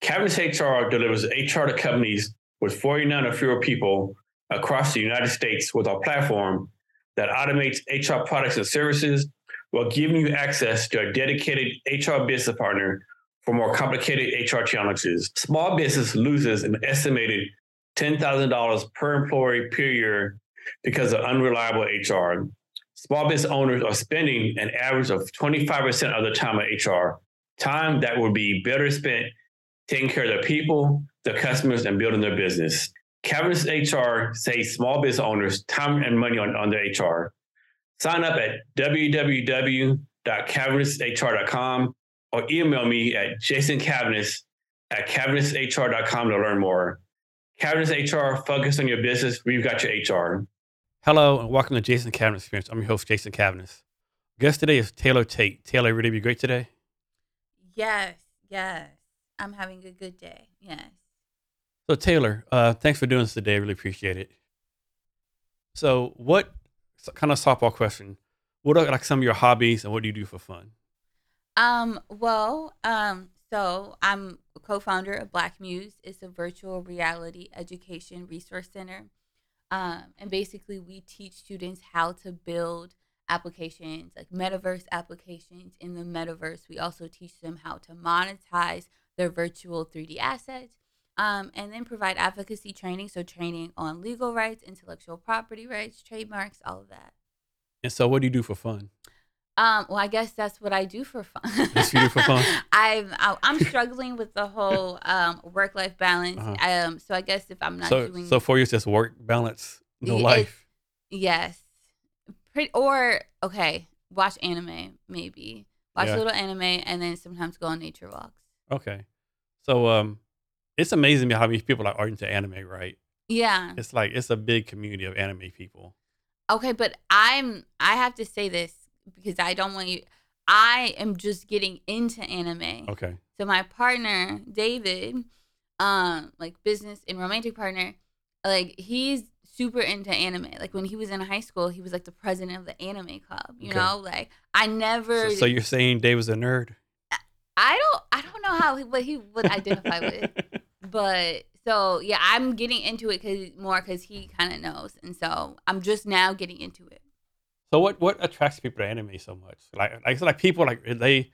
CavnessHR delivers HR to companies with 49 or fewer people across the United States with our platform that automates HR products and services, while giving you access to a dedicated HR business partner for more complicated HR challenges. Small business loses an estimated $10,000 per employee per year because of unreliable HR. Small business owners are spending an average of 25% of their time on HR, time that would be better spent taking care of their people, their customers, and building their business. CavnessHR saves small business owners time and money on their HR. Sign up at www.cavnesshr.com or email me at jasonkavnis@cavnesshr.com to learn more. CavnessHR, focus on your business. We've got your HR. Hello, and welcome to Jason Kavnis Experience. I'm your host, Jason Kavnis. Guest today is Taylor Tate. Taylor, would it be great today? Yes. I'm having a good day. Yes. So, Taylor, thanks for doing this today. I really appreciate it. So, what kind of softball question, what are like some of your hobbies and what do you do for fun? So I'm a co-founder of Black Muse. It's a virtual reality education resource center. And basically we teach students how to build applications, like metaverse applications in the metaverse. We also teach them how to monetize their virtual 3D assets, and then provide advocacy training. So training on legal rights, intellectual property rights, trademarks, all of that. And so what do you do for fun? Well, I guess that's what I do for fun. That's what you do for fun? I'm struggling with the whole work-life balance. Uh-huh. So I guess if I'm not doing... So for you, it's just work, balance, life. Yes. Watch anime, maybe. A little anime and then sometimes go on nature walks. Okay. So... It's amazing how many people are into anime, right? Yeah. It's like, it's a big community of anime people. Okay, but I have to say this because I don't want you, I am just getting into anime. Okay. So my partner, David, business and romantic partner, he's super into anime. When he was in high school, he was the president of the anime club, you know? I never. So you're saying Dave was a nerd? I don't know how what he would identify with. But so, yeah, I'm getting into it because he kind of knows. And so I'm just now getting into it. So what attracts people to anime so much? People, either they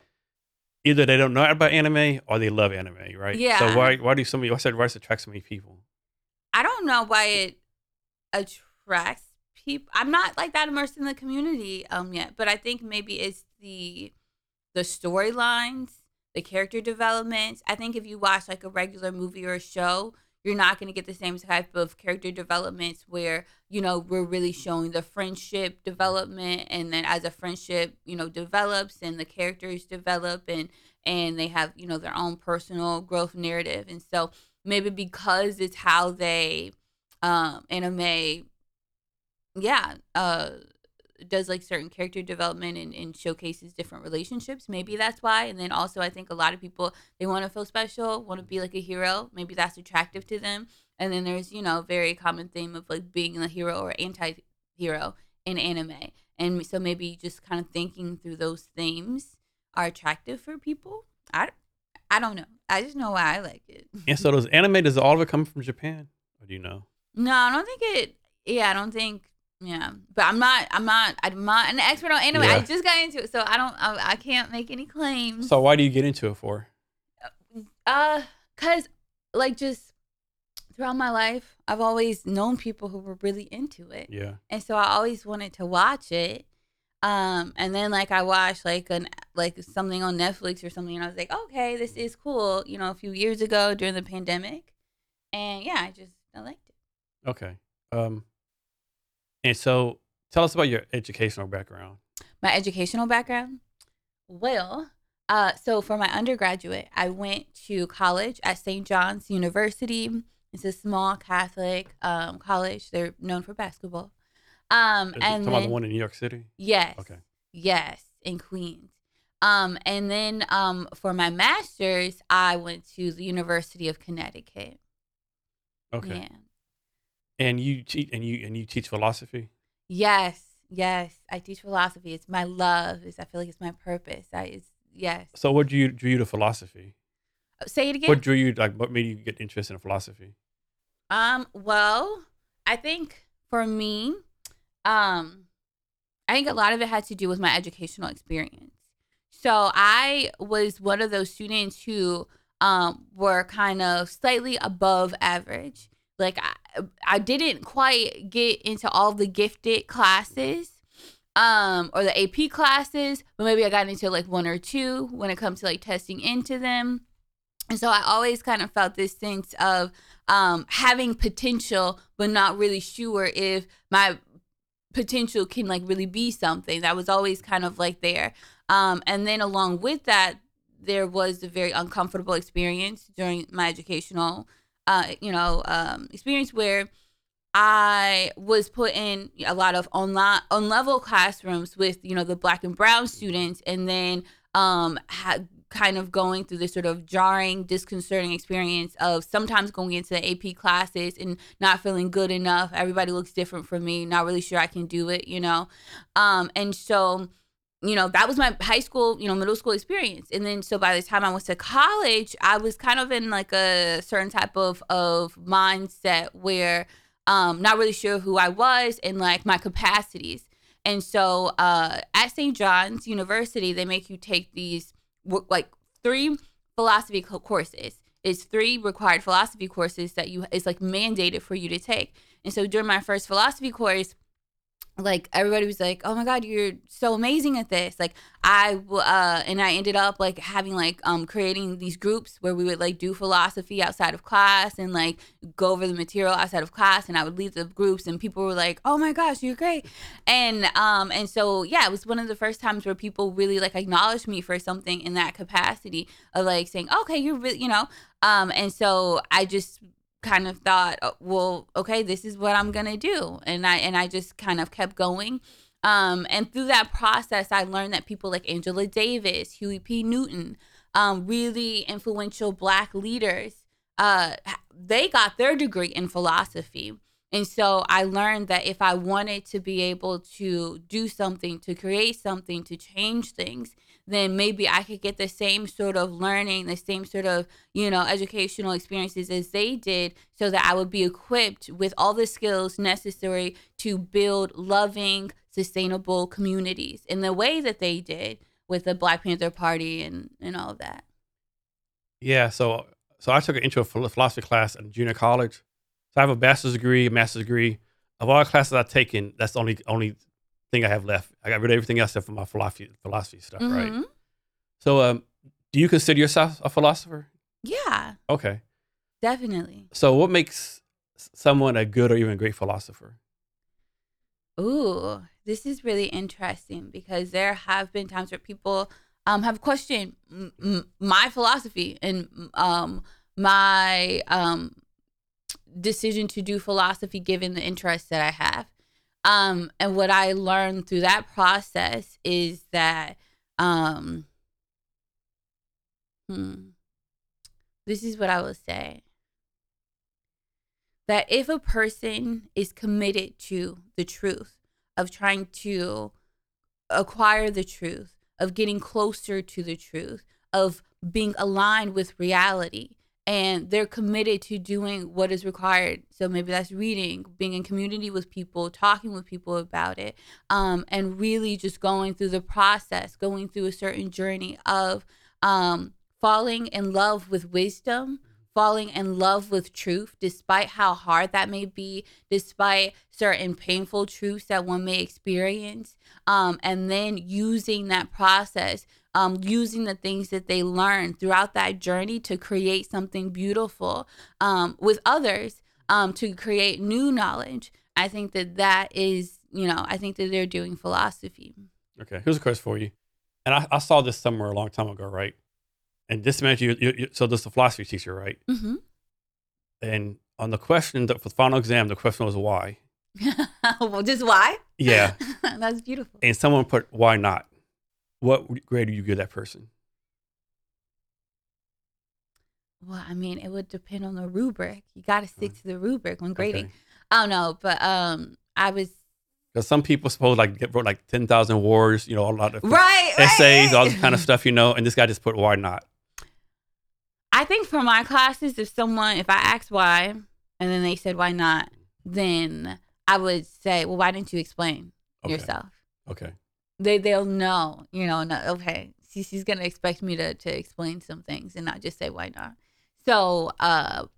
don't know about anime or they love anime, right? Yeah. So why does it attract so many people? I don't know why it attracts people. I'm not that immersed in the community yet, but I think maybe it's the storylines, the character developments. I think if you watch a regular movie or a show, you're not going to get the same type of character developments where, we're really showing the friendship development. And then as a friendship, develops and the characters develop and they have, their own personal growth narrative. And so maybe because it's how they anime, does certain character development and showcases different relationships. Maybe that's why. And then also I think a lot of people, they want to feel special, want to be a hero. Maybe that's attractive to them. And then there's, very common theme of being a hero or anti-hero in anime. And so maybe just kind of thinking through those themes are attractive for people. I don't know. I just know why I like it. And so those anime, does all of it come from Japan? Or do you know? No, I don't think it. Yeah, I don't think. Yeah, but I'm not an expert on anime. Yeah. I just got into it, so I can't make any claims. So why do you get into it for? Cause just throughout my life, I've always known people who were really into it. Yeah. And so I always wanted to watch it. And then I watched something on Netflix or something, and I was okay, this is cool. A few years ago during the pandemic, and yeah, I liked it. Okay. And so tell us about your educational background. My educational background? Well, So for my undergraduate, I went to college at St. John's University. It's a small Catholic college. They're known for basketball. And talking about the one in New York City? Yes. Okay. Yes, in Queens. And then for my master's, I went to the University of Connecticut. Okay. Yeah. And you teach philosophy? Yes, I teach philosophy. It's my love. I feel like it's my purpose. Yes. So what drew you to philosophy? Say it again. What drew you, like, what made you get interested in philosophy? Well, I think for me, I think a lot of it had to do with my educational experience. So I was one of those students who were kind of slightly above average. Like I didn't quite get into all the gifted classes or the AP classes, but maybe I got into like one or two when it comes to like testing into them. And so I always kind of felt this sense of having potential, but not really sure if my potential can like really be something. That was always kind of like there. And then along with that, there was a very uncomfortable experience during my educational experience where I was put in a lot of on-level classrooms with, the Black and Brown students, and then kind of going through this sort of jarring, disconcerting experience of sometimes going into the AP classes and not feeling good enough. Everybody looks different from me, not really sure I can do it, And so, that was my high school, middle school experience. And then so by the time I went to college, I was kind of in like a certain type of mindset where not really sure who I was and like my capacities. And so at St. John's University, they make you take these like 3 philosophy courses. It's 3 required philosophy courses that it's like mandated for you to take. And so during my first philosophy course, like everybody was like, "Oh my God, you're so amazing at this!" Like I ended up like having like creating these groups where we would like do philosophy outside of class and like go over the material outside of class, and I would lead the groups, and people were like, "Oh my gosh, you're great!" And so yeah, it was one of the first times where people really like acknowledged me for something in that capacity of like saying, "Okay, you're really," and so I just kind of thought, well, okay, this is what I'm gonna do, and I just kind of kept going, and through that process, I learned that people like Angela Davis, Huey P. Newton, really influential Black leaders, they got their degree in philosophy, and so I learned that if I wanted to be able to do something, to create something, to change things, then maybe I could get the same sort of learning, the same sort of, educational experiences as they did, so that I would be equipped with all the skills necessary to build loving, sustainable communities in the way that they did with the Black Panther Party and all of that. Yeah, so I took an intro philosophy class in junior college. So I have a bachelor's degree, a master's degree. Of all the classes I've taken, that's the only thing I have left. I got rid of everything else except for my philosophy stuff, mm-hmm. Right? So, do you consider yourself a philosopher? Yeah. Okay. Definitely. So, what makes someone a good or even great philosopher? Ooh, this is really interesting because there have been times where people have questioned my philosophy and my decision to do philosophy given the interests that I have. And what I learned through that process is that, this is what I will say, that if a person is committed to the truth, of trying to acquire the truth, of getting closer to the truth, of being aligned with reality, and they're committed to doing what is required. So maybe that's reading, being in community with people, talking with people about it, and really just going through the process, going through a certain journey of falling in love with wisdom, falling in love with truth, despite how hard that may be, despite certain painful truths that one may experience, and then using that process, using the things that they learn throughout that journey to create something beautiful with others, to create new knowledge. I think that is, I think that they're doing philosophy. Okay, here's a question for you. and I saw this somewhere a long time ago, right? And just imagine, so this is a philosophy teacher, right? Mm-hmm. And on the question for the final exam, the question was why. Well, just why? Yeah. That's beautiful. And someone put, why not? What grade do you give that person? Well, I mean, it would depend on the rubric. You got to stick to the rubric when grading. Okay. I don't know, but I was. Because some people suppose wrote 10,000 words, you know, a lot of essays, all this kind of stuff, you know, and this guy just put, why not? I think for my classes, if I asked why, and then they said, why not, then I would say, well, why didn't you explain yourself? Okay. They'll know, you know, no, okay. She's going to expect me to explain some things and not just say, why not? So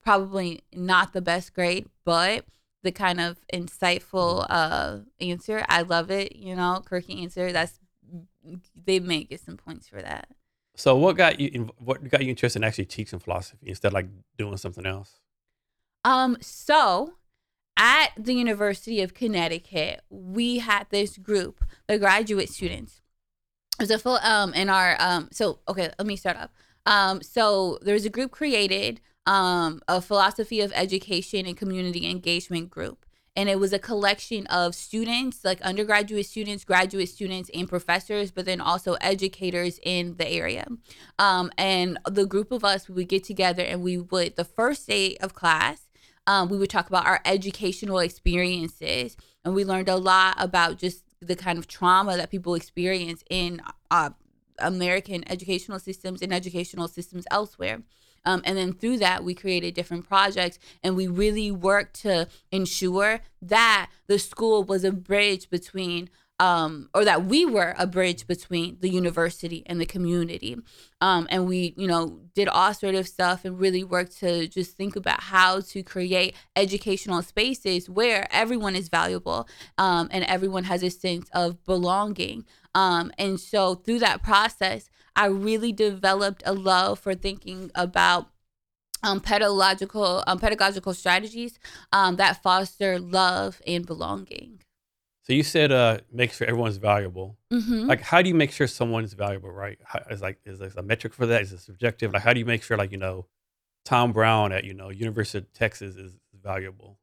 probably not the best grade, but the kind of insightful answer. I love it, you know, quirky answer. They may get some points for that. So what got you interested in actually teaching philosophy instead of doing something else? So at the University of Connecticut, we had this group, the graduate students. It was a full, in our, so, okay, let me start up. So there was a group created, a philosophy of education and community engagement group. And it was a collection of students, like undergraduate students, graduate students, and professors, but then also educators in the area. And the group of us, we would get together and we would, the first day of class, we would talk about our educational experiences. And we learned a lot about just the kind of trauma that people experience in American educational systems and educational systems elsewhere. And then through that, we created different projects, and we really worked to ensure that the school was a bridge between, or that we were a bridge between the university and the community. And we, you know, did all sort of stuff and really worked to just think about how to create educational spaces where everyone is valuable, and everyone has a sense of belonging. And so through that process, I really developed a love for thinking about pedagogical strategies that foster love and belonging. So you said, make sure everyone's valuable. Mm-hmm. How do you make sure someone's valuable, right? Is there a metric for that? Is it subjective? How do you make sure, Tom Brown at, University of Texas is valuable?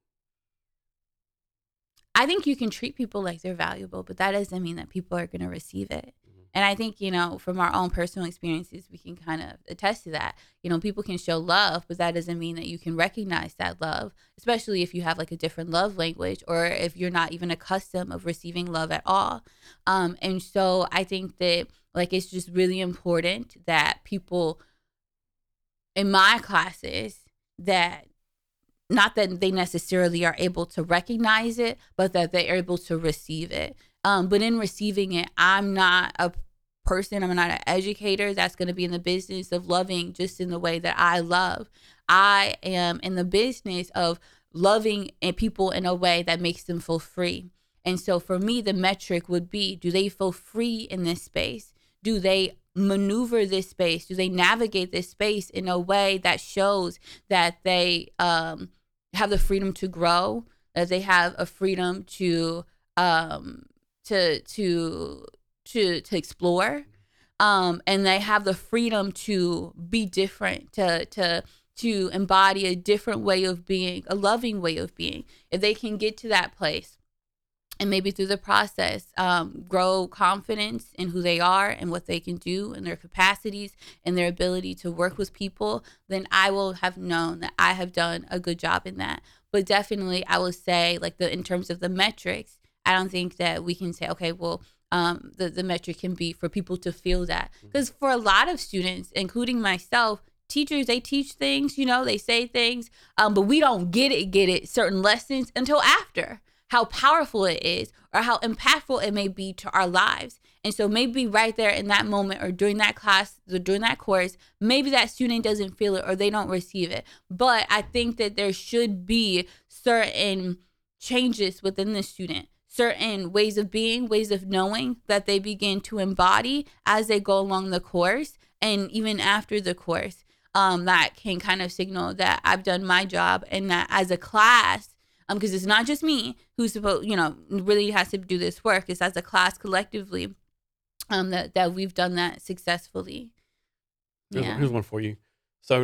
I think you can treat people like they're valuable, but that doesn't mean that people are going to receive it. Mm-hmm. And I think, from our own personal experiences, we can kind of attest to that. People can show love, but that doesn't mean that you can recognize that love, especially if you have a different love language or if you're not even accustomed of receiving love at all. And so I think that it's just really important that people in my classes not that they necessarily are able to recognize it, but that they're able to receive it. But in receiving it, I'm not an educator that's going to be in the business of loving just in the way that I love. I am in the business of loving people in a way that makes them feel free. And so for me, the metric would be, do they feel free in this space? Do they maneuver this space? Do they navigate this space in a way that shows that they have the freedom to grow, that they have a freedom to explore, and they have the freedom to be different, to embody a different way of being, a loving way of being. If they can get to that place, and maybe through the process, grow confidence in who they are and what they can do and their capacities and their ability to work with people, then I will have known that I have done a good job in that. But definitely I will say in terms of the metrics, I don't think that we can say, okay, well, the metric can be for people to feel that. Because for a lot of students, including myself, teachers, they teach things, they say things, but we don't get it certain lessons until after. How powerful it is or how impactful it may be to our lives. And so maybe right there in that moment or during that class or during that course, maybe that student doesn't feel it or they don't receive it. But I think that there should be certain changes within the student, certain ways of being, ways of knowing that they begin to embody as they go along the course and even after the course, that can kind of signal that I've done my job and that as a class, because it's not just me who's supposed, really has to do this work. It's as a class collectively, that we've done that successfully. Here's one for you. So,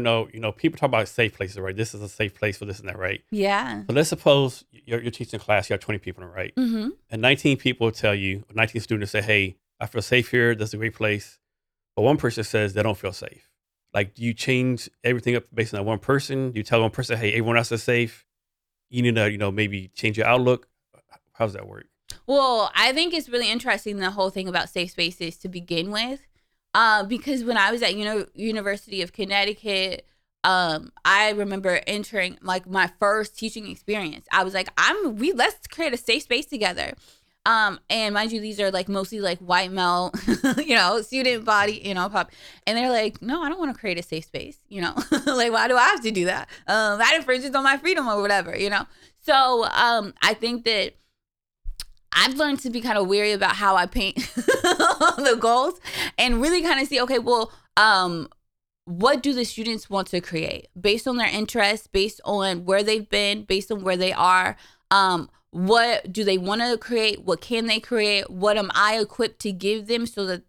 people talk about safe places, right? This is a safe place for this and that, right? Yeah. So let's suppose you're teaching a class, you have 20 people, right? Mm-hmm. And 19 students say, hey, I feel safe here. This is a great place. But one person says they don't feel safe. Like, do you change everything up based on that one person? Do you tell one person, hey, everyone else is safe? You need to, maybe change your outlook. How does that work? Well, I think it's really interesting, the whole thing about safe spaces to begin with. Because when I was at University of Connecticut, I remember entering like my first teaching experience. I was like, let's create a safe space together. And mind you, these are like mostly like white male, student body, and they're like, no, I don't want to create a safe space, like, why do I have to do that? That infringes on my freedom or whatever, So, I think that I've learned to be kind of wary about how I paint the goals and really kind of see, okay, well, what do the students want to create based on their interests, based on where they've been, based on where they are? What do they want to create? What can they create? What am I equipped to give them so that,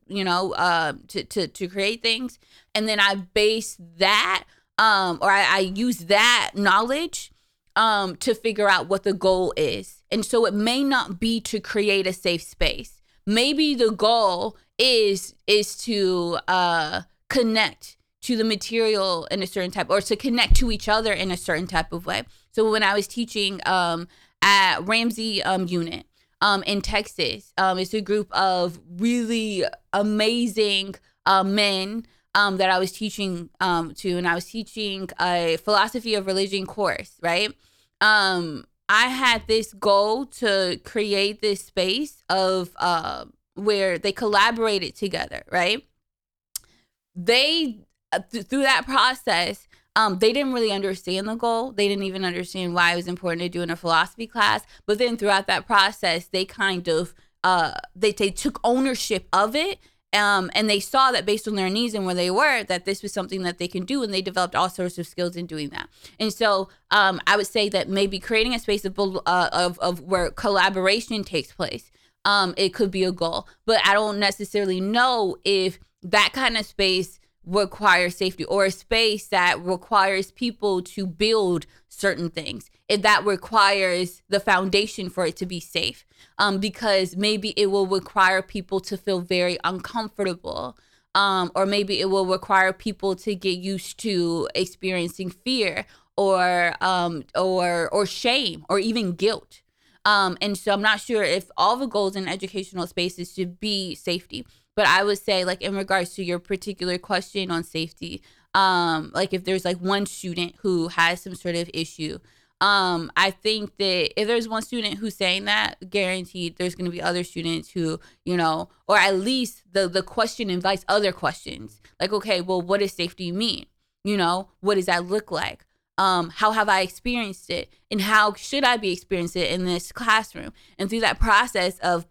to create things? And then I base that or I use that knowledge to figure out what the goal is. And so it may not be to create a safe space. Maybe the goal is to connect to the material in a certain type, or to connect to each other in a certain type of way. So when I was teaching at Ramsey Unit in Texas, it's a group of really amazing men that I was teaching to, and I was teaching a philosophy of religion course, right? I had this goal to create this space of where they collaborated together, right? They, through that process, they didn't really understand the goal. They didn't even understand why it was important to do in a philosophy class. But then throughout that process, they kind of, they took ownership of it. And they saw that based on their needs and where they were, that this was something that they can do, and they developed all sorts of skills in doing that. And so I would say that maybe creating a space of where collaboration takes place, it could be a goal. But I don't necessarily know if that kind of space requires safety, or a space that requires people to build certain things, if that requires the foundation for it to be safe. Because maybe it will require people to feel very uncomfortable, or maybe it will require people to get used to experiencing fear or shame or even guilt. And so I'm not sure if all the goals in educational spaces should be safety, but I would say, like, in regards to your particular question on safety, like if there's like one student who has some sort of issue, I think that if there's one student who's saying that, guaranteed there's going to be other students who, or at least the question invites other questions. Like, okay, well, what does safety mean? What does that look like? How have I experienced it? And how should I be experiencing it in this classroom? And through that process of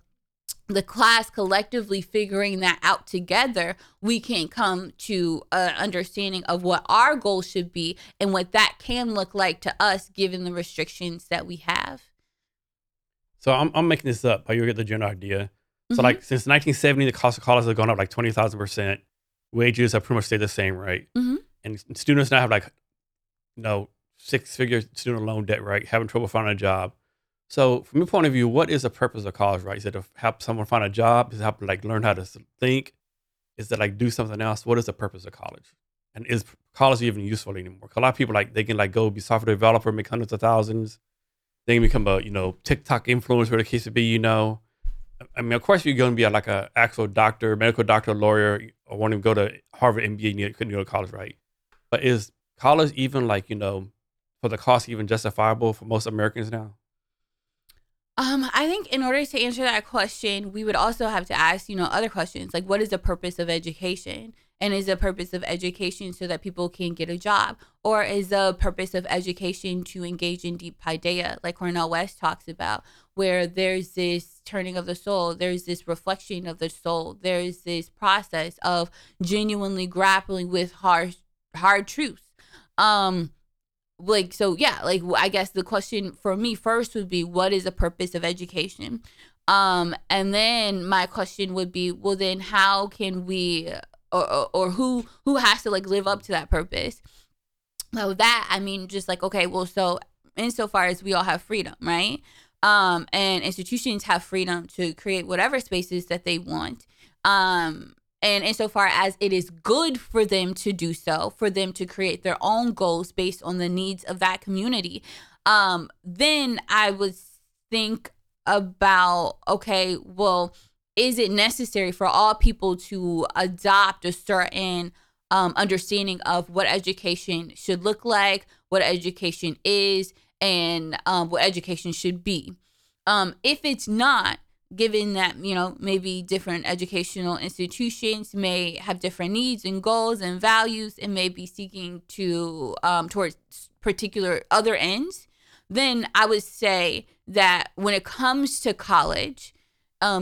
the class collectively figuring that out together, we can come to an understanding of what our goal should be and what that can look like to us, given the restrictions that we have. So I'm making this up, but you get the general idea. So mm-hmm. like since 1970, the cost of college has gone up like 20,000%. Wages have pretty much stayed the same, right? Mm-hmm. And students now have like, six-figure student loan debt, right? Having trouble finding a job. So from your point of view, what is the purpose of college, right? Is it to help someone find a job? Is it to help like learn how to think? Is it like do something else? What is the purpose of college? And is college even useful anymore? 'Cause a lot of people like, they can like go be software developer, make hundreds of thousands. They can become a, TikTok influencer, the case would be, I mean, of course you're going to be like a actual doctor, medical doctor, lawyer, or want to go to Harvard MBA and you couldn't go to college, right? But is college even like, for the cost even justifiable for most Americans now? I think in order to answer that question, we would also have to ask, other questions, like what is the purpose of education? And is the purpose of education so that people can get a job? Or is the purpose of education to engage in deep paideia, like Cornel West talks about, where there's this turning of the soul, there's this reflection of the soul, there's this process of genuinely grappling with hard truths. I guess the question for me first would be, what is the purpose of education? And then my question would be, well, then how can we, or who has to like live up to that purpose? So that, I mean, just like, okay, well, so insofar as we all have freedom, right? And institutions have freedom to create whatever spaces that they want. And insofar as it is good for them to do so, for them to create their own goals based on the needs of that community, then I would think about, okay, well, is it necessary for all people to adopt a certain understanding of what education should look like, what education is, and what education should be? If it's not, given that, you know, maybe different educational institutions may have different needs and goals and values and may be seeking to towards particular other ends, then I would say that when it comes to college,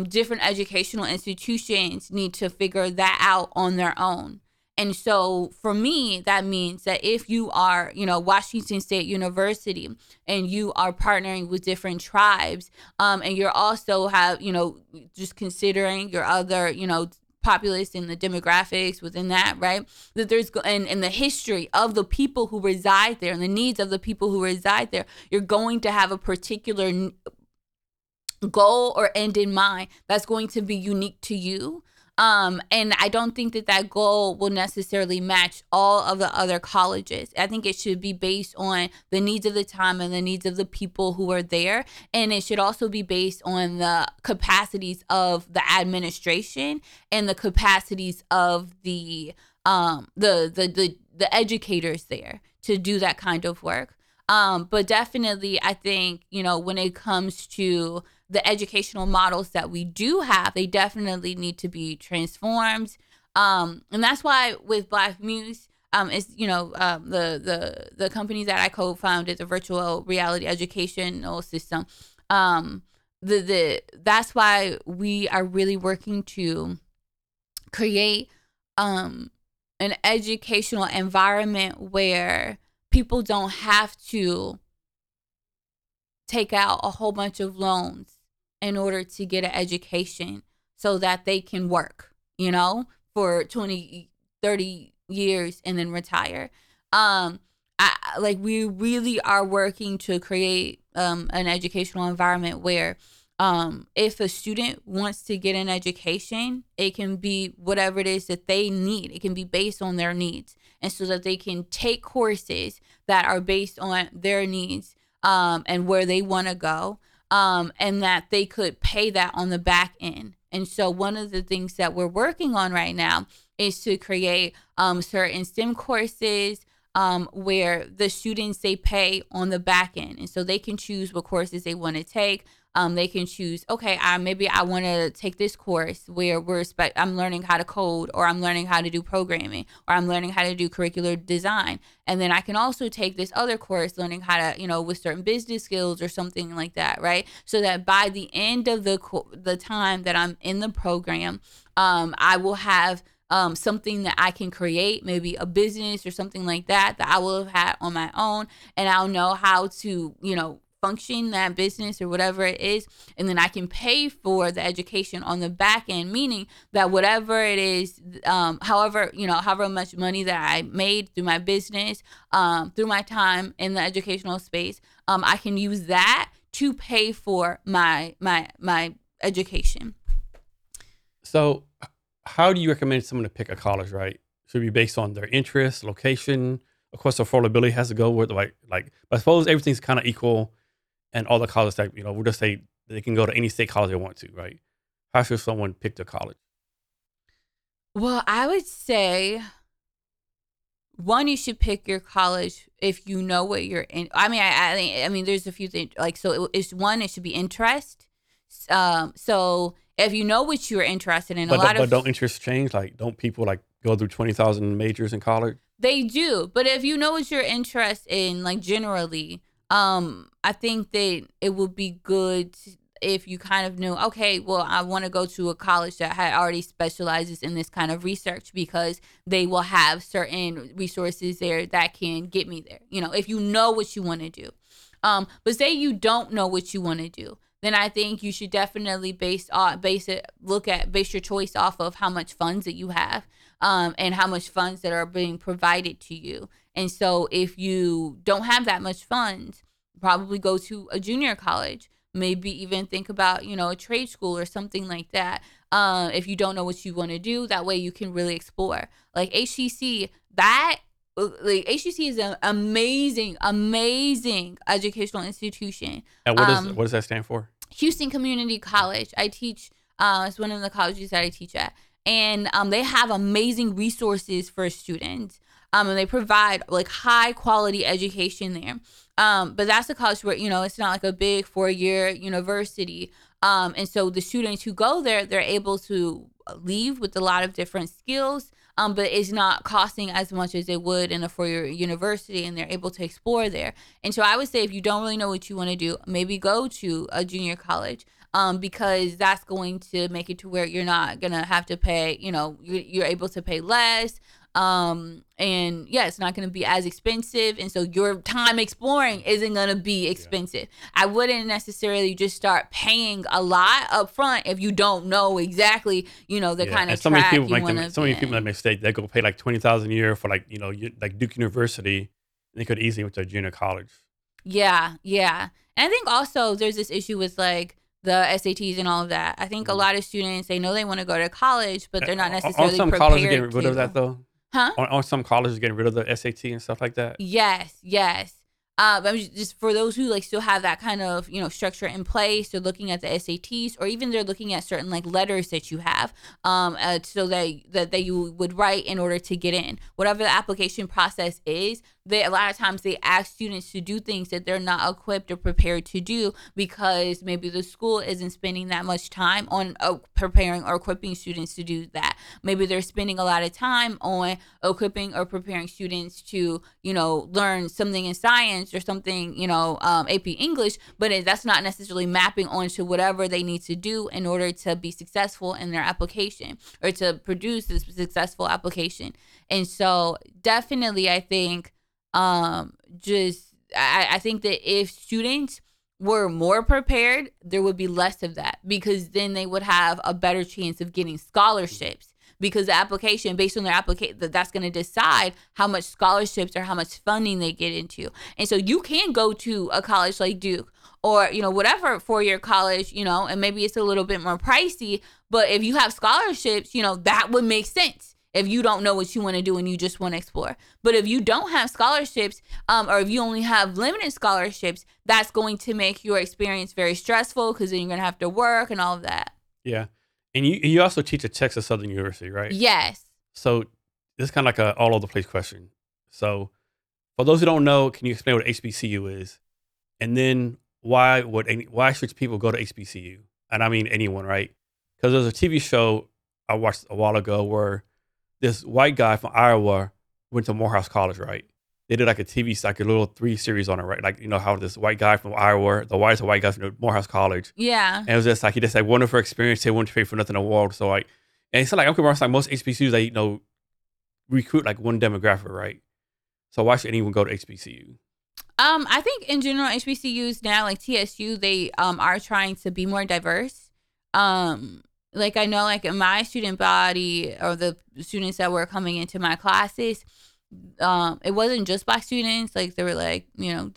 different educational institutions need to figure that out on their own. And so for me, that means that if you are, you know, Washington State University and you are partnering with different tribes, and you're also have, you know, just considering your other, you know, populace and the demographics within that, right? That there's, and the history of the people who reside there and the needs of the people who reside there, you're going to have a particular goal or end in mind that's going to be unique to you. And I don't think that that goal will necessarily match all of the other colleges. I think it should be based on the needs of the time and the needs of the people who are there. And it should also be based on the capacities of the administration and the capacities of the educators there to do that kind of work. But definitely, I think, you know, when it comes to the educational models that we do have, they definitely need to be transformed. And that's why with Black Muse, it's, you know, the company that I co-founded, the virtual reality educational system, that's why we are really working to create an educational environment where people don't have to take out a whole bunch of loans in order to get an education so that they can work, you know, for 20, 30 years and then retire. We really are working to create an educational environment where if a student wants to get an education, it can be whatever it is that they need. It can be based on their needs, and so that they can take courses that are based on their needs and where they want to go, and that they could pay that on the back end. And so one of the things that we're working on right now is to create certain STEM courses where the students, they pay on the back end. And so they can choose what courses they want to take. They can choose, okay, maybe I want to take this course where I'm learning how to code, or I'm learning how to do programming, or I'm learning how to do curricular design. And then I can also take this other course learning how to, you know, with certain business skills or something like that, right? So that by the end of the time that I'm in the program, I will have something that I can create, maybe a business or something like that I will have had on my own, and I'll know how to, you know, function that business or whatever it is. And then I can pay for the education on the back end, meaning that whatever it is, however much money that I made through my business, through my time in the educational space, I can use that to pay for my education. So how do you recommend someone to pick a college, right? Should it be based on their interests, location? Of course, affordability has to go with like, but I suppose everything's kind of equal. And all the colleges that, you know, we'll just say they can go to any state college they want to, right? How should someone pick their college? Well, I would say, one, you should pick your college if you know what you're in. I mean, there's a few things. Like, so it's one, it should be interest. So if you know what you're interested in, but don't interests change? Like, don't people like go through 20,000 majors in college? They do. But if you know what you're interested in, like generally, I think that it would be good if you kind of knew, okay, well, I want to go to a college that already specializes in this kind of research, because they will have certain resources there that can get me there, you know, if you know what you want to do. But say you don't know what you want to do, then I think you should definitely base your choice off of how much funds that you have, and how much funds that are being provided to you. And so if you don't have that much funds, probably go to a junior college, maybe even think about, a trade school or something like that. If you don't know what you want to do, that way you can really explore. Like HCC, HCC is an amazing, amazing educational institution. And what does that stand for? Houston Community College. I teach, it's one of the colleges that I teach at. And they have amazing resources for students. And they provide high quality education there. But that's a college where, it's not a big 4-year university. And so the students who go there, they're able to leave with a lot of different skills. But it's not costing as much as it would in a 4-year university, and they're able to explore there. And so I would say if you don't really know what you want to do, maybe go to a junior college, because that's going to make it to where you're not going to have to pay, you're able to pay less. And yeah, it's not going to be as expensive. And so your time exploring isn't going to be expensive. Yeah. I wouldn't necessarily just start paying a lot up front if you don't know exactly, kind of track you want to. So many people make the mistake. They go pay $20,000 a year for Duke University, and they could easily go to a junior college. Yeah. Yeah. And I think also there's this issue with the SATs and all of that. I think a lot of students, they know they want to go to college, but they're not necessarily prepared. Some colleges getting rid of that though? Huh? Aren't some colleges getting rid of the SAT and stuff like that? Yes. But just for those who still have that kind of structure in place, they're looking at the SATs, or even they're looking at certain letters that you have, so that you would write in order to get in. Whatever the application process is, a lot of times they ask students to do things that they're not equipped or prepared to do, because maybe the school isn't spending that much time on preparing or equipping students to do that. Maybe they're spending a lot of time on equipping or preparing students to, learn something in science or something, AP English, but that's not necessarily mapping onto whatever they need to do in order to be successful in their application or to produce this successful application. And so definitely I think I think that if students were more prepared, there would be less of that, because then they would have a better chance of getting scholarships, because the application, based on their application, that's going to decide how much scholarships or how much funding they get into. And so you can go to a college like Duke or, whatever 4-year college, and maybe it's a little bit more pricey, but if you have scholarships, that would make sense. If you don't know what you want to do and you just want to explore. But if you don't have scholarships, or if you only have limited scholarships, that's going to make your experience very stressful, because then you're going to have to work and all of that. Yeah. And you also teach at Texas Southern University, right? Yes. So this is kind of a all over the place question. So for those who don't know, can you explain what HBCU is? And then why should people go to HBCU? And I mean anyone, right? Because there's a TV show I watched a while ago where this white guy from Iowa went to Morehouse College, right? They did a little 3-series on it, right? How this white guy from Iowa, the whitest white guy from Morehouse College. Yeah. And it was just he just had wonderful experience. They wouldn't pay for nothing in the world. So and it's I'm convinced most HBCUs, they recruit one demographic, right? So why should anyone go to HBCU? I think in general, HBCUs now, TSU, they are trying to be more diverse. I know, in my student body or the students that were coming into my classes, it wasn't just Black students. There were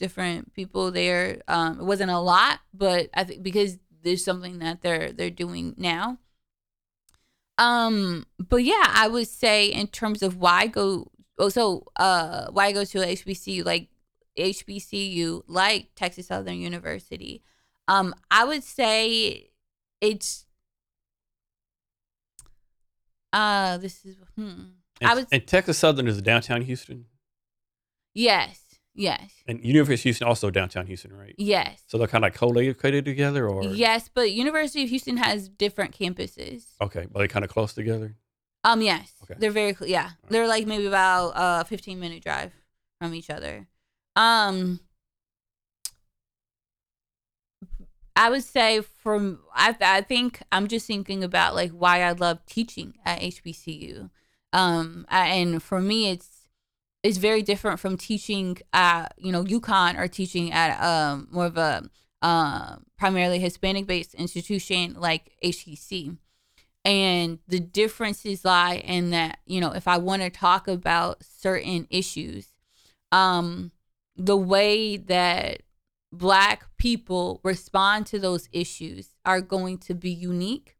different people there. It wasn't a lot, but I think because there's something that they're doing now. But yeah, I would say in terms of why go to HBCU, like Texas Southern University. I would say it's. And Texas Southern is downtown Houston? Yes. And University of Houston also downtown Houston, right? Yes. So they're kind of co-located together, or? Yes, but University of Houston has different campuses. Okay, but they're kind of close together? Yes. Okay. They're very close, yeah. Right. They're maybe about a 15-minute drive from each other. I would say I think I'm just thinking about why I love teaching at HBCU. And for me, it's very different from teaching at UConn or teaching at more of a primarily Hispanic-based institution like HTC. And the differences lie in that, you know, if I want to talk about certain issues, the way that Black people respond to those issues are going to be unique.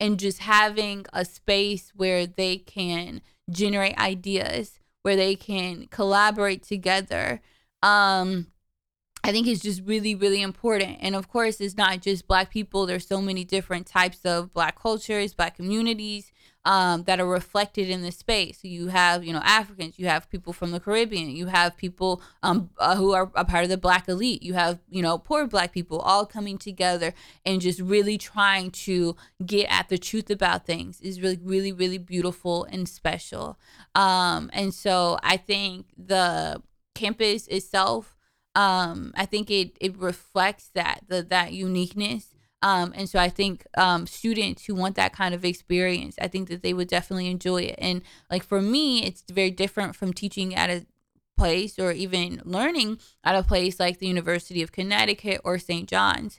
And just having a space where they can generate ideas, where they can collaborate together, I think is just really, really important. And of course, it's not just Black people. There's so many different types of Black cultures, Black communities that are reflected in this space. So you have, you know, Africans, you have people from the Caribbean, you have people who are a part of the Black elite, you have, you know, poor Black people all coming together and just really trying to get at the truth about things is really, really, really beautiful and special. And so I think the campus itself, I think it reflects that uniqueness. And so I think students who want that kind of experience, I think that they would definitely enjoy it. And like for me, it's very different from teaching at a place or even learning at a place like the University of Connecticut or St. John's,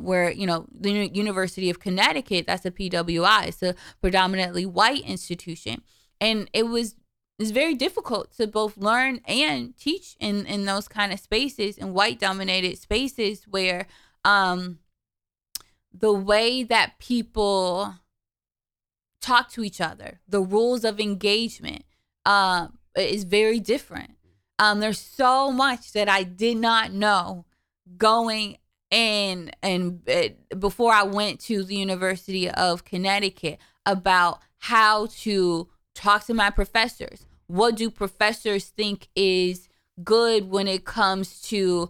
where, you know, the University of Connecticut, that's a PWI. It's a predominantly white institution. And it's very difficult to both learn and teach in those kind of spaces, in white dominated spaces where the way that people talk to each other, the rules of engagement is very different. There's so much that I did not know going and before I went to the University of Connecticut about how to talk to my professors. What do professors think is good when it comes to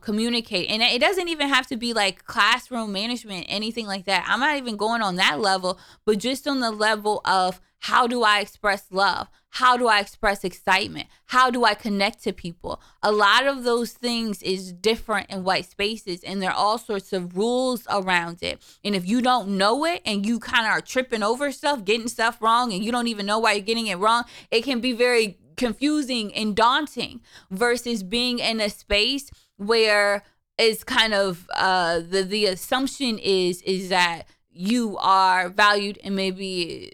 communicate? And it doesn't even have to be like classroom management, anything like that. I'm not even going on that level, but just on the level of how do I express love? How do I express excitement? How do I connect to people? A lot of those things is different in white spaces, and there are all sorts of rules around it. And if you don't know it and you kind of are tripping over stuff, getting stuff wrong, and you don't even know why you're getting it wrong, it can be very confusing and daunting versus being in a space where it's kind of the assumption is that you are valued and maybe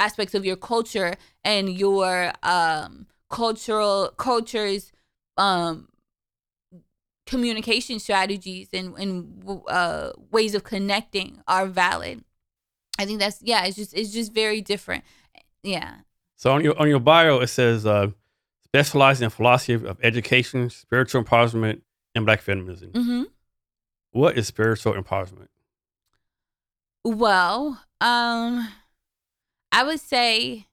aspects of your culture and your culture's communication strategies and ways of connecting are valid. I think that's, yeah, it's just very different. Yeah. So on your bio, it says specializing in philosophy of education, spiritual empowerment, and Black feminism. Mm-hmm. What is spiritual empowerment? Well, I would say,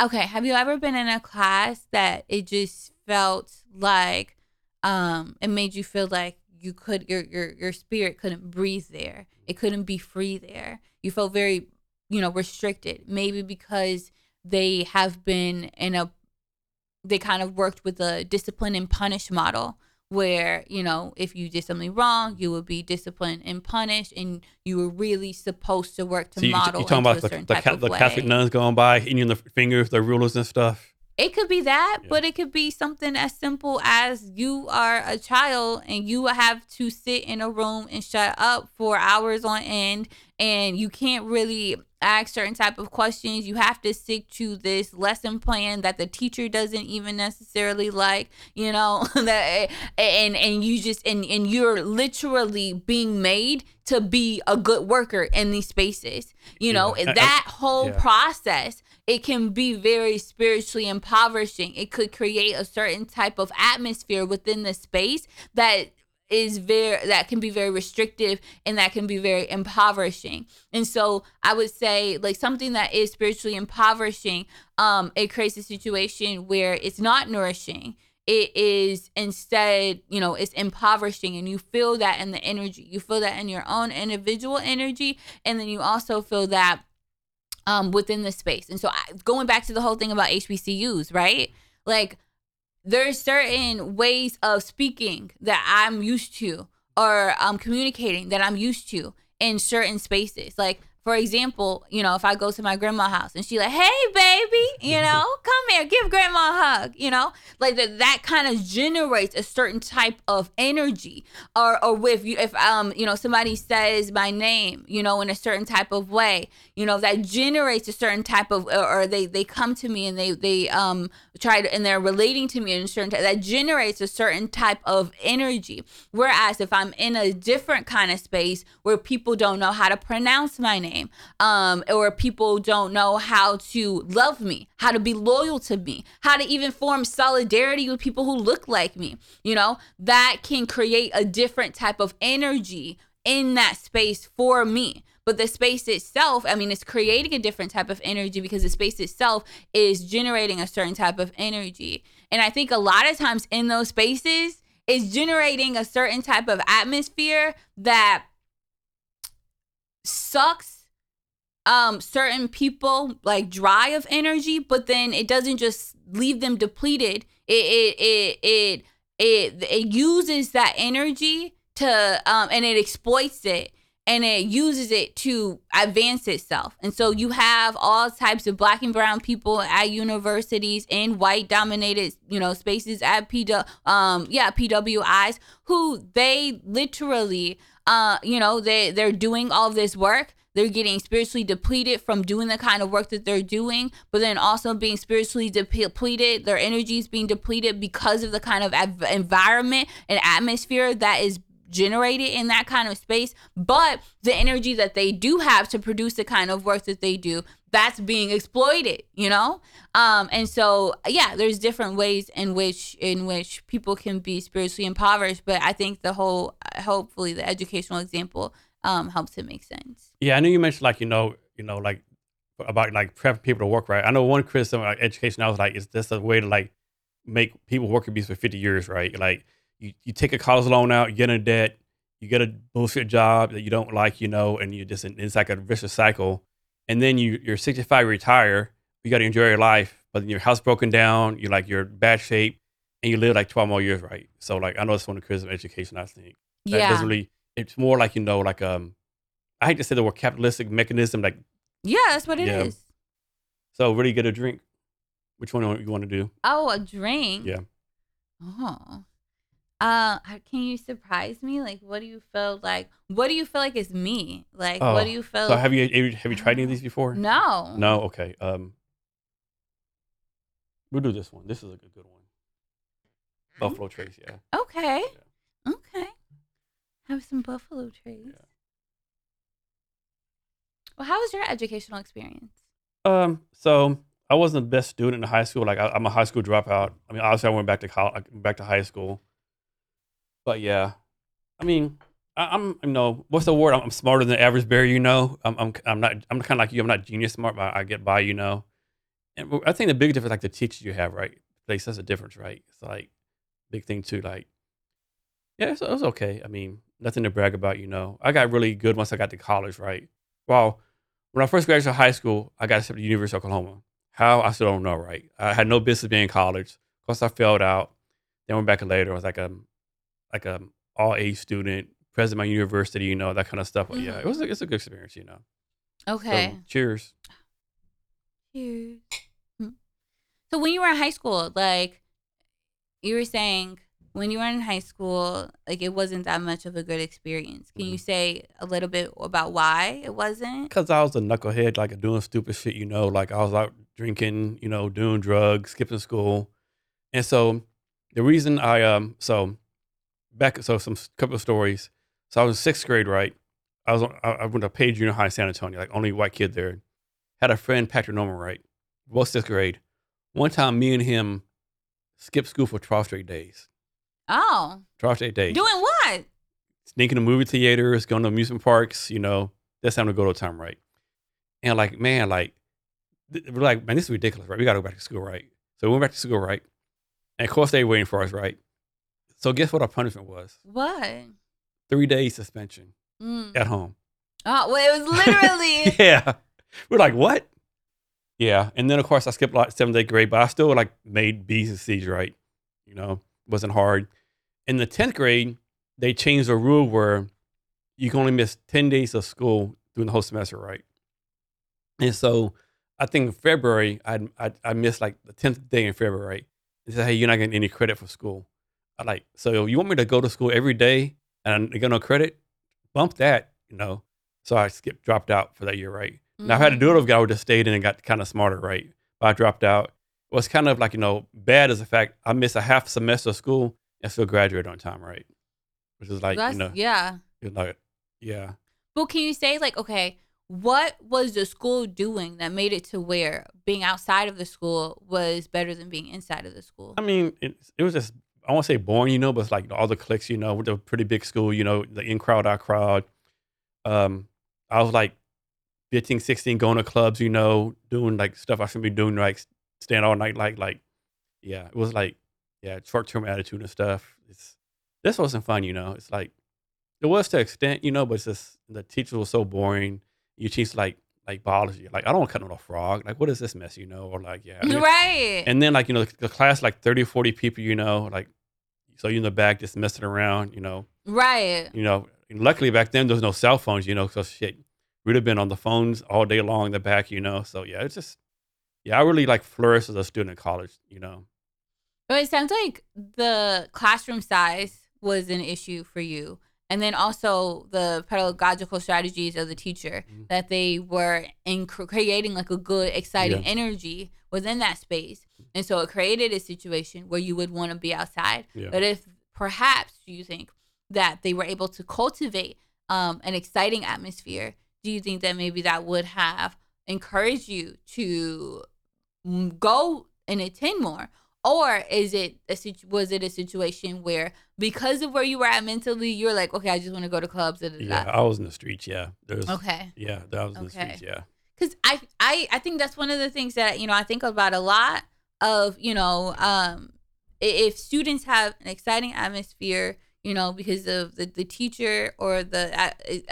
okay, have you ever been in a class that it just felt like it made you feel like you could your spirit couldn't breathe there. It couldn't be free there. You felt very, you know, restricted, maybe because they have been they kind of worked with a discipline and punish model where, you know, if you did something wrong, you would be disciplined and punished, and you were really supposed to work to model. You're talking about the Catholic nuns going by, eating the fingers, the rulers and stuff. It could be that, yeah. But it could be something as simple as you are a child and you have to sit in a room and shut up for hours on end, and you can't really ask certain type of questions. You have to stick to this lesson plan that the teacher doesn't even necessarily like, you know, and you're literally being made to be a good worker in these spaces. You know, yeah. That whole process, it can be very spiritually impoverishing. It could create a certain type of atmosphere within the space that can be very restrictive, and that can be very impoverishing. And so I would say, like, something that is spiritually impoverishing, it creates a situation where it's not nourishing. It is instead, you know, it's impoverishing, and you feel that in the energy. You feel that in your own individual energy, and then you also feel that within the space. And so going back to the whole thing about HBCUs, right? Like, there's certain ways of speaking that I'm used to, or communicating that I'm used to in certain spaces. Like, For example, you know, if I go to my grandma's house and she like, hey, baby, you know, come here, give grandma a hug, you know, like that kind of generates a certain type of energy. Or with you, if, you know, somebody says my name, you know, in a certain type of way, you know, that generates a certain type of, or they come to me and they try to, and they're relating to me in a certain type, that generates a certain type of energy. Whereas if I'm in a different kind of space where people don't know how to pronounce my name, or people don't know how to love me, how to be loyal to me, how to even form solidarity with people who look like me, you know, that can create a different type of energy in that space for me. But the space itself, I mean, it's creating a different type of energy because the space itself is generating a certain type of energy. And I think a lot of times in those spaces, it's generating a certain type of atmosphere that sucks certain people like dry of energy, but then it doesn't just leave them depleted. It uses that energy to and it exploits it, and it uses it to advance itself. And so you have all types of Black and brown people at universities in white dominated, you know, spaces at PWIs who they literally you know, they're doing all this work. They're getting spiritually depleted from doing the kind of work that they're doing, but then also being spiritually depleted. Their energy is being depleted because of the kind of environment and atmosphere that is generated in that kind of space. But the energy that they do have to produce the kind of work that they do, that's being exploited, you know? And so, yeah, there's different ways in which people can be spiritually impoverished. But I think the whole, hopefully the educational example helps it make sense. Yeah, I know you mentioned like, you know, like about like prepping people to work, right? I know one criticism like education, I was like, is this a way to like make people work abuse for 50 years, right? Like you take a college loan out, you get in debt, you get a bullshit job that you don't like, you know, and you just, it's like a vicious cycle. And then you're 65, retire, you got to enjoy your life, but then your house broken down, you're in bad shape, and you live like 12 more years, right? So like, I know it's one of the criticism of education, I think. That yeah. Doesn't really, it's more like, you know, like, I hate to say the word capitalistic mechanism, like. Yeah, that's what it yeah. is. So really get a drink. Which one do you want to do? Oh, a drink? Yeah. Oh. Can you surprise me? Like, what do you feel like is me? Like, oh. What do you feel? So have you tried any of these before? No. No? Okay. We'll do this one. This is a good one. Buffalo Trace, yeah. Okay. Yeah. Okay. Have some Buffalo Trace. Yeah. Well, how was your educational experience? So I wasn't the best student in high school. Like I'm a high school dropout. I mean, obviously I went back to college, back to high school. But yeah, I mean, I'm you know, what's the word? I'm smarter than the average bear. You know, I'm not. I'm kind of like you. I'm not genius smart, but I get by. You know, and I think the big difference, like the teachers you have, right? Like that's a difference, right? It's like big thing too. Like, yeah, it was okay. I mean, nothing to brag about. You know, I got really good once I got to college, right? Well, when I first graduated high school, I got accepted to the University of Oklahoma. How, I still don't know, right? I had no business being in college. Of course, I failed out. Then went back later. I was like a all-A student, president of my university, you know, that kind of stuff. But yeah, it's a good experience, you know. Okay. So, cheers. Cheers. So when you were in high school, like you were saying, when you were in high school, like it wasn't that much of a good experience. Can you say a little bit about why it wasn't? Because I was a knucklehead, like doing stupid shit, you know, like I was out drinking, you know, doing drugs, skipping school. And so the reason I, some couple of stories. So I was in sixth grade, right? I went to Page Junior High in San Antonio, like only white kid there. Had a friend, Patrick Norman, right? Both sixth grade. One time me and him skipped school for 12 straight days. Oh. 12 straight days. Doing what? Sneaking to movie theaters, going to amusement parks, you know, that's time to go to time, right? And like, man, like, we're like, man, this is ridiculous, right? We got to go back to school, right? So we went back to school, right? And of course they were waiting for us, right? So guess what our punishment was? What? 3 days suspension at home. Oh, well, it was literally. Yeah. We're like, what? Yeah. And then of course I skipped like 7th, 8th grade, but I still like made B's and C's, right? You know, wasn't hard. In the 10th grade, they changed a rule where you can only miss 10 days of school during the whole semester, right? And so I think in February, I missed like the 10th day in February. They said, hey, you're not getting any credit for school. I like, so you want me to go to school every day and I get no credit? Bump that, you know. So I dropped out for that year, right? Mm-hmm. Now, if I had to do it again, I would have stayed in and got kind of smarter, right? But I dropped out. What's kind of like, you know, bad is the fact I missed a half semester of school and still graduate on time, right? Which is like, But can you say like, okay, what was the school doing that made it to where being outside of the school was better than being inside of the school? I mean, it was just, I won't say boring, you know, but it's like all the cliques, you know, with a pretty big school, you know, the in crowd, out crowd. I was like 15, 16, going to clubs, you know, doing like stuff I shouldn't be doing, like staying all night, it was like, short-term attitude and stuff. This wasn't fun, you know. It's like, it was to an extent, you know, but it's just, the teacher was so boring. You teach like biology. Like, I don't want to cut on a frog. Like, what is this mess, you know? Or like, yeah. I mean, right. And then like, you know, the class, like 30, 40 people, you know, like, so you're in the back just messing around, you know. Right. You know, and luckily back then there was no cell phones, you know, so shit, we'd have been on the phones all day long in the back, you know. So yeah, it's just, I really like flourished as a student in college, you know. But it sounds like the classroom size was an issue for you. And then also the pedagogical strategies of the teacher, mm-hmm. that they were in creating like a good, exciting energy within that space. And so it created a situation where you would want to be outside. Yeah. But if perhaps you think that they were able to cultivate an exciting atmosphere, do you think that maybe that would have encouraged you to go and attend more? Or is it was it a situation where because of where you were at mentally, you're like, okay, I just want to go to clubs. Da, da, da. Yeah, I was in the streets. Yeah. I was in the streets. Yeah. Because I think that's one of the things that, you know, I think about a lot of, you know, if students have an exciting atmosphere, you know, because of the teacher or the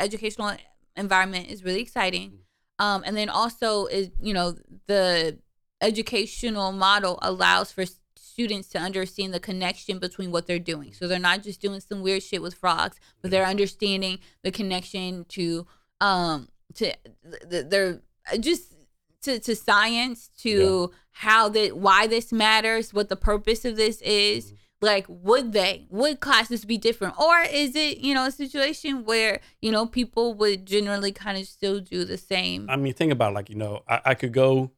educational environment is really exciting. And then also, is, you know, the educational model allows for students to understand the connection between what they're doing. So they're not just doing some weird shit with frogs, but they're understanding the connection to science, to how that, why this matters, what the purpose of this is. Like, would classes be different? Or is it, you know, a situation where, you know, people would generally kind of still do the same? I mean, think about like, you know, I could go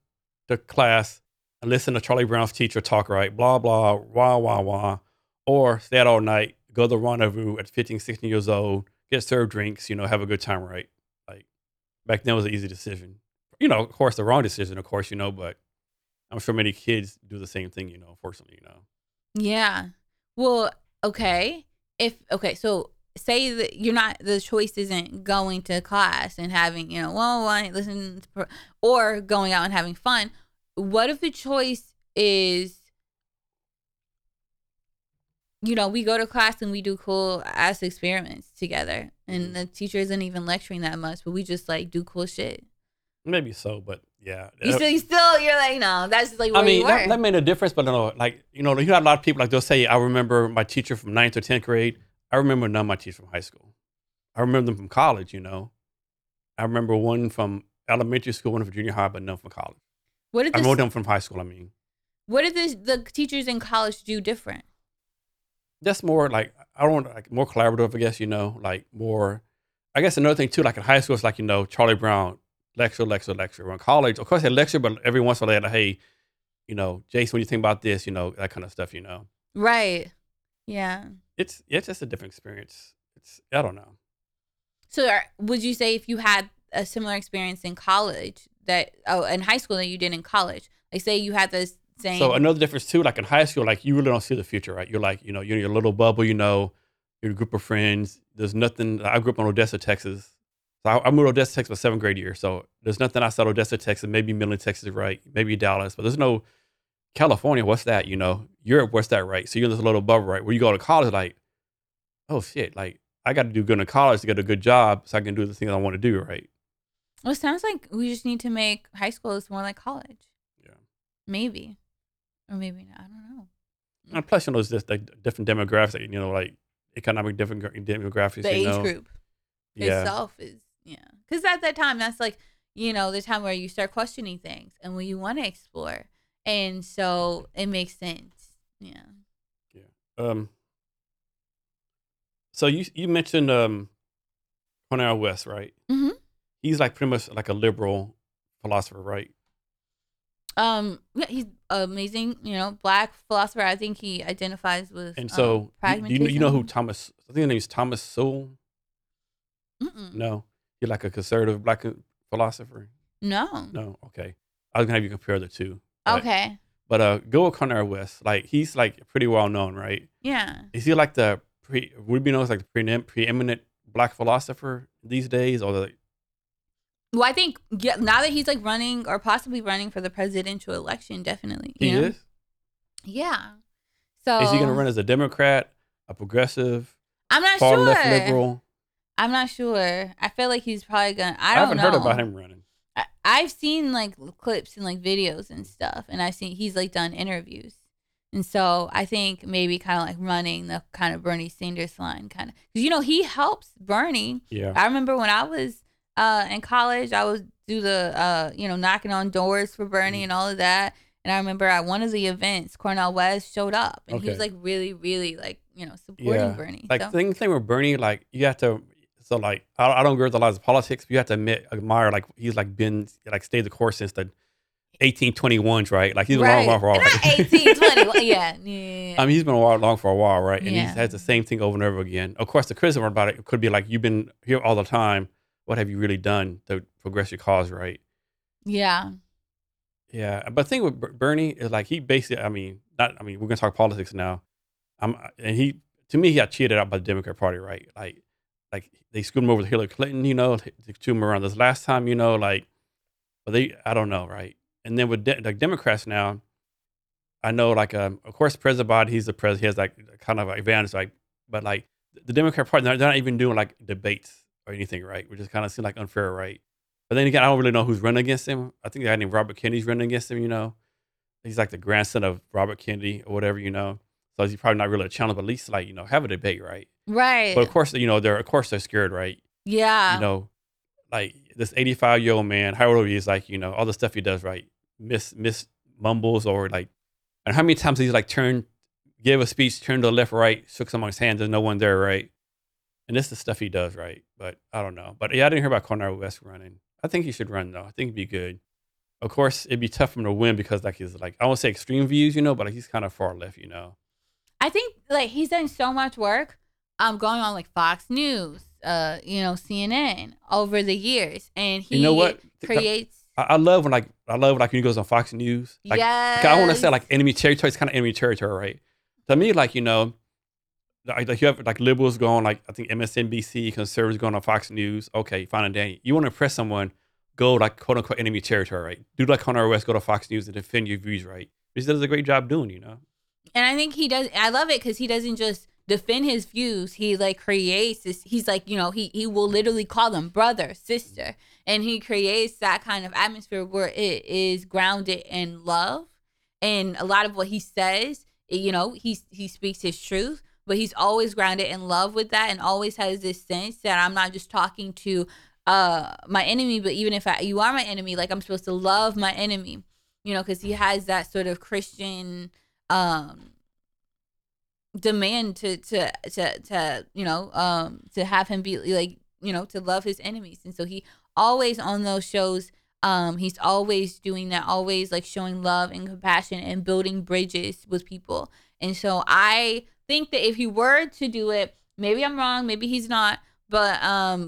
to class and listen to Charlie Brown's teacher talk, right? Blah, blah, wah, wah, wah. Or stay out all night, go to the rendezvous at 15, 16 years old, get served drinks, you know, have a good time, right? Like back then was an easy decision. You know, of course, the wrong decision, of course, you know, but I'm sure many kids do the same thing, you know, unfortunately, you know. Yeah. Well, okay. So say that you're not, the choice isn't going to class and having, you know, or going out and having fun. What if the choice is, you know, we go to class and we do cool ass experiments together and the teacher isn't even lecturing that much, but we just like do cool shit? Maybe so, but yeah. You're like, no, that's like where you were. That made a difference, but no, like, you know, a lot of people like they'll say, I remember my teacher from 9th or 10th grade. I remember none of my teachers from high school. I remember them from college, you know. I remember one from elementary school, one from junior high, but none from college. I remember them from high school, I mean. What did the teachers in college do different? That's more like, more collaborative, I guess, you know, like more, I guess another thing too, like in high school, it's like, you know, Charlie Brown, lecture. We're in college, of course they lecture, but every once in a while they're like, hey, you know, Jason, what do you think about this? You know, that kind of stuff, you know. Right. Yeah. It's just a different experience. I don't know. So would you say if you had a similar experience in college in high school that you did in college, like say you had this same. So another difference too, like in high school, like you really don't see the future, right? You're like, you know, you're in your little bubble, you know, you're a group of friends. There's nothing. I grew up in Odessa, Texas. So I moved to Odessa, Texas for 7th grade year. So there's nothing outside Odessa, Texas, maybe Midland, Texas, right? Maybe Dallas, but there's no California, what's that, you know? Europe, what's that, right? So you're in this little bubble, right? Where you go to college, like, oh shit, like I got to do good in college to get a good job so I can do the things I want to do, right? Well, it sounds like we just need to make high school more like college. Yeah. Maybe. Or maybe not, I don't know. And plus, you know, it's just like different demographics, you know, like economic different demographics, the age group itself is, yeah. Because at that time, that's like, you know, the time where you start questioning things and when you want to explore. And so it makes sense. Yeah. Yeah. So you mentioned Cornel West, right? Mm-hmm. He's like pretty much like a liberal philosopher, right? Yeah, he's amazing, you know, black philosopher. I think he identifies with and so pragmatism. You know who Thomas, I think his name is Thomas Sowell? Mm-mm. No, you're like a conservative black philosopher? No. No, okay. I was going to have you compare the two. But, okay. But go with Cornel West. Like, he's like pretty well known, right? Yeah. Is he like the, would be known as like the preeminent black philosopher these days? Or the, well, I think now that he's like running or possibly running for the presidential election, definitely. He know? Is? Yeah. So is he going to run as a Democrat, a progressive, I'm not far sure. left liberal? I'm not sure. I feel like he's probably going to. I haven't heard about him running. I've seen like clips and like videos and stuff. And I've seen he's like done interviews. And so I think maybe kind of like running the kind of Bernie Sanders line kind of. Because, you know, he helps Bernie. Yeah. I remember when I was. In college, I would do the, knocking on doors for Bernie and all of that. And I remember at one of the events, Cornel West showed up. And he was, like, really, really, like, you know, supporting Bernie. Like, so. thing with Bernie, like, you have to, so, like, I don't agree with a lot of politics, but you have to admire, like, he's, like, been, like, stayed the course since the 1821s, right? Like, he's been along for a while. Right? 1821, yeah. I mean, he's been along for a while, right? And he's had the same thing over and over again. Of course, the criticism about it could be, like, you've been here all the time. What have you really done to progress your cause, right? Yeah. Yeah. But the thing with Bernie is like he basically, we're going to talk politics now. And he, to me, he got cheated out by the Democrat Party, right? Like they screwed him over with Hillary Clinton, you know, they threw him around this last time, you know, like, but they, I don't know, right? And then with like Democrats now, I know like, of course, President Biden, he's the president, he has like kind of an advantage, like, but like the Democrat Party, they're not even doing like debates. Or anything, right? Which is kind of seemed like unfair, right? But then again, I don't really know who's running against him. I think the guy named Robert Kennedy's running against him, you know. He's like the grandson of Robert Kennedy or whatever, you know. So he's probably not really a challenge, but at least like, you know, have a debate, right? Right. But of course, you know, they're scared, right? Yeah. You know, like this 85-year-old man, how old he is, like, you know, all the stuff he does, right? Miss mumbles or like, and how many times he's like gave a speech, turned to the left, right, shook someone's hand, there's no one there, right? And this is the stuff he does, right? But I don't know. But yeah, I didn't hear about Cornel West running. I think he should run, though. I think it'd be good. Of course, it'd be tough for him to win because, like, his, like, I won't say extreme views, you know, but like, he's kind of far left, you know. I think, like, he's done so much work going on, like, Fox News, CNN over the years. And he creates. I love when he goes on Fox News. Like, yes. I want to say, like, enemy territory. It's kind of enemy territory, right? To me, like, you know. Like you have like liberals going like I think MSNBC, conservatives going on Fox News. Okay, fine and dandy. You want to impress someone, go like quote unquote enemy territory, right? Do like Cornel West, go to Fox News and defend your views, right? Which does a great job doing, you know. And I think he does. I love it because he doesn't just defend his views. He like creates this. He's like, you know, he will literally call them brother, sister, and he creates that kind of atmosphere where it is grounded in love. And a lot of what he says, you know, he speaks his truth. But he's always grounded in love with that and always has this sense that I'm not just talking to my enemy, but even if you are my enemy, like I'm supposed to love my enemy, you know, because he has that sort of Christian demand to you know, to have him be like, you know, to love his enemies. And so he always on those shows, he's always doing that, always like showing love and compassion and building bridges with people. And so I think that if he were to do it, maybe I'm wrong, maybe he's not, but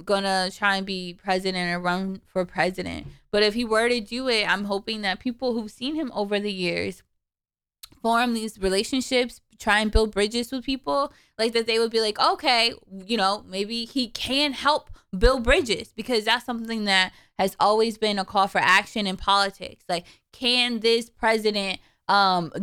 gonna try and be president or run for president. But if he were to do it, I'm hoping that people who've seen him over the years form these relationships, try and build bridges with people, like that they would be like, okay, you know, maybe he can help build bridges, because that's something that has always been a call for action in politics. Like, can this president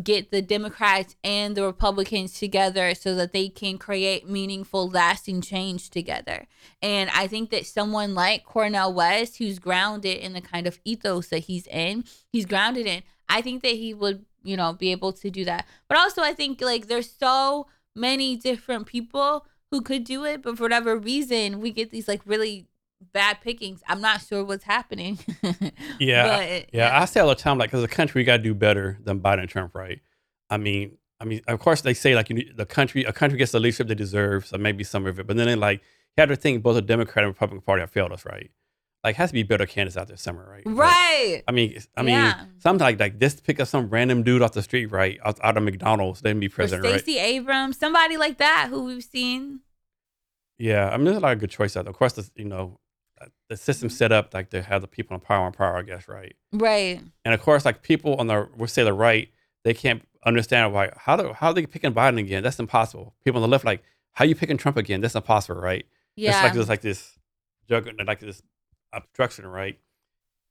get the Democrats and the Republicans together so that they can create meaningful, lasting change together? And I think that someone like Cornel West, who's grounded in the kind of ethos that he's grounded in, I think that he would, you know, be able to do that. But also I think like there's so many different people who could do it, but for whatever reason, we get these like really bad pickings. I'm not sure what's happening. I say all the time, like, as a country, we got to do better than Biden and Trump, right? I mean, of course, they say, like, you need a country gets the leadership they deserve, so maybe some of it. But then, you have to think both the Democrat and Republican Party have failed us, right? Like, has to be better candidates out there somewhere, right? Right. Like, I mean, something like this, pick up some random dude off the street, right? Out of McDonald's, then be president, or Stacey Abrams, somebody like that who we've seen. Yeah, I mean, there's a lot of good choices out there. Of course, the system set up like to have the people on power, I guess, right? Right. And of course, like people on the, we'll say the right, they can't understand why. How are they picking Biden again? That's impossible. People on the left, like, how are you picking Trump again? That's impossible, right? Yeah. It's like this obstruction, right?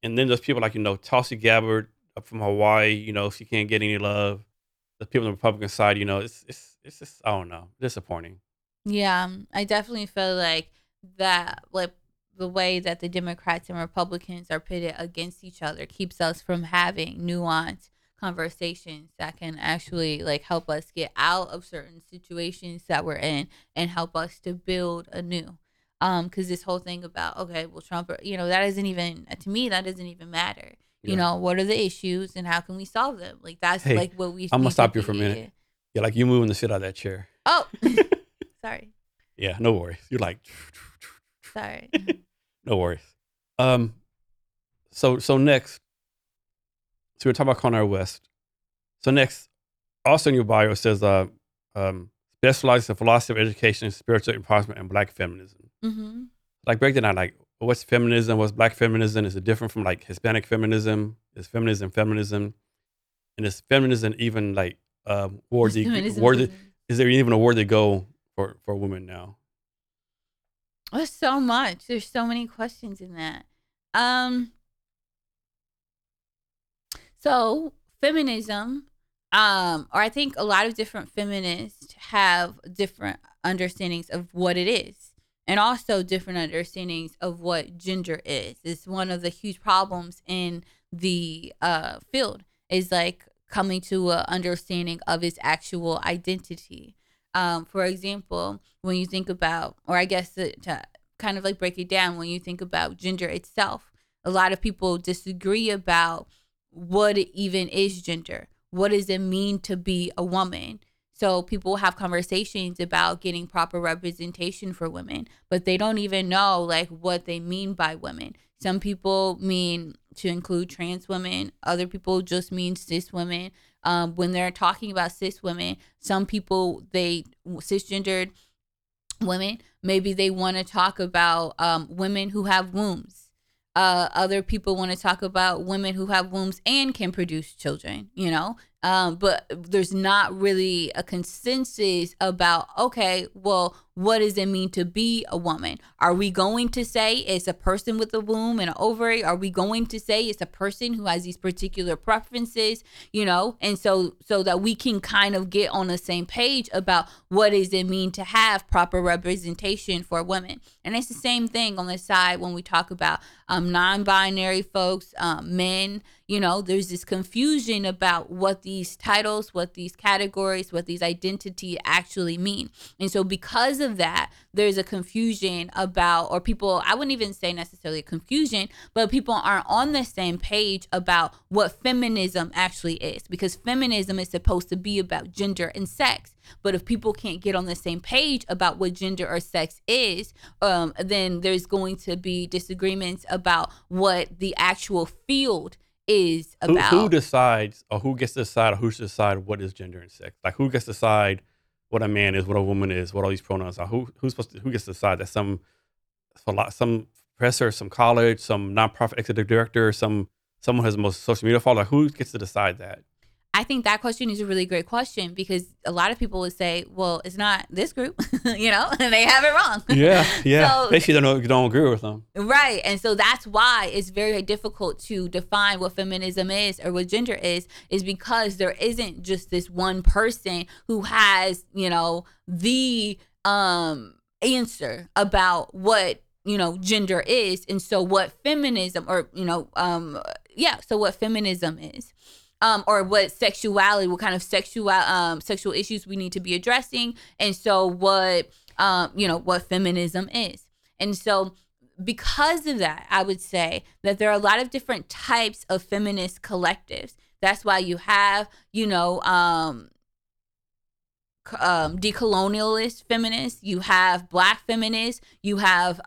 And then there's people like Tulsi Gabbard up from Hawaii. She can't get any love. The people on the Republican side, it's just, I don't know, disappointing. Yeah, I definitely feel like that, like the way that the Democrats and Republicans are pitted against each other keeps us from having nuanced conversations that can actually help us get out of certain situations that we're in and help us to build anew. Because this whole thing about, okay, well, Trump, that isn't even, to me, that doesn't even matter. Yeah. What are the issues and how can we solve them? Like, that's what we. I'm gonna stop you for a minute. Yeah, like you moving the shit out of that chair. Oh, sorry. Yeah, no worries. You're like. Sorry. No worries. So next, so we're talking about Cornel West. So next, also in your bio, it says, specializes in philosophy of education, spiritual empowerment, and black feminism. Mm-hmm. Like, break that down. Like, what's feminism? What's black feminism? Is it different from Hispanic feminism? Is feminism? And is feminism even worthy? Is there even a worthy goal for a woman now? There's so much. There's so many questions in that. So feminism, or I think a lot of different feminists have different understandings of what it is, and also different understandings of what gender is. It's one of the huge problems in the field is coming to an understanding of its actual identity. For example, when you think about, or I guess to kind of break it down, when you think about gender itself, a lot of people disagree about what it even is gender. What does it mean to be a woman? So people have conversations about getting proper representation for women, but they don't even know what they mean by women. Some people mean to include trans women. Other people just mean cis women. When they're talking about cis women, some people, cisgendered women, maybe they want to talk about women who have wombs. Other people want to talk about women who have wombs and can produce children, but there's not really a consensus about, okay, well, what does it mean to be a woman? Are we going to say it's a person with a womb and an ovary? Are we going to say it's a person who has these particular preferences, And so that we can kind of get on the same page about what does it mean to have proper representation for women? And it's the same thing on the side when we talk about non-binary folks, men. There's this confusion about what these titles, what these categories, what these identity actually mean. And so because of that, there's a confusion about, or people, I wouldn't even say necessarily confusion, but people aren't on the same page about what feminism actually is, because feminism is supposed to be about gender and sex. But if people can't get on the same page about what gender or sex is, then there's going to be disagreements about what the actual field is about. Who decides, or who gets to decide, or who should decide what is gender and sex? Like, who gets to decide what a man is, what a woman is, what all these pronouns are? Who gets to decide that? Some professor, some college, some nonprofit executive director, someone who has the most social media followers. Like, who gets to decide that? I think that question is a really great question, because a lot of people would say, well, it's not this group, and they have it wrong. Yeah. So, they should don't agree with them. Right. And so that's why it's very difficult to define what feminism is or what gender is because there isn't just this one person who has, the answer about what, gender is. And so what feminism what feminism is. Or what kind of sexual issues we need to be addressing. And so what feminism is. And so because of that, I would say that there are a lot of different types of feminist collectives. That's why you have, you know, decolonialist feminists, you have Black feminists, you have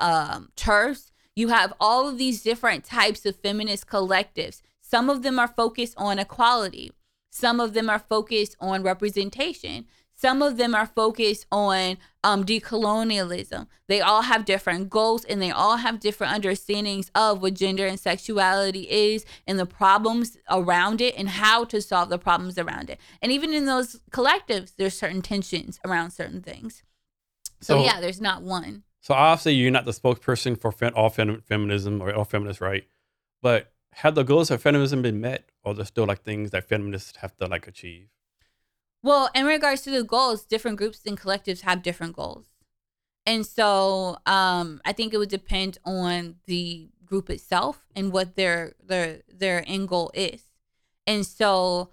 TERFs, you have all of these different types of feminist collectives. Some of them are focused on equality. Some of them are focused on representation. Some of them are focused on decolonialism. They all have different goals and they all have different understandings of what gender and sexuality is and the problems around it and how to solve the problems around it. And even in those collectives, there's certain tensions around certain things. So yeah, there's not one. So obviously you're not the spokesperson for all feminism or all feminists, right? But have the goals of feminism been met, or there's still like things that feminists have to like achieve? Well, in regards to the goals, different groups and collectives have different goals. And so I think it would depend on the group itself and what their end goal is. And so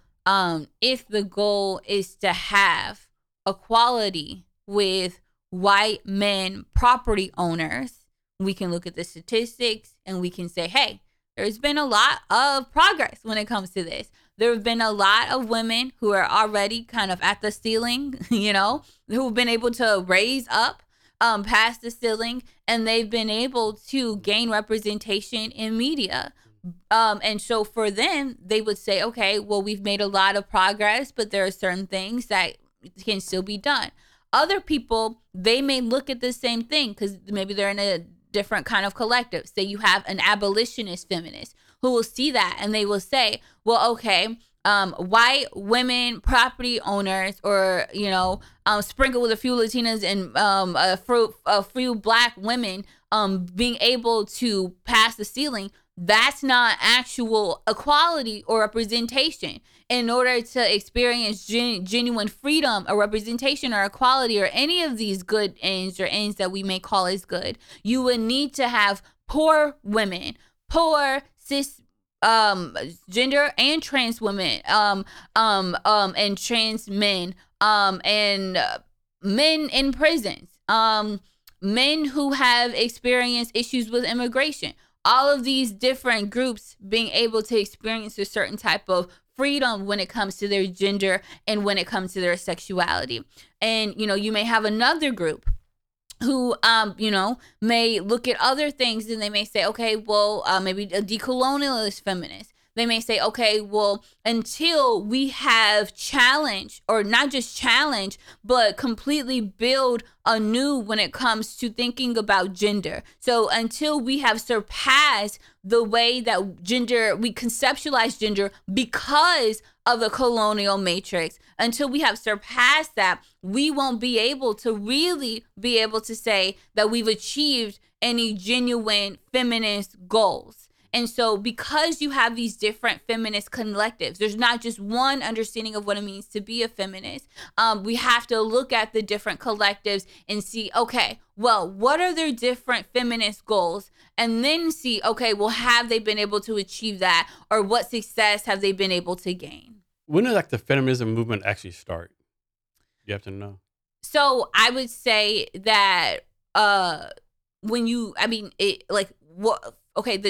if the goal is to have equality with white men property owners, we can look at the statistics and we can say, hey, there's been a lot of progress when it comes to this. There have been a lot of women who are already kind of at the ceiling, you know, who've been able to raise up past the ceiling, and they've been able to gain representation in media. And so for them, they would say, okay, well, we've made a lot of progress, but there are certain things that can still be done. Other people, they may look at the same thing because maybe they're in a different kind of collective. Say you have an abolitionist feminist who will see that and they will say, well, okay, white women, property owners, or, you know, sprinkled with a few Latinas and a few Black women being able to pass the ceiling, that's not actual equality or representation. In order to experience genuine freedom or representation or equality or any of these good ends or ends that we may call as good, you would need to have poor women, poor cis gender and trans women and trans men and men in prisons, men who have experienced issues with immigration. All of these different groups being able to experience a certain type of freedom when it comes to their gender and when it comes to their sexuality. And, you know, you may have another group who, you know, may look at other things and they may say, okay, well, maybe a decolonialist feminist. They may say, okay, well, until we have challenge, or not just challenge, but completely build anew when it comes to thinking about gender. So until we have surpassed the way that gender, we conceptualize gender because of the colonial matrix, until we have surpassed that, we won't be able to really be able to say that we've achieved any genuine feminist goals. And so because you have these different feminist collectives, there's not just one understanding of what it means to be a feminist. We have to look at the different collectives and see, okay, well, what are their different feminist goals? And then see, okay, well, have they been able to achieve that? Or what success have they been able to gain? When did like the feminism movement actually start? You have to know. So I would say that the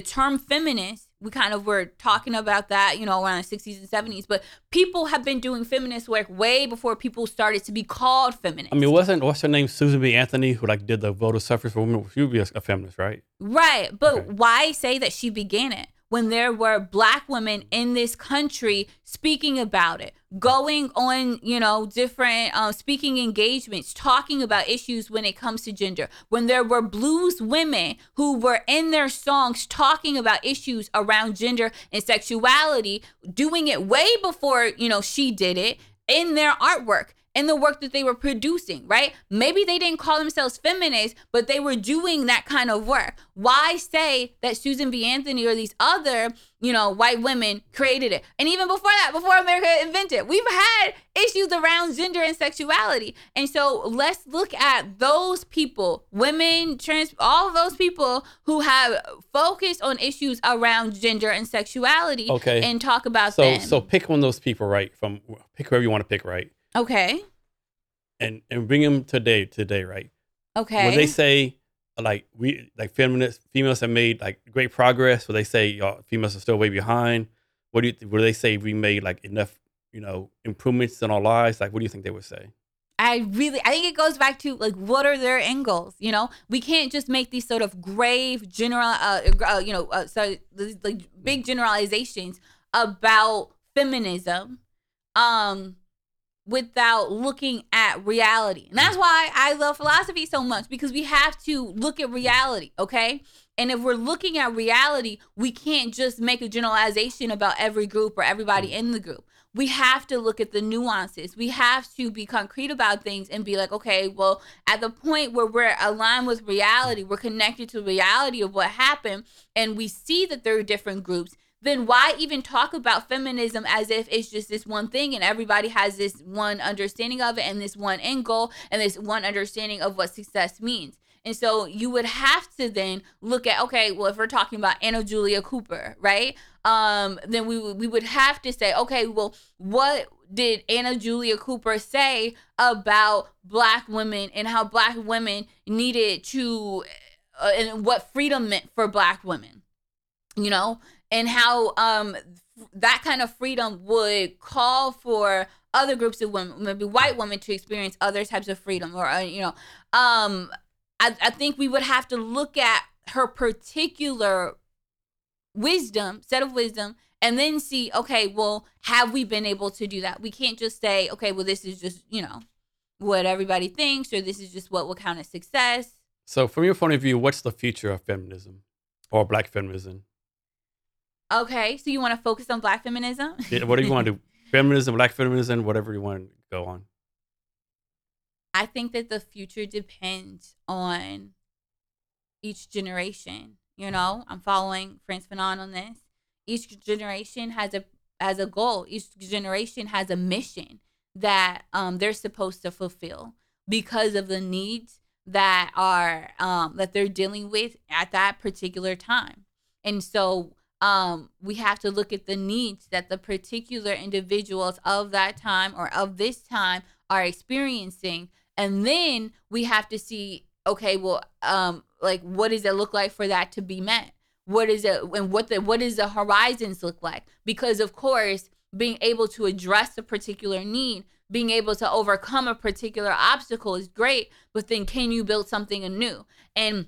term feminist, we kind of were talking about that, you know, around the 60s and 70s, but people have been doing feminist work way before people started to be called feminist. I mean, what's her name, Susan B. Anthony, who like did the voter suffrage for women? She would be a feminist, right? Right, but okay. Why say that she began it when there were Black women in this country speaking about it, going on, you know, different speaking engagements, talking about issues when it comes to gender, when there were blues women who were in their songs talking about issues around gender and sexuality, doing it way before, you know, she did it, in their artwork, in the work that they were producing, right? Maybe they didn't call themselves feminists, but they were doing that kind of work. Why say that Susan B. Anthony or these other, you know, white women created it? And even before that, before America invented it, we've had issues around gender and sexuality. And so let's look at those people, women, trans, all those people who have focused on issues around gender and sexuality, okay, and talk about them. So pick one of those people, right? Pick whoever you want to pick, right? Okay. And bring them today, right? Okay. When they say like we like females have made like great progress, where they say females are still way behind. What do you, would they say we made like enough, you know, improvements in our lives? Like, what do you think they would say? I think it goes back to like, what are their angles? You know, we can't just make these sort of grave general, like big generalizations about feminism, without looking at reality. And that's why I love philosophy so much, because we have to look at reality. Okay. And if we're looking at reality, we can't just make a generalization about every group or everybody in the group. We have to look at the nuances. We have to be concrete about things and be like, okay, well, at the point where we're aligned with reality, we're connected to reality of what happened, and we see that there are different groups, then why even talk about feminism as if it's just this one thing and everybody has this one understanding of it and this one end goal and this one understanding of what success means? And so you would have to then look at, okay, well, if we're talking about Anna Julia Cooper, right? Then we would have to say, okay, well, what did Anna Julia Cooper say about Black women and how Black women needed to, and what freedom meant for Black women, you know? And how that kind of freedom would call for other groups of women, maybe white women, to experience other types of freedom, or, you know, I think we would have to look at her particular wisdom, set of wisdom, and then see, okay, well, have we been able to do that? We can't just say, okay, well, this is just, you know, what everybody thinks, or this is just what will count as success. So from your point of view, what's the future of feminism or Black feminism? Okay, so you want to focus on Black feminism? Yeah, what do you want to do? Feminism, Black feminism, whatever you want to go on. I think that the future depends on each generation. You know, I'm following France Fanon on this. Each generation has a goal. Each generation has a mission that they're supposed to fulfill because of the needs that are that they're dealing with at that particular time. And so we have to look at the needs that the particular individuals of that time or of this time are experiencing. And then we have to see, okay, well, like, what does it look like for that to be met? What is it, and what does the horizons look like? Because of course, being able to address a particular need, being able to overcome a particular obstacle is great, but then can you build something anew? And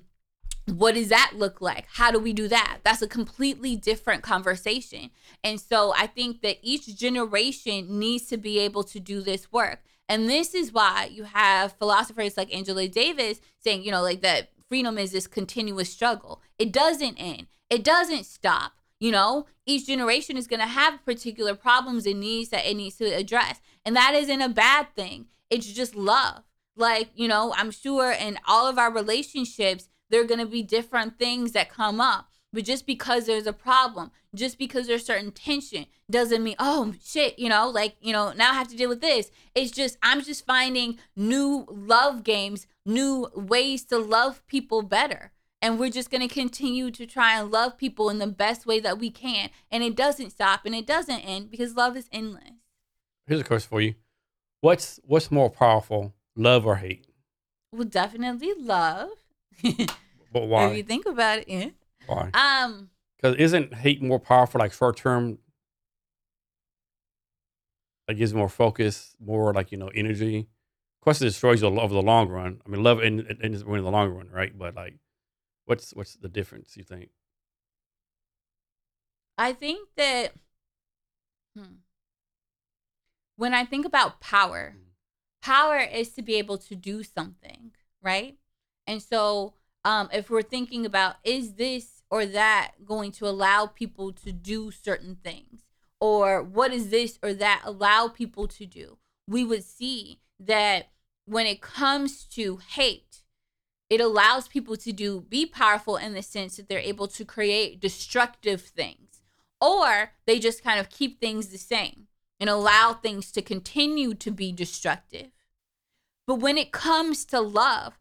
what does that look like? How do we do that? That's a completely different conversation. And so I think that each generation needs to be able to do this work. And this is why you have philosophers like Angela Davis saying, you know, like that freedom is this continuous struggle. It doesn't end. It doesn't stop. You know, each generation is going to have particular problems and needs that it needs to address. And that isn't a bad thing. It's just love. Like, you know, I'm sure in all of our relationships, there are going to be different things that come up. But just because there's a problem, just because there's certain tension doesn't mean, oh, shit, you know, like, you know, now I have to deal with this. It's just, I'm just finding new love games, new ways to love people better. And we're just going to continue to try and love people in the best way that we can. And it doesn't stop and it doesn't end, because love is endless. Here's a question for you. What's more powerful, love or hate? Well, definitely love. But why? If you think about it, yeah. Why? Because isn't hate more powerful, like short term? Like, gives more focus, more like, you know, energy. Of course, it destroys you over the long run. I mean, love ends in the long run, right? But like, what's the difference, you think? I think that when I think about power, power is to be able to do something, right? And so if we're thinking about, is this or that going to allow people to do certain things, or what is this or that allow people to do, we would see that when it comes to hate, it allows people to be powerful in the sense that they're able to create destructive things, or they just kind of keep things the same and allow things to continue to be destructive. But when it comes to love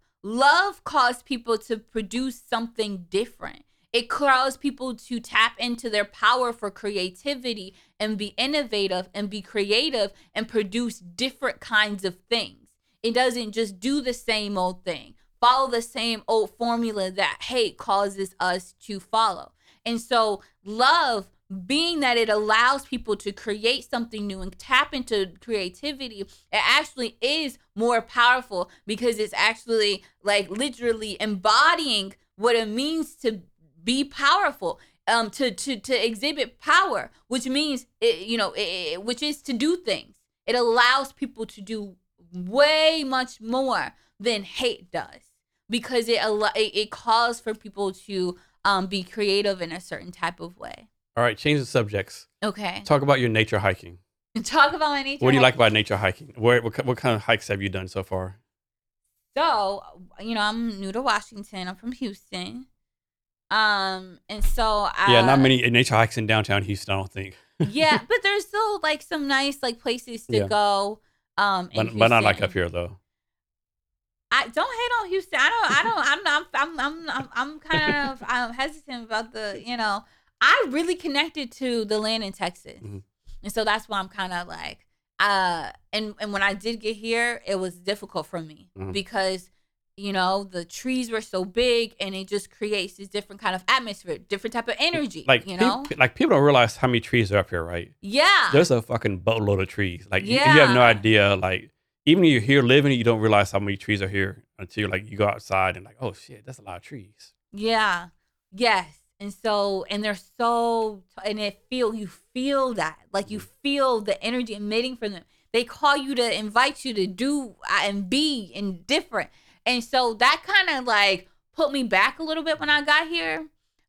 caused people to produce something different. It caused people to tap into their power for creativity and be innovative and be creative and produce different kinds of things. It doesn't just do the same old thing. follow the same old formula that hate causes us to follow. And so love, being that it allows people to create something new and tap into creativity, it actually is more powerful because it's actually like literally embodying what it means to be powerful, to exhibit power, which means, which is to do things. It allows people to do way much more than hate does because it calls for people to be creative in a certain type of way. All right, change the subjects. Okay. Talk about your nature hiking. Talk about my nature. What do you like about nature hiking? What kind of hikes have you done so far? So, I'm new to Washington. I'm from Houston. And so not many nature hikes in downtown Houston, I don't think. Yeah, but there's still like some nice like places to go. But not like up here though. I don't hate on Houston. I'm kind of hesitant about the, I really connected to the land in Texas. Mm-hmm. And so that's why I'm kind of like, and when I did get here, it was difficult for me because, the trees were so big and it just creates this different kind of atmosphere, different type of energy, Like people don't realize how many trees are up here, right? Yeah. There's a fucking boatload of trees. You have no idea, even if you're here living, you don't realize how many trees are here until you go outside and oh shit, that's a lot of trees. Yeah. Yes. And so, and they're so, and you feel that, you feel the energy emitting from them. They call you to invite you to do and be and different. And so that kind of put me back a little bit when I got here.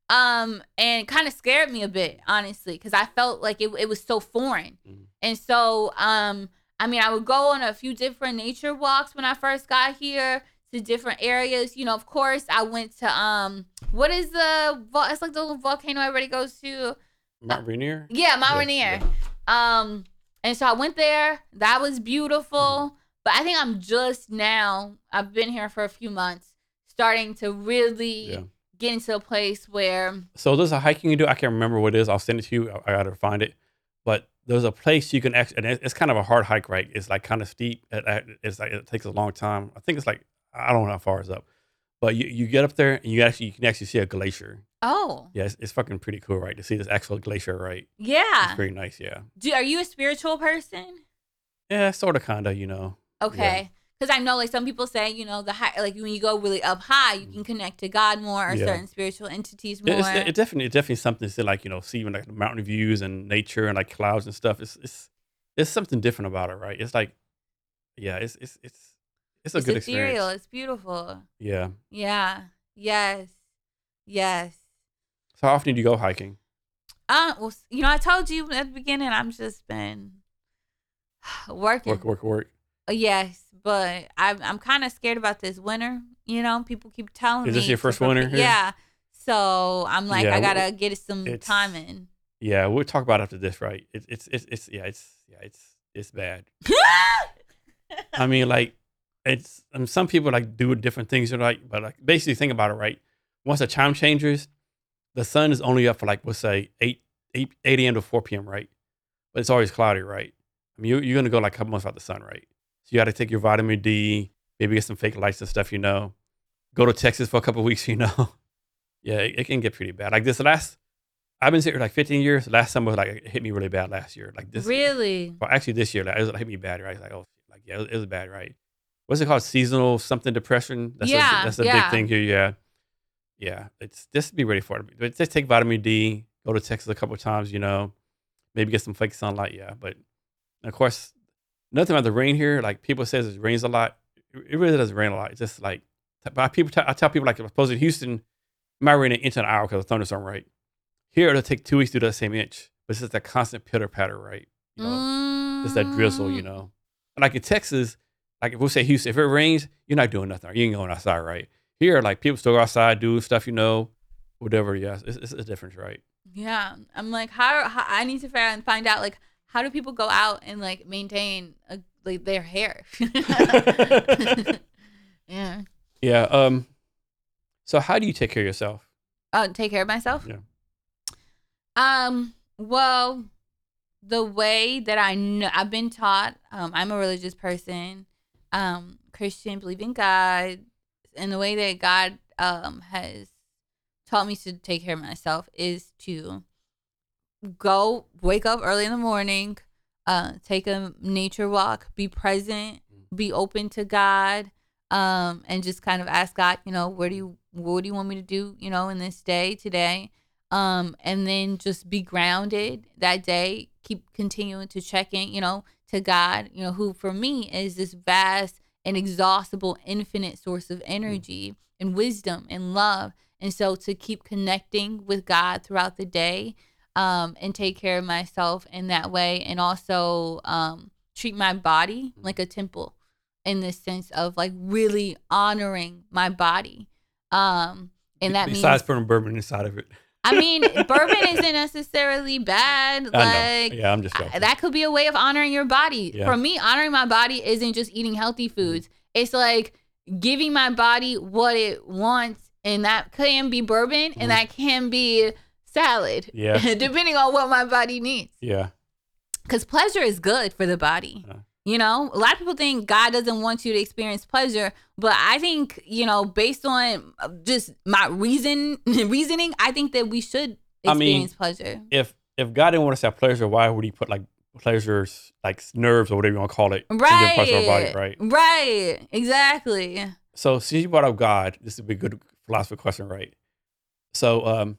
And kind of scared me a bit, honestly, cause I felt like it was so foreign. Mm-hmm. And so, I would go on a few different nature walks when I first got here, to different areas. Of course I went to it's the little volcano everybody goes to, Mount Rainier. Mount Rainier. Yeah. And so I went there. That was beautiful. Mm-hmm. But I think I'm just now, I've been here for a few months, starting to really get into a place where. So there's a hiking you do. I can't remember what it is. I'll send it to you. I gotta find it. But there's a place you can actually, and it's kind of a hard hike, right? It's kind of steep. It's it takes a long time. I think it's I don't know how far it's up, but you get up there and you can actually see a glacier. Oh, yeah, it's fucking pretty cool, right? To see this actual glacier, right? Yeah, it's pretty nice. Yeah. Are you a spiritual person? Yeah, sort of, kinda. Okay, because I know some people say the high, when you go really up high, you can connect to God more or certain spiritual entities more. It's definitely something to seeing the mountain views and nature and clouds and stuff. It's something different about it, right? It's It's good experience. Ethereal. It's beautiful. Yeah. Yeah. Yes. Yes. So how often do you go hiking? I told you at the beginning, I've just been working. Work. Yes, but I'm kind of scared about this winter. People keep telling me. Is this your first winter here? Yeah. So I'm I gotta get some time in. Yeah, we'll talk about it after this, right? It's bad. I mean, some people do different things. But basically think about it, right? Once the time changes, the sun is only up for we'll say 8 a.m. to 4 p.m., right? But it's always cloudy, right? I mean, you're going to go a couple months without the sun, right? So you got to take your vitamin D, maybe get some fake lights and stuff, Go to Texas for a couple of weeks, Yeah, it can get pretty bad. I've been here 15 years. Last summer, it hit me really bad last year. This. Really? Well, actually this year, it hit me bad, right? It was bad, right? What's it called? Seasonal something depression. That's a big thing here. Yeah. Yeah. It's just be ready for it. But just take vitamin D, go to Texas a couple of times, maybe get some fake sunlight. Yeah. But of course, nothing about the rain here. People say it rains a lot. It really doesn't rain a lot. It's just I tell people I suppose in Houston, it might rain an inch an hour because of thunderstorm, right? Here, it'll take 2 weeks to do the same inch. But it's just that constant pitter patter, right? It's that drizzle, And in Texas, if we'll say Houston, if it rains, you're not doing nothing. You ain't going outside, right? Here, people still go outside, do stuff, whatever. Yeah, it's a difference, right? Yeah, I'm how I need to find out how do people go out and maintain their hair? Yeah. Yeah. So how do you take care of yourself? Take care of myself? Yeah. Well, the way that I know I've been taught, I'm a religious person. Christian, believe in God, and the way that God has taught me to take care of myself is to go wake up early in the morning, take a nature walk, be present, be open to God, and just kind of ask God, you know, what do you want me to do, you know, in this day today? And then just be grounded that day, keep continuing to check in, you know, to God, you know, who for me is this vast, inexhaustible, infinite source of energy and wisdom and love. And so to keep connecting with God throughout the day, and take care of myself in that way. And also, treat my body like a temple in the sense of like really honoring my body. And that means besides putting bourbon inside of it. I mean, bourbon isn't necessarily bad. Like, yeah, I'm just that could be a way of honoring your body. Yeah. For me, honoring my body isn't just eating healthy foods. It's like giving my body what it wants, and that can be bourbon, and that can be salad. Yeah, depending on what my body needs. Yeah, because pleasure is good for the body. You know, a lot of people think God doesn't want you to experience pleasure, but I think, you know, based on just my reasoning, I think that we should experience pleasure. If God didn't want us to have pleasure, why would he put like pleasures, like nerves or whatever you want to call it, to give pleasure to our body, right? Right, exactly. So since you brought up God, this would be a good philosophy question, right? So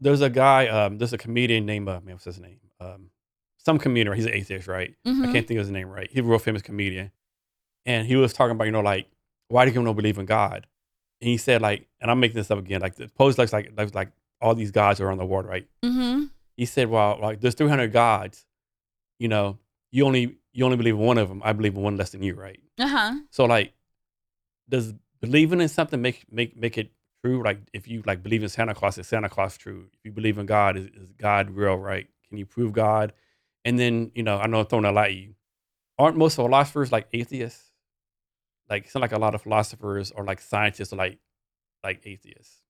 there's a guy, there's a comedian named, what's his name? Some comedian, right? He's an atheist, right? I can't think of his name right. He's a real famous comedian. And he was talking about, you know, like, why do people not believe in God? And he said, like, and I'm making this up again, like, the pose looks like all these gods are on the world, right? He said, well, like, there's 300 gods, you know, you only believe in one of them. I believe in one less than you, right? So, like, does believing in something make it true? Like, if you, like, believe in Santa Claus, is Santa Claus true? If you believe in God, is God real, right? Can you prove God? And then, you know, I know I'm throwing a lot at you. Aren't most philosophers like atheists? Like, it's not like a lot of philosophers or like scientists are like atheists.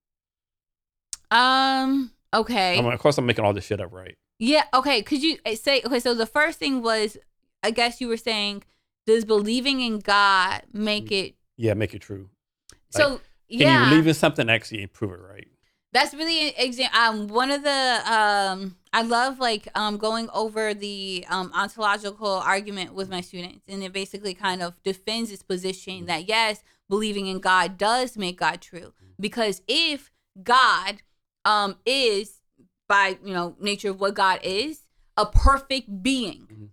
Okay. I mean, of course, I'm making all this shit up, right? Yeah. Okay. Could you say, okay, so the first thing was, I guess you were saying, does believing in God make it? Yeah, make it true. Like, so, yeah. Can you believe in something actually and prove it, right? That's really one of the, I love like going over the ontological argument with my students. And it basically kind of defends its position that yes, believing in God does make God true. Because if God is, by you know nature of what God is, a perfect being,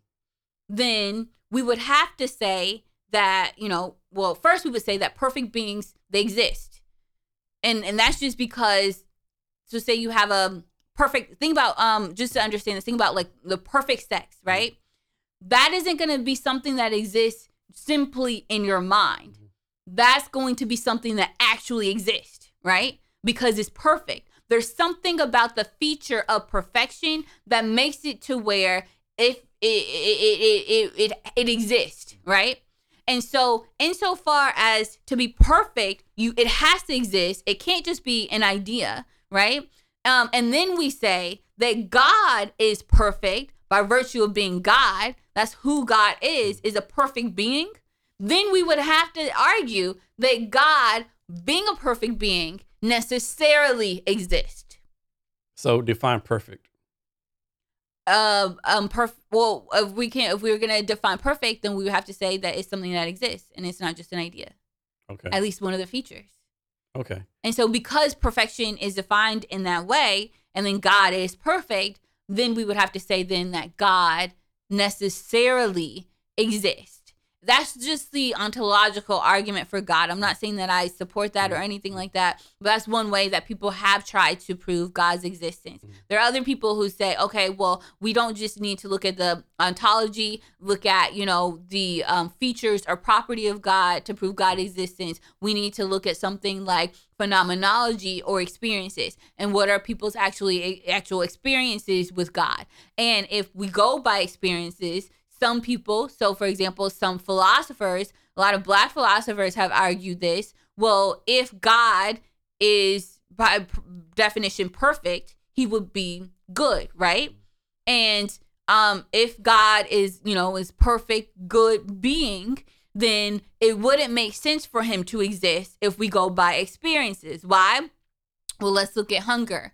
then we would have to say that, you know, well, first we would say that perfect beings, they exist. And that's just because, so say you have a perfect, think about, just to understand this, think about like the perfect sex, right? That isn't going to be something that exists simply in your mind. That's going to be something that actually exists, right? Because it's perfect. There's something about the feature of perfection that makes it to where if it exists, right? And so insofar as to be perfect, it has to exist. It can't just be an idea, right? And then we say that God is perfect by virtue of being God. That's who God is a perfect being. Then we would have to argue that God, being a perfect being, necessarily exists. So define perfect. Well, if we were going to define perfect, then we would have to say that it's something that exists and it's not just an idea. Okay. At least one of the features. Okay. And so because perfection is defined in that way, and then God is perfect, then we would have to say then that God necessarily exists. That's just the ontological argument for God. I'm not saying that I support that or anything like that, but that's one way that people have tried to prove God's existence. There are other people who say, okay, well, we don't just need to look at the ontology, look at, you know, the features or property of God to prove God's existence. We need to look at something like phenomenology or experiences, and what are people's actual experiences with God. And if we go by experiences, some people, so for example, some philosophers, a lot of Black philosophers have argued this. Well, if God is by definition perfect, he would be good, right? And if God is, you know, is perfect, good being, then it wouldn't make sense for him to exist if we go by experiences. Why? Well, let's look at hunger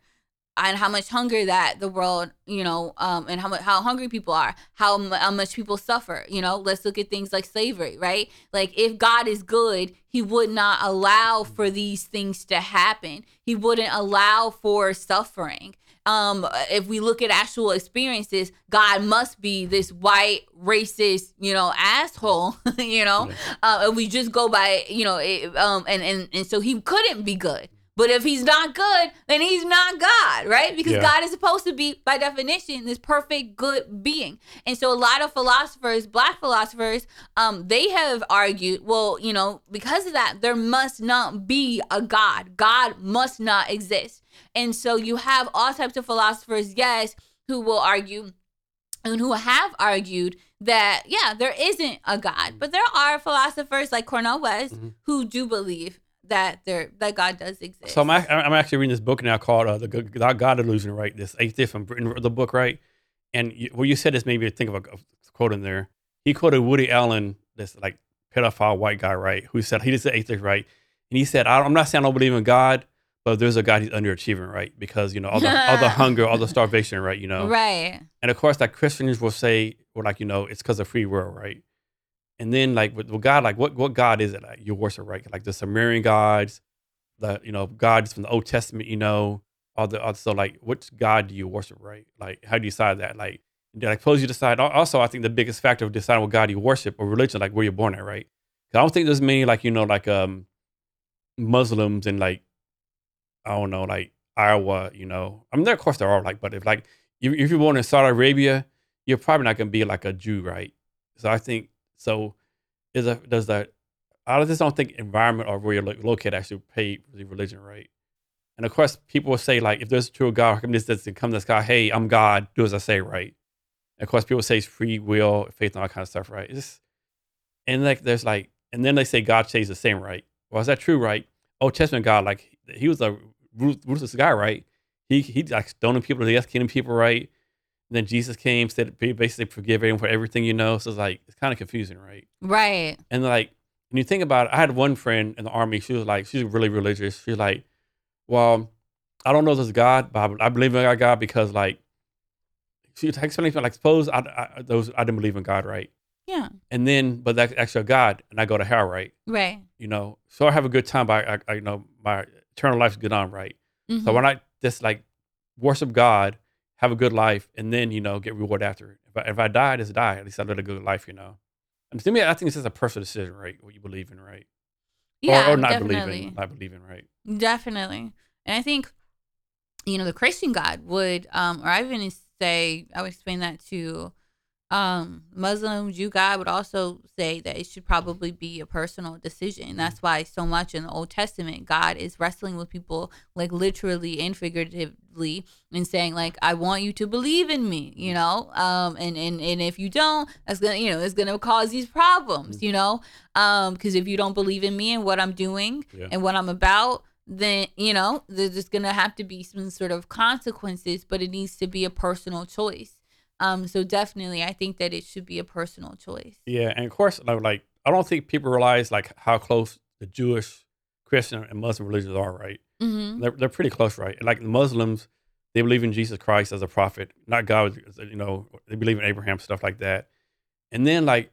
and how much hunger that the world, you know, and how hungry people are, how much people suffer, you know. Let's look at things like slavery, right? Like, if God is good, he would not allow for these things to happen. He wouldn't allow for suffering. If we look at actual experiences, God must be this white racist, you know, asshole, you know, and we just go by, you know, and so he couldn't be good. But if he's not good, then he's not God, right? Because God is supposed to be, by definition, this perfect good being. And so a lot of philosophers, black philosophers, they have argued, well, you know, because of that, there must not be a God. God must not exist. And so you have all types of philosophers, yes, who will argue and who have argued that, yeah, there isn't a God. But there are philosophers like Cornel West who do believe that God does exist. So I'm actually reading this book now called The God Illusion, right? This atheist from Britain wrote the book, right? And you said this, maybe think of a quote in there. He quoted Woody Allen, this like pedophile white guy, right? Who said, he just said atheist, right? And he said, I'm not saying I don't believe in God, but there's a God he's underachieving, right? Because, you know, all the hunger, all the starvation, right? You know? Right. And of course, like Christians will say, well, like, you know, it's because of free will, right? And then, like, with God, like, what God is it? Like, you worship, right? Like, the Sumerian gods, the, you know, gods from the Old Testament, you know, all the, also, like, which God do you worship, right? Like, how do you decide that? Like, I suppose you decide, also, I think the biggest factor of deciding what God you worship or religion, like, where you're born at, right? Because I don't think there's many, like, you know, like, Muslims and, like, I don't know, like, Iowa, you know. I mean, there, of course, there are, like, but if you're born in Saudi Arabia, you're probably not going to be, like, a Jew, right? So I think, I just don't think environment or where you're located actually pay the religion, right? And of course, people will say, like, if there's a true God, how come this doesn't come to this guy? Hey, I'm God, do as I say, right? And of course, people say it's free will, faith, and all that kind of stuff, right? And then they say God stays the same, right? Well, is that true, right? Old Testament God, like, he was a ruthless guy, right? He like stoning people, he was killing people, right? And then Jesus came, said, basically forgive him for everything, you know. So it's like, it's kind of confusing, right? Right. And like, when you think about it, I had one friend in the army, she was like, she's really religious. She's like, well, I don't know if there's God, but I believe in God because like, she was explaining to me, like, suppose I didn't believe in God, right? Yeah. And then, but that's actually God, and I go to hell, right? Right. You know, so I have a good time, but I you know, my eternal life's good on, right? Mm-hmm. So when I just like worship God, have a good life, and then, you know, get reward after it. If I die, I just die. At least I lived a good life, you know. And to me, I think it's just a personal decision, right? What you believe in, right? Yeah, or not believing, right? Definitely. And I think, you know, the Christian God would, I would explain that to Muslim, Jew God would also say that it should probably be a personal decision. That's why so much in the Old Testament, God is wrestling with people like literally and figuratively and saying like, I want you to believe in me, you know? And if you don't, that's gonna, you know, it's gonna cause these problems, you know? Because if you don't believe in me and what I'm doing and what I'm about, then, you know, there's just gonna have to be some sort of consequences, but it needs to be a personal choice. So definitely, I think that it should be a personal choice. Yeah, and of course, like I don't think people realize like how close the Jewish, Christian, and Muslim religions are, right? Mm-hmm. They're pretty close, right? And, like the Muslims, they believe in Jesus Christ as a prophet, not God. You know, they believe in Abraham, stuff like that. And then like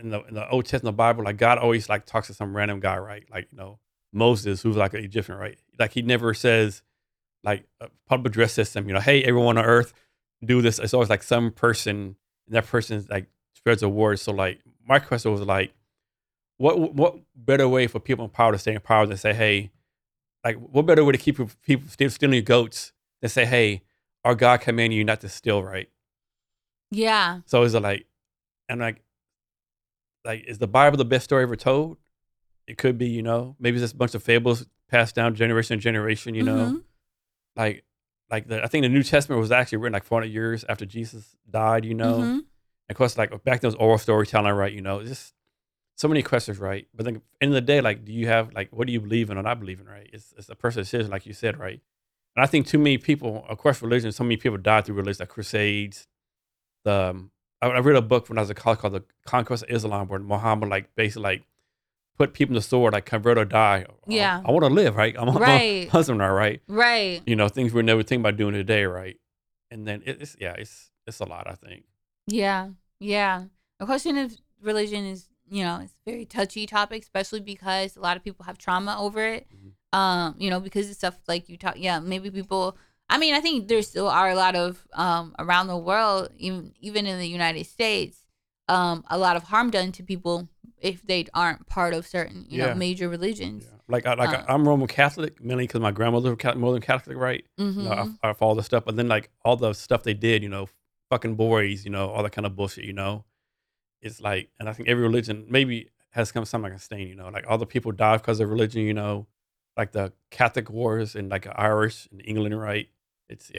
in the Old Testament Bible, like God always like talks to some random guy, right? Like you know Moses, who's like an Egyptian, right? Like he never says like a public address system, you know, hey everyone on earth. Do this. It's always like some person, and that person like spreads a word. So like my question was like, what better way for people in power to stay in power than say, hey, like what better way to keep people stealing goats than say, hey, our God commanded you not to steal, right? Yeah. So is it like, and like is the Bible the best story ever told? It could be, you know, maybe it's just a bunch of fables passed down generation to generation, you know, I think the New Testament was actually written like 400 years after Jesus died, you know. Mm-hmm. And of course, like back then it was oral storytelling, right? You know, it's just so many questions, right? But then at the end of the day, like, do you have, like, what do you believe in or not believe in, right? It's a personal decision, like you said, right? And I think too many people, of course, religion, so many people died through religion, like crusades, I read a book when I was in college called The Conquest of Islam, where Muhammad basically put people in the sword, convert or die. Yeah. I want to live, right? I'm a husbandman, right? Right. You know, things we're never thinking about doing today, right? And then it's a lot, I think. Yeah. Yeah. The question of religion is, it's a very touchy topic, especially because a lot of people have trauma over it. Mm-hmm. Because it's stuff like you talk, maybe people, I think there still are a lot of, around the world, even in the United States, a lot of harm done to people if they aren't part of certain, major religions. Yeah. I'm Roman Catholic, mainly because my grandmother was more than Catholic, right? Mm-hmm. I follow the stuff, but then all the stuff they did, fucking boys, all that kind of bullshit, It's and I think every religion maybe has come something like a stain, all the people died because of religion, the Catholic wars and Irish and England, right? It's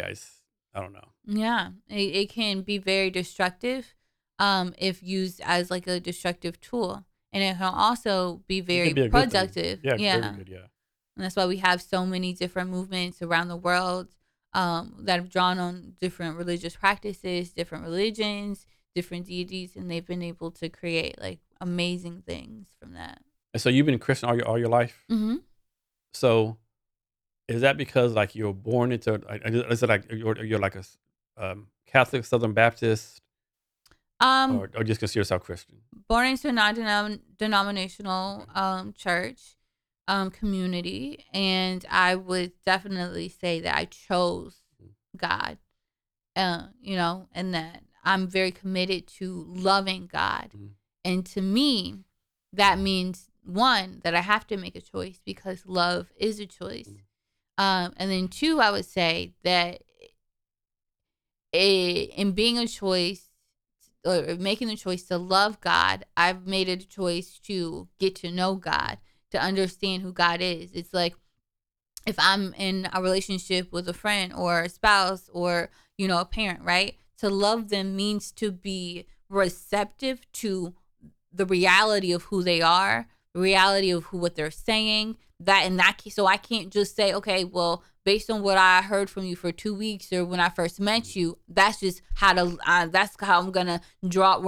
I don't know. Yeah, it can be very destructive if used as a destructive tool. And it can also be very productive. Yeah. Very good, yeah. And that's why we have so many different movements around the world that have drawn on different religious practices, different religions, different deities, and they've been able to create amazing things from that. And so you've been Christian all your life. Mm-hmm. So is that because you're born into? Is it you're a Catholic, Southern Baptist, or just consider yourself Christian? Born into a non-denominational church community, and I would definitely say that I chose God. And that I'm very committed to loving God. Mm-hmm. And to me, that means, one, that I have to make a choice because love is a choice. Mm-hmm. And then two, I would say that in being a choice or making the choice to love God, I've made a choice to get to know God, to understand who God is. It's like if I'm in a relationship with a friend or a spouse or, a parent, right? To love them means to be receptive to the reality of who they are, the reality of what they're saying. So I can't just say, okay, well, based on what I heard from you for 2 weeks or when I first met you, that's just that's how I'm gonna draw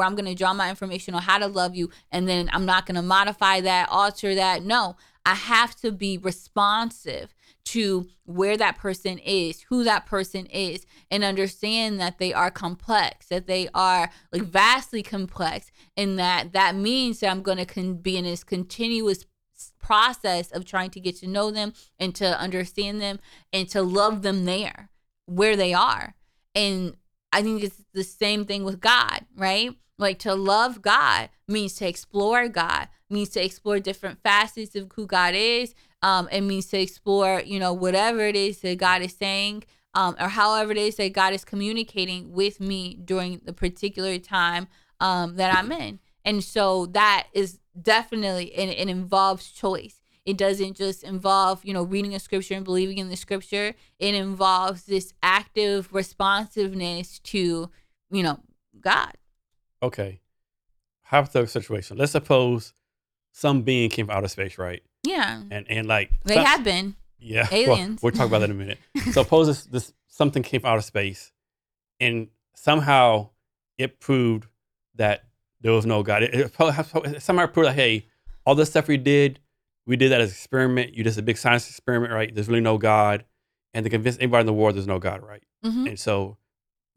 my information on how to love you, and then I'm not gonna modify that, alter that. No, I have to be responsive to where that person is, who that person is, and understand that they are complex, that they are vastly complex, and that means that I'm going to be in this continuous process of trying to get to know them and to understand them and to love them there, where they are. And I think it's the same thing with God, right? To love God means to explore God, means to explore different facets of who God is. It means to explore, whatever it is that God is saying, or however it is that God is communicating with me during the particular time that I'm in. And so that is definitely, it involves choice. It doesn't just involve, reading a scripture and believing in the scripture. It involves this active responsiveness to, God. Okay. Hypothetical situation. Let's suppose some being came from outer space, right? Yeah. And they have been. Yeah. Aliens. Well, we'll talk about that in a minute. Suppose this something came from outer space and somehow it proved that there was no God. It somehow proved that, hey, all this stuff we did that as an experiment. You did a big science experiment, right? There's really no God. And to convince anybody in the world there's no God, right? Mm-hmm. And so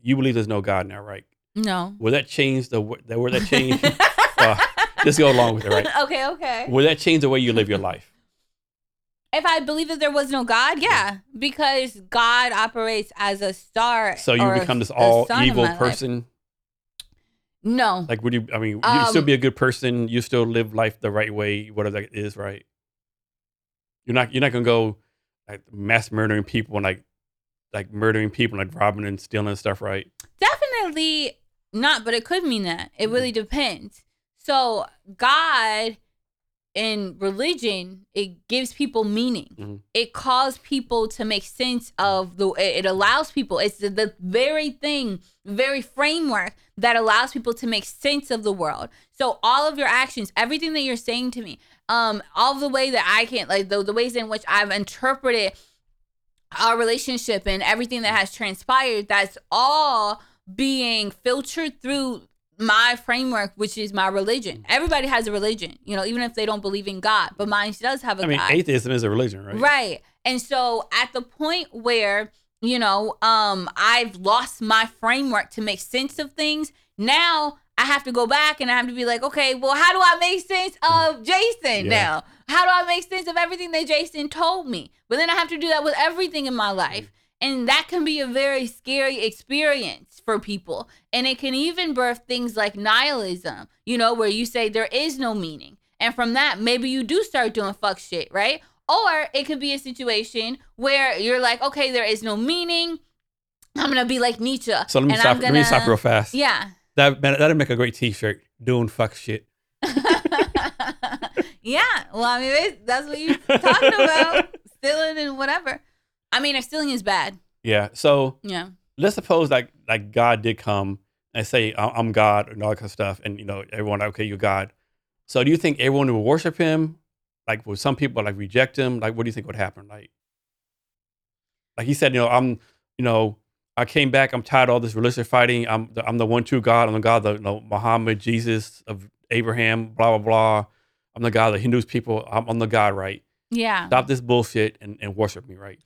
you believe there's no God now, right? No. Will that change just go along with it, right? Okay. Will that change the way you live your life? If I believe that there was no God, yeah. Because God operates as a star. So you become this all evil person? Life. No. Would you, you still be a good person. You still live life the right way, whatever that is, right? You're not going to go mass murdering people and murdering people, robbing and stealing and stuff, right? Definitely not, but it could mean that. It really depends. So God in religion, it gives people meaning. Mm-hmm. It calls people to make sense of it allows people. It's the very thing, very framework that allows people to make sense of the world. So all of your actions, everything that you're saying to me, all the way that I can, the ways in which I've interpreted our relationship and everything that has transpired, that's all being filtered through my framework, which is my religion. Everybody has a religion, you know, even if they don't believe in God, but mine does have a God. I mean, atheism is a religion, right? Right. And so at the point where, you know, I've lost my framework to make sense of things, now I have to go back and I have to be like, okay, well, how do I make sense of Jason now? How do I make sense of everything that Jason told me? But then I have to do that with everything in my life. And that can be a very scary experience for people. And it can even birth things like nihilism, you know, where you say there is no meaning. And from that, maybe you do start doing fuck shit, right? Or it could be a situation where you're like, okay, there is no meaning. I'm going to be like Nietzsche. So let me stop real fast. Yeah. That'd make a great t-shirt, doing fuck shit. Yeah. Well, I mean, that's what you're talking about. Stealing and whatever. I mean, if stealing is bad. Yeah. So let's suppose like God did come and say, I'm God and all that kind of stuff. And, you know, everyone, okay, you're God. So do you think everyone will worship him? Like, will some people like reject him? Like, what do you think would happen? Like he said, you know, I came back. I'm tired of all this religious fighting. I'm the one true God. I'm the God of Muhammad, Jesus, of Abraham, blah, blah, blah. I'm the God of the Hindus people. I'm the God, right? Yeah. Stop this bullshit and worship me, right?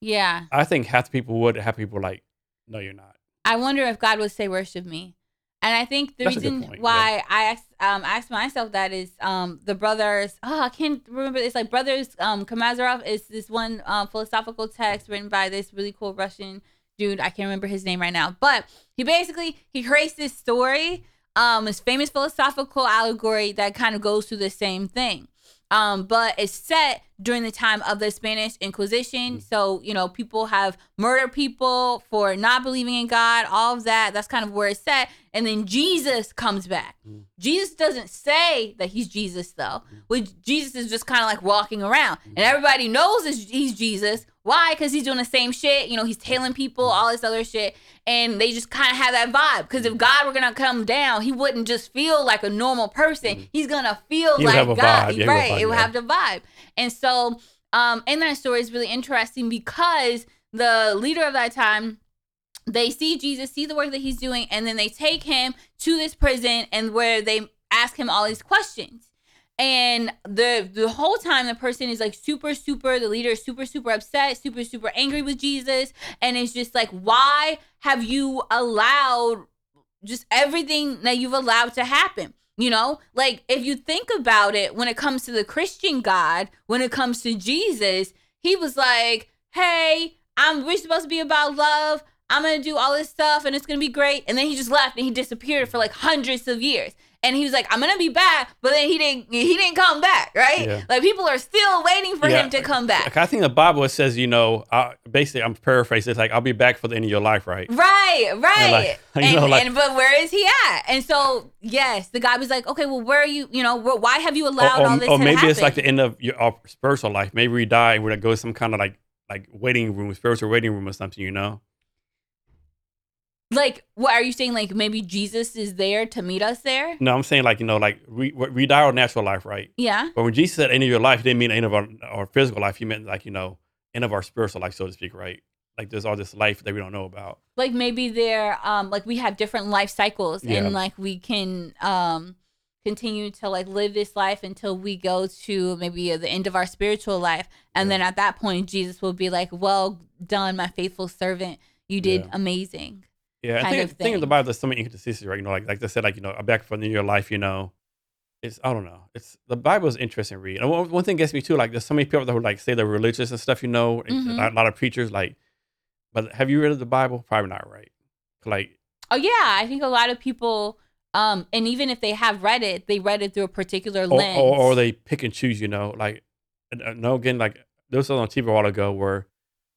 Yeah. I think half the people would have people like, no, you're not. I wonder if God would say, worship me. And I think the reason why I asked myself that is the brothers. Oh, I can't remember. It's like Brothers Karamazov is this one philosophical text written by this really cool Russian dude. I can't remember his name right now. But he creates this story, this famous philosophical allegory that kind of goes through the same thing. But it's set during the time of the Spanish Inquisition. So, you know, people have murdered people for not believing in God, all of that. That's kind of where it's set. And then Jesus comes back. Jesus doesn't say that he's Jesus, though. Jesus is just kind of like walking around. And everybody knows he's Jesus. Why? Because he's doing the same shit. You know, he's tailing people, all this other shit. And they just kind of have that vibe. Because if God were going to come down, he wouldn't just feel like a normal person. He's going to feel like God. Right. It would have the vibe. And so in that story is really interesting because the leader of that time, they see Jesus, see the work that he's doing. And then they take him to this prison and where they ask him all these questions. And the whole time the person is like the leader is super upset, super angry with Jesus. And it's just like, why have you allowed just everything that you've allowed to happen? You know, like if you think about it, when it comes to the Christian God, when it comes to Jesus, he was like, hey, we're supposed to be about love. I'm going to do all this stuff and it's going to be great. And then he just left and he disappeared for like hundreds of years. And he was like, I'm going to be back. But then he didn't come back. Right. Yeah. Like people are still waiting for him to come back. I think the Bible says, you know, basically I'm paraphrasing. It's like, I'll be back for the end of your life. Right. Right. But where is he at? And so, yes, the guy was like, okay, well, where are you? You know, why have you allowed all this to happen? Or maybe it's like the end of your spiritual life. Maybe we die and we're going to go to some kind of like waiting room, spiritual waiting room or something, you know? Like, what are you saying? Like, maybe Jesus is there to meet us there? No, I'm saying like, you know, like we die our natural life, right? Yeah. But when Jesus said end of your life, he didn't mean end of our physical life. He meant like, you know, end of our spiritual life, so to speak, right? Like there's all this life that we don't know about. Like maybe there, like we have different life cycles and like we can continue to like live this life until we go to maybe the end of our spiritual life. And then at that point, Jesus will be like, well done, my faithful servant. You did amazing. Yeah, I think of the Bible, there's so many inconsistencies, right? You know, like they said, like, you know, back from your life, you know, it's, I don't know. It's, the Bible is interesting to read. And one thing gets me too, like there's so many people that would like say they're religious and stuff, you know, a lot of preachers like, but have you read the Bible? Probably not, right? Like, oh yeah, I think a lot of people, and even if they have read it, they read it through a particular lens. Or they pick and choose, you know, like, no, again, like there was something on TV a while ago where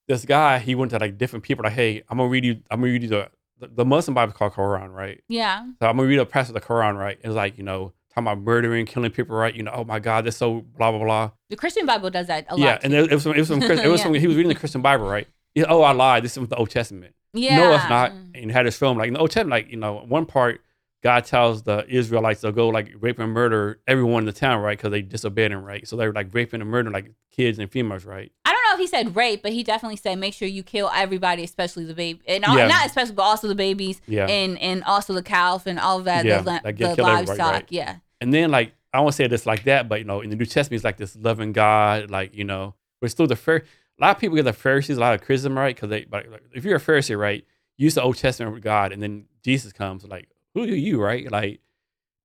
this guy, he went to like different people, like, hey, I'm gonna read you the Muslim Bible is called Quran, right? Yeah. So I'm going to read a passage of the Quran, right? It's like, you know, talking about murdering, killing people, right? You know, oh my God, that's so blah, blah, blah. The Christian Bible does that a lot. Yeah, and it was some, he was reading the Christian Bible, right? He, oh, I lied. This is the Old Testament. Yeah. No, it's not. And had this film, like in the Old Testament, like, you know, one part, God tells the Israelites they'll go like rape and murder everyone in the town, right? Because they disobeyed him, right? So they were like raping and murdering like kids and females, right? I don't know if he said rape, but he definitely said make sure you kill everybody, especially the baby, and all, not especially, but also the babies, and also the calf and all of that, the livestock, right. And then, like, I won't say this like that, but you know, in the New Testament, it's like this loving God, like, you know, we're still the first. A lot of people get the Pharisees, a lot of criticism, right? Because they, like, if you're a Pharisee, right, you use the Old Testament with God, and then Jesus comes, like, who are you, right? Like,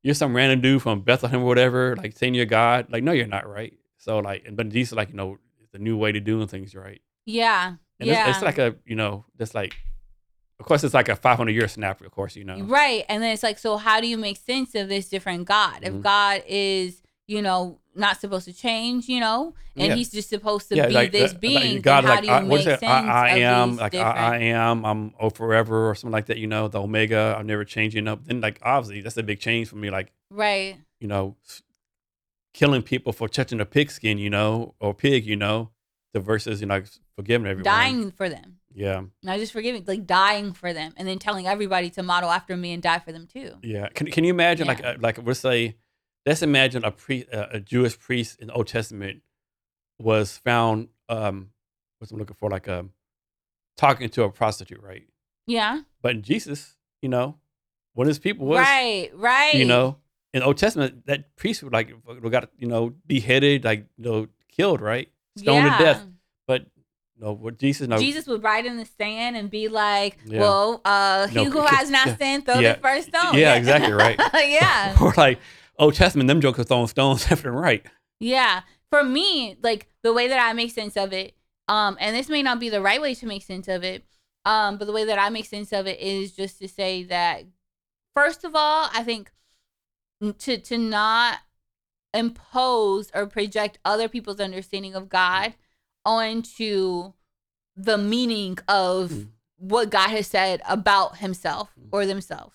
you're some random dude from Bethlehem or whatever, like, saying you're God. Like, no, you're not, right? So, like, but Jesus, like, you know, it's a new way to doing things, right? Yeah, and it's like a, you know, that's like, of course, it's like a 500-year snap, of course, you know. Right, and then it's like, so how do you make sense of this different God? If God is, you know, not supposed to change, you know, and he's just supposed to be like, this being, like God, how like, do you make sense of like, different... I'm forever or something like that, you know, the Omega, I'm never changing up. Then, like, obviously, that's a big change for me, like, right, you know, killing people for touching a pigskin, you know, or pig, you know, the versus, you know, like, forgiving everyone. Dying for them. Yeah. Not just forgiving, like dying for them, and then telling everybody to model after me and die for them too. Yeah. Can you imagine, like we'll say, let's imagine a Jewish priest in the Old Testament was found, talking to a prostitute, right? Yeah. But in Jesus, you know, one of his people was. Right, right. You know, in the Old Testament, that priest would like, got, you know, beheaded, like, you know, killed, right? Stoned to death. But, no, what Jesus knows. Jesus would write in the sand and be like, "Well, he who has not sinned, throw the first stone." Yeah, exactly right. Or like Old Testament, them jokers throwing stones left and right. Yeah, for me, like the way that I make sense of it, and this may not be the right way to make sense of it, but the way that I make sense of it is just to say that, first of all, I think to not impose or project other people's understanding of God onto the meaning of what God has said about himself or themselves.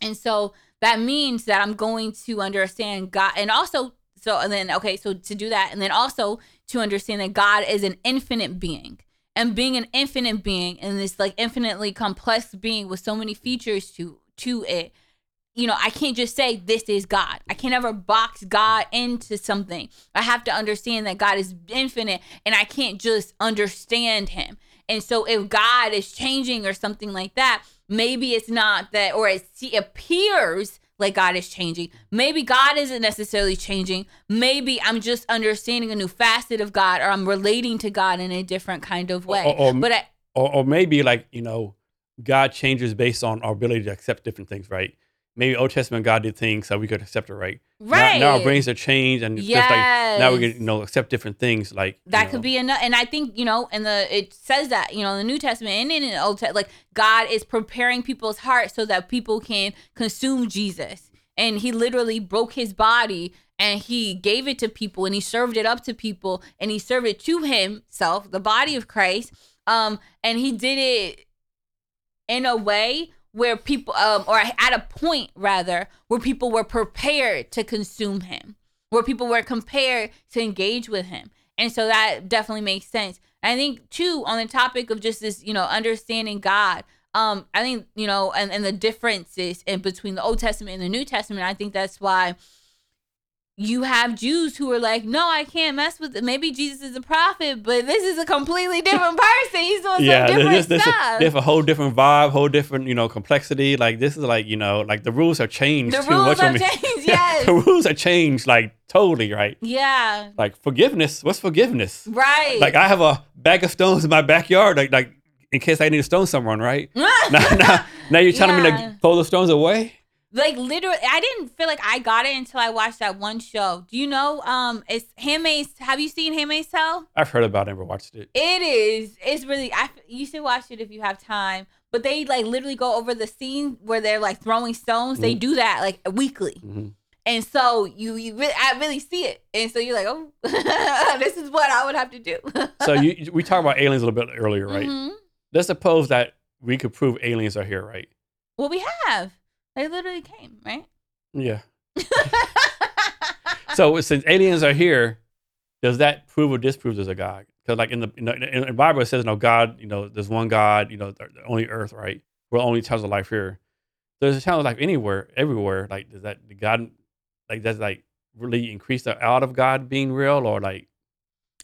And so that means that I'm going to understand God. And also, to do that. And then also to understand that God is an infinite being, and being an infinite being and this like infinitely complex being with so many features to it. You know, I can't just say this is God. I can't ever box God into something. I have to understand that God is infinite, and I can't just understand him. And so if God is changing or something like that, maybe it's not that, or it appears like God is changing. Maybe God isn't necessarily changing. Maybe I'm just understanding a new facet of God, or I'm relating to God in a different kind of way. Or maybe, like, you know, God changes based on our ability to accept different things, right? Maybe Old Testament God did things so we could accept it, right? Right. Now our brains are changed, and just like now we can, you know, accept different things. Like that could be enough. And I think, you know, and it says that, you know, in the New Testament and in the Old Testament, like God is preparing people's hearts so that people can consume Jesus. And he literally broke his body, and he gave it to people, and he served it up to people, and he served it to himself, the body of Christ. And he did it in a way where people, or at a point rather, where people were prepared to consume him, where people were prepared to engage with him. And so that definitely makes sense. I think too, on the topic of just this, you know, understanding God, I think, you know, and the differences in between the Old Testament and the New Testament, I think that's why you have Jews who are like, no, I can't mess with it. Maybe Jesus is a prophet, but this is a completely different person. He's doing some different stuff. There's a whole different vibe, whole different, you know, complexity. Like this is like, you know, like the rules are changed too much. Yes. The rules are changed, like totally, right? Yeah. Like forgiveness. What's forgiveness? Right. Like I have a bag of stones in my backyard, like in case I need to stone someone, right? now you're telling me to throw the stones away? Like literally, I didn't feel like I got it until I watched that one show. Do you know, it's Handmaid's, have you seen Handmaid's Tale? I've heard about it, never watched it. It's really, you should watch it if you have time. But they like literally go over the scene where they're like throwing stones. Mm-hmm. They do that like weekly. Mm-hmm. And so I really see it. And so you're like, oh, this is what I would have to do. So we talked about aliens a little bit earlier, right? Mm-hmm. Let's suppose that we could prove aliens are here, right? Well, we have. They literally came, right? Yeah. So since aliens are here, does that prove or disprove there's a God? Because like in the Bible, it says, no, God, you know, there's one God, you know, only earth, right? We're only chance of life here. There's a chance of life anywhere, everywhere. Like, does that God, like, that's like really increase the out of God being real or like?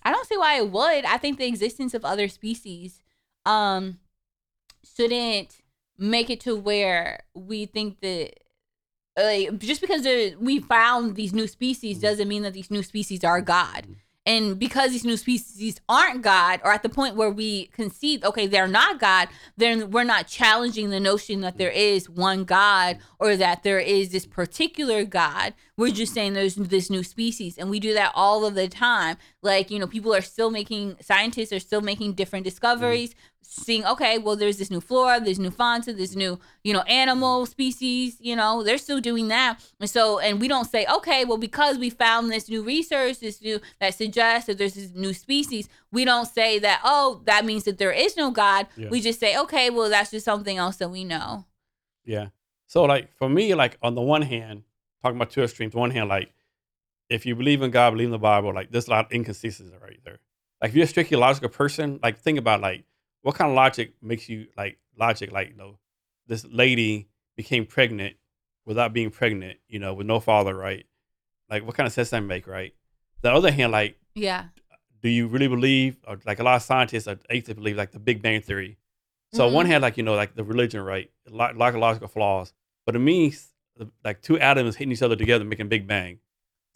I don't see why it would. I think the existence of other species shouldn't make it to where we think that just because we found these new species doesn't mean that these new species are God. And because these new species aren't God, or at the point where we concede, okay, they're not God, then we're not challenging the notion that there is one God or that there is this particular God. We're just saying there's this new species. And we do that all of the time. Like, you know, scientists are still making different discoveries, seeing, okay, well, there's this new flora, there's new fauna, there's new, you know, animal species, you know, they're still doing that. And we don't say, okay, well, because we found this new research, that suggests that there's this new species, we don't say that, oh, that means that there is no God. Yeah. We just say, okay, well, that's just something else that we know. Yeah. So like, for me, like on the one hand, talking about two extremes, on one hand, like if you believe in God, believe in the Bible, like there's a lot of inconsistencies right there. Like if you're a strictly logical person, like think about like, what kind of logic makes you like, you know, this lady became pregnant without being pregnant, you know, with no father, right? Like, what kind of sense that make, right? The other hand, like, yeah, do you really believe, or like a lot of scientists are atheists believe, like the Big Bang Theory. So on one hand, like, you know, like the religion, right? A lot of logical flaws. But to me, like two atoms hitting each other together, making Big Bang.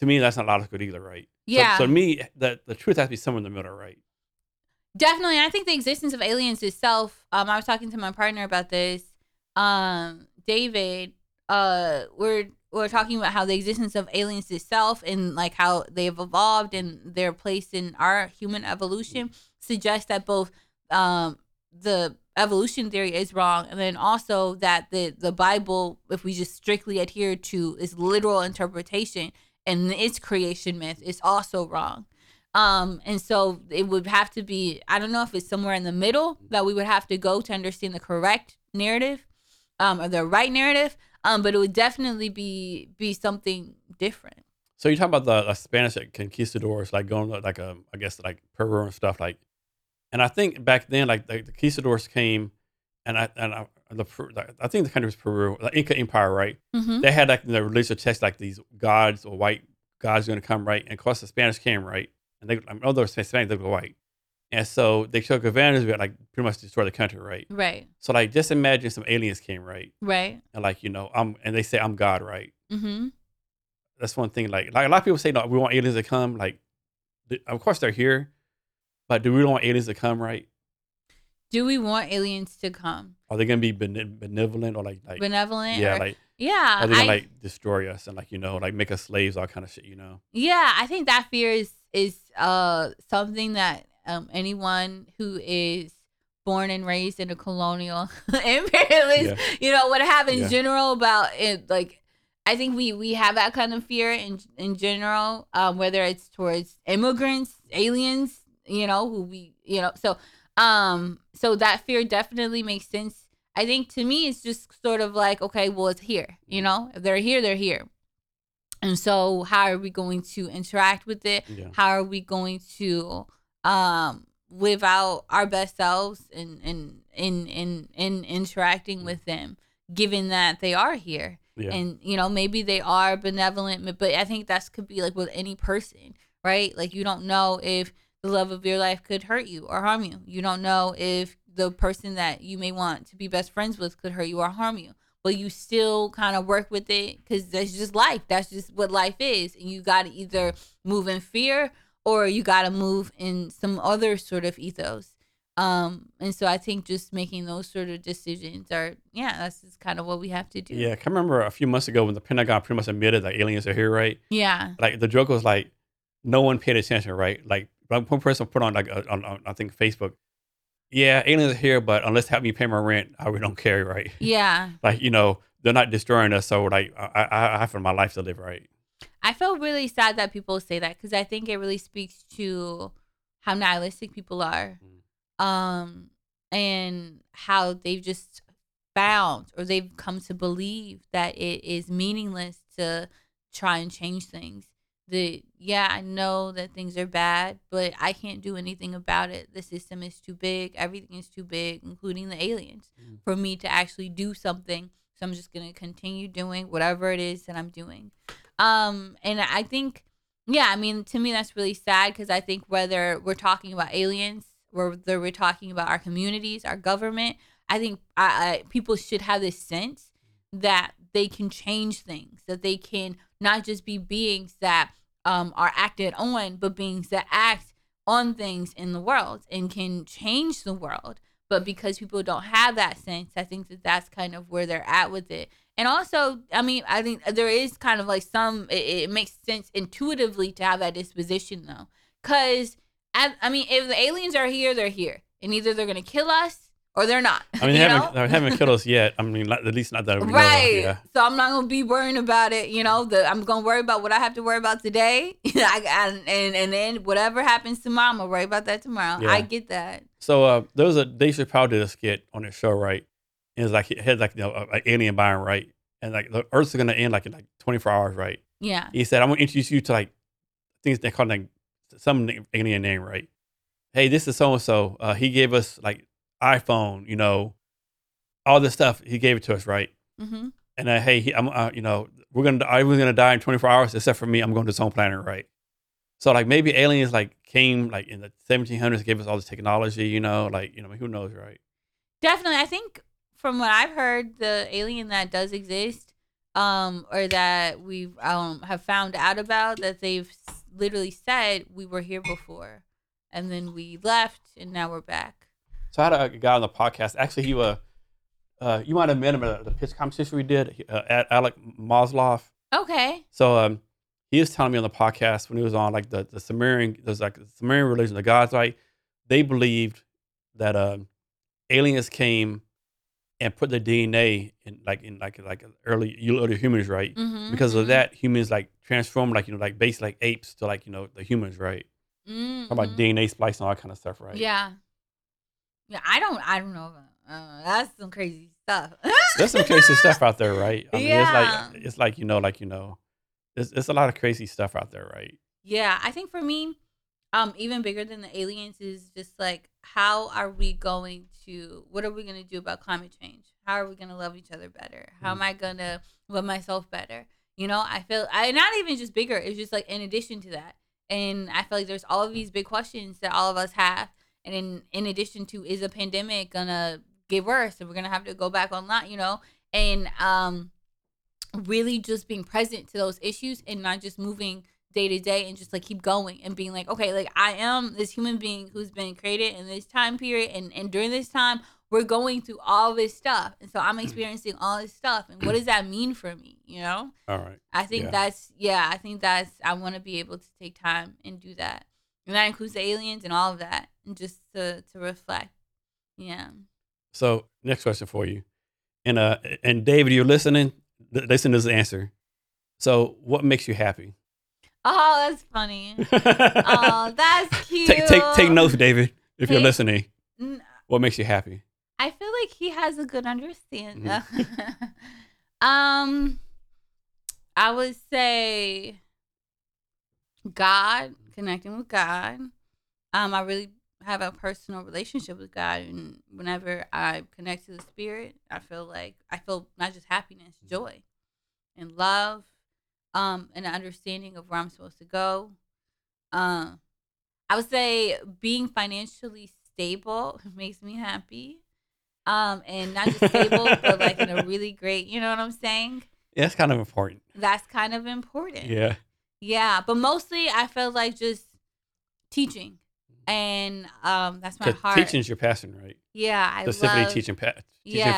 To me, that's not logical either, right? Yeah. So to me, the truth has to be somewhere in the middle, right? Definitely. And I think the existence of aliens itself, I was talking to my partner about this, David, we're talking about how the existence of aliens itself and like how they've evolved and their place in our human evolution suggests that both the evolution theory is wrong, and then also that the Bible, if we just strictly adhere to its literal interpretation and its creation myth, is also wrong. And so it would have to be, I don't know if it's somewhere in the middle that we would have to go to understand the correct narrative, or the right narrative. But it would definitely be something different. So you talk about the Spanish conquistadors, like going like, I guess like Peru and stuff like, and I think back then, like the conquistadors came and I think the country was Peru, the Inca Empire, right? Mm-hmm. They had like their religious text, like these gods or white gods going to come, right? And of course the Spanish came, right? They were Hispanic, they were white. And so they took advantage of it, like pretty much destroyed the country, right? Right. So like, just imagine some aliens came, right? Right. And like, you know, and they say, I'm God, right? Mm-hmm. That's one thing. Like a lot of people say, no, we want aliens to come. Like, of course they're here, but do we want aliens to come, right? Do we want aliens to come? Are they going to be benevolent or like benevolent? Yeah, or, like. Yeah. Are they going to like destroy us and like, you know, like make us slaves, all kind of shit, you know? Yeah, I think that fear is something that anyone who is born and raised in a colonial imperialist, you know, what happened in general about it. Like, I think we have that kind of fear in general, whether it's towards immigrants, aliens, you know, who we, you know, so that fear definitely makes sense. I think to me, it's just sort of like, okay, well, it's here, you know, if they're here, they're here. And so how are we going to interact with it? Yeah. How are we going to live out our best selves in interacting with them, given that they are here? Yeah. And, you know, maybe they are benevolent, but I think that could be like with any person, right? Like you don't know if the love of your life could hurt you or harm you. You don't know if the person that you may want to be best friends with could hurt you or harm you. But you still kind of work with it because that's just life. That's just what life is. And you got to either move in fear or you got to move in some other sort of ethos. And so I think just making those sort of decisions that's just kind of what we have to do. Yeah, I can remember a few months ago when the Pentagon pretty much admitted that aliens are here, right? Yeah. Like the joke was like, no one paid attention, right? Like one person put on on I think Facebook, yeah, aliens are here, but unless help me pay my rent, I really don't care, right? Yeah. Like, you know, they're not destroying us, so like, I have my life to live, right? I feel really sad that people say that because I think it really speaks to how nihilistic people are, and how they've just found or they've come to believe that it is meaningless to try and change things. I know that things are bad, but I can't do anything about it. The system is too big. Everything is too big, including the aliens, for me to actually do something. So I'm just going to continue doing whatever it is that I'm doing. And I think Yeah, I mean, to me, that's really sad, because I think whether we're talking about aliens, whether we're talking about our communities, our government, I think people should have this sense that they can change things, that they can not just be beings that are acted on, but beings that act on things in the world and can change the world. But because people don't have that sense, I think that that's kind of where they're at with it. And also, I mean, I think there is kind of like some, it makes sense intuitively to have that disposition, though. Because, I mean, if the aliens are here, they're here. And either they're going to kill us or they're not. I mean, they haven't killed us yet. I mean, at least not that we know. Right. Yeah. So I'm not going to be worrying about it. You know, I'm going to worry about what I have to worry about today. And then whatever happens tomorrow, I'm going to worry about that tomorrow. Yeah. I get that. So there was Dave Chappelle did a skit on his show, right? And it had alien buying, right? And like the Earth's gonna end in 24 hours, right? Yeah. He said, I'm gonna introduce you to things they call some alien name, right? Hey, this is so and so. He gave us iPhone, you know, all this stuff. He gave it to us, right? Mm-hmm. And hey, everyone's gonna die in 24 hours except for me. I'm going to this own planet, right? So maybe aliens came in the 1700s, gave us all this technology, who knows, right? Definitely, I think. From what I've heard, the alien that does exist, or that we have found out about, that they've literally said we were here before, and then we left, and now we're back. So I had a guy on the podcast. Actually, he you might have met him at the pitch competition we did at Alec Mosloff. Okay. So he was telling me on the podcast when he was on the Sumerian, the Sumerian religion, the gods, right? They believed that aliens came and put their DNA in early humans, right? Mm-hmm, because of that, humans transformed basically apes to the humans, right? Mm-hmm. Talking about DNA splice and all that kind of stuff, right? Yeah, yeah. I don't know. That's some crazy stuff. There's some crazy stuff out there, right? I mean, yeah. It's a lot of crazy stuff out there, right? Yeah, I think for me, even bigger than the aliens is just how are we going to, what are we going to do about climate change? How are we going to love each other better? How am I going to love myself better? You know, I feel, not even just bigger, it's just in addition to that. And I feel there's all of these big questions that all of us have. And in addition to, is a pandemic going to get worse? And we're going to have to go back online, you know? And really just being present to those issues and not just moving day to day and just keep going and being okay, I am this human being who's been created in this time period, and during this time we're going through all this stuff, and so I'm experiencing all this stuff, and what does that mean for me, you know? All right. I think that's I want to be able to take time and do that, and that includes the aliens and all of that, and just to reflect. Yeah. So next question for you, and David, you're listening. Listen to this answer. So what makes you happy? Oh, that's funny. Oh, that's cute. Take notes, David, if you're listening. What makes you happy? I feel like he has a good understanding. Mm-hmm. I would say God, connecting with God. I really have a personal relationship with God, and whenever I connect to the Spirit, I feel not just happiness, joy, and love. And an understanding of where I'm supposed to go. I would say being financially stable makes me happy. And not just stable, but in a really great, you know what I'm saying? Yeah, that's kind of important. That's kind of important. Yeah. Yeah. But mostly I feel just teaching. And that's my heart. Teaching's your passion, right? Yeah, I love. Specifically teaching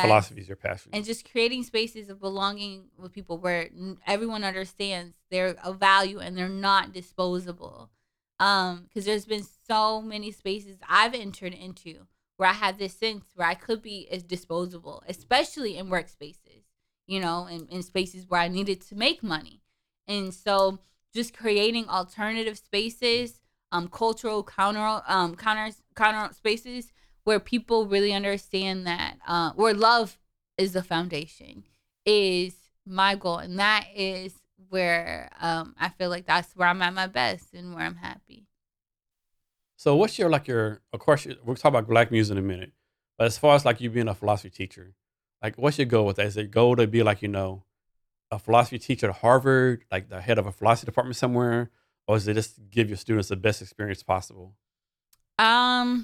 philosophy is your passion. And just creating spaces of belonging with people where everyone understands they're of value and they're not disposable. Because there's been so many spaces I've entered into where I had this sense where I could be as disposable, especially in workspaces, you know, and in spaces where I needed to make money. And so just creating alternative spaces, cultural counter spaces where people really understand that where love is the foundation is my goal, and that is where I feel that's where I'm at my best and where I'm happy. So what's your of course we'll talk about Black Muse in a minute, but as far as you being a philosophy teacher, what's your goal with that? Is it goal to be a philosophy teacher at Harvard, the head of a philosophy department somewhere? or is it just give your students the best experience possible? I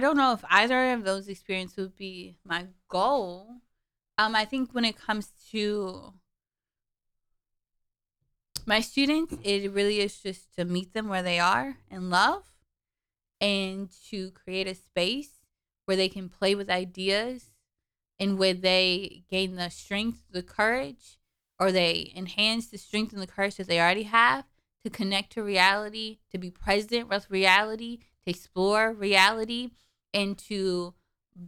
don't know if either of those experiences would be my goal. I think when it comes to my students, it really is just to meet them where they are and love, and to create a space where they can play with ideas and where they gain the strength, the courage, or they enhance the strength and the courage that they already have to connect to reality, to be present with reality, to explore reality, and to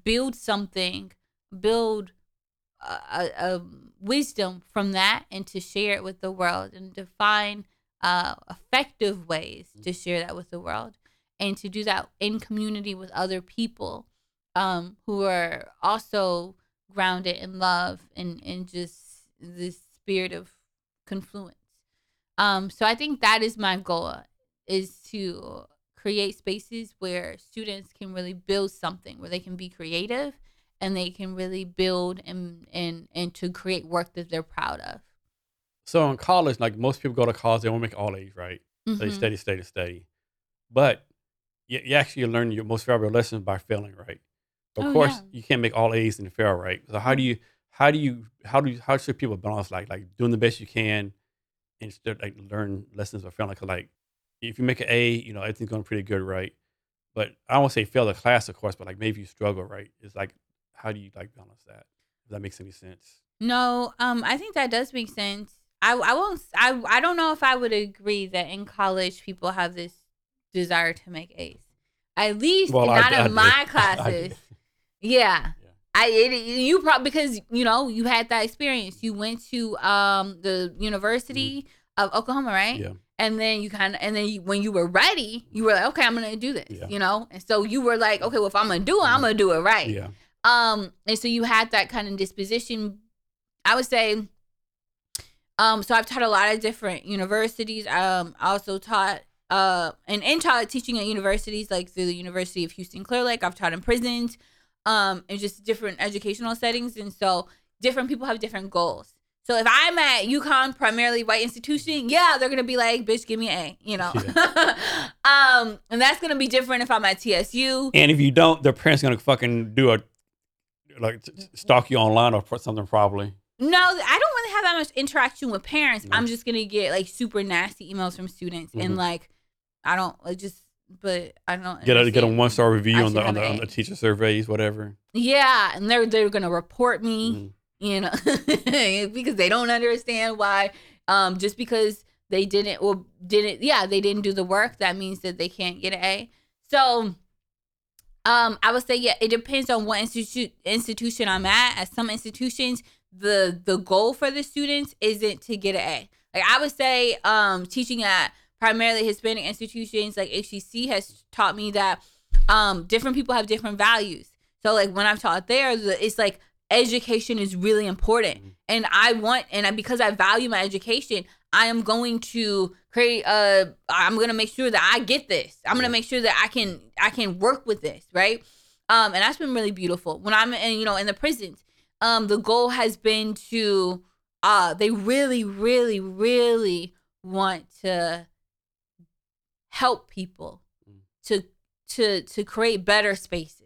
build something, build a wisdom from that, and to share it with the world, and to find effective ways to share that with the world, and to do that in community with other people who are also grounded in love and just this spirit of confluence. So I think that is my goal, is to create spaces where students can really build something, where they can be creative and they can really build and to create work that they're proud of. So in college, like most people go to college, they want to make all A's, right? Mm-hmm. So they study. But you actually learn your most valuable lessons by failing, right? Of course, you can't make all A's and fail, right? So how should people balance like doing the best you can and still like learn lessons of failing? Cause like if you make an A, you know, everything's going pretty good, right? But I won't say fail the class, of course, but like maybe you struggle, right? It's like, how do you like balance that? If that makes any sense? No, I think that does make sense. I don't know if I would agree that in college people have this desire to make A's. At least my classes. Yeah. You probably, because you know you had that experience. You went to the University of Oklahoma, right? Yeah. And then when you were ready, you were like, okay, I'm gonna do this. Yeah. You know, and so you were like, okay, well, if I'm gonna do it, I'm gonna do it right. Yeah. And so you had that kind of disposition, I would say. So I've taught a lot of different universities. I also taught teaching at universities, like through the University of Houston, Clear Lake. I've taught in prisons, and just different educational settings. And so different people have different goals. So if I'm at UConn, primarily white institution, yeah, they're going to be like, bitch, give me an A, you know. Yeah. And that's going to be different if I'm at TSU. And if you don't, their parents going to fucking do stalk you online or something probably. No, I don't really have that much interaction with parents. No. I'm just going to get like super nasty emails from students. Mm-hmm. And like, get a one-star review on the teacher surveys, whatever. Yeah. And they're going to report me. Mm-hmm. You know, because they don't understand why, just because they they didn't do the work, that means that they can't get an A. So, I would say, yeah, it depends on what institution I'm at. At some institutions, the goal for the students isn't to get an A. Like I would say, teaching at primarily Hispanic institutions like HCC has taught me that, different people have different values. So like when I've taught there, it's like, education is really important, and because I value my education, I am going to create I'm going to make sure that I get this. I'm going to make sure that I can work with this, right? And that's been really beautiful. When I'm in the prisons, the goal has been to they really, really, really want to help people to create better spaces.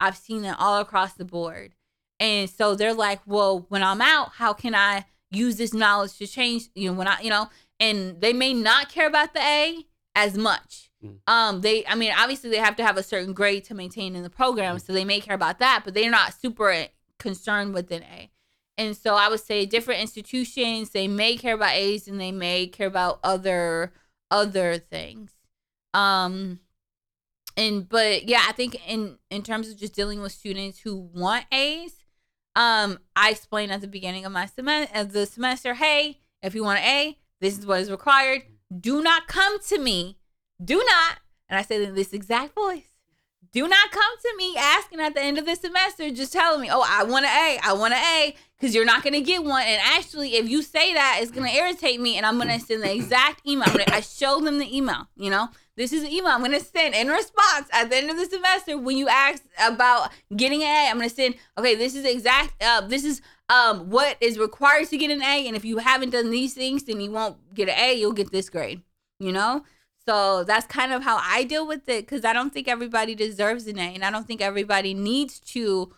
I've seen that all across the board. And so they're like, well, when I'm out, how can I use this knowledge to change, and they may not care about the A as much. Obviously they have to have a certain grade to maintain in the program. So they may care about that, but they're not super concerned with an A. And so I would say different institutions, they may care about A's and they may care about other things. I think in terms of just dealing with students who want A's, I explained at the beginning of the semester, hey, if you want an A, this is what is required. Do not come to me. Do not. And I said in this exact voice, do not come to me asking at the end of the semester, just telling me, oh, I want an A, because you're not going to get one. And actually, if you say that, it's going to irritate me, and I'm going to send the exact email. I show them the email, This is an email I'm going to send in response at the end of the semester when you ask about getting an A. I'm going to send, okay, this is exact. This is what is required to get an A, and if you haven't done these things, then you won't get an A, you'll get this grade, you know? So that's kind of how I deal with it, because I don't think everybody deserves an A, and I don't think everybody needs to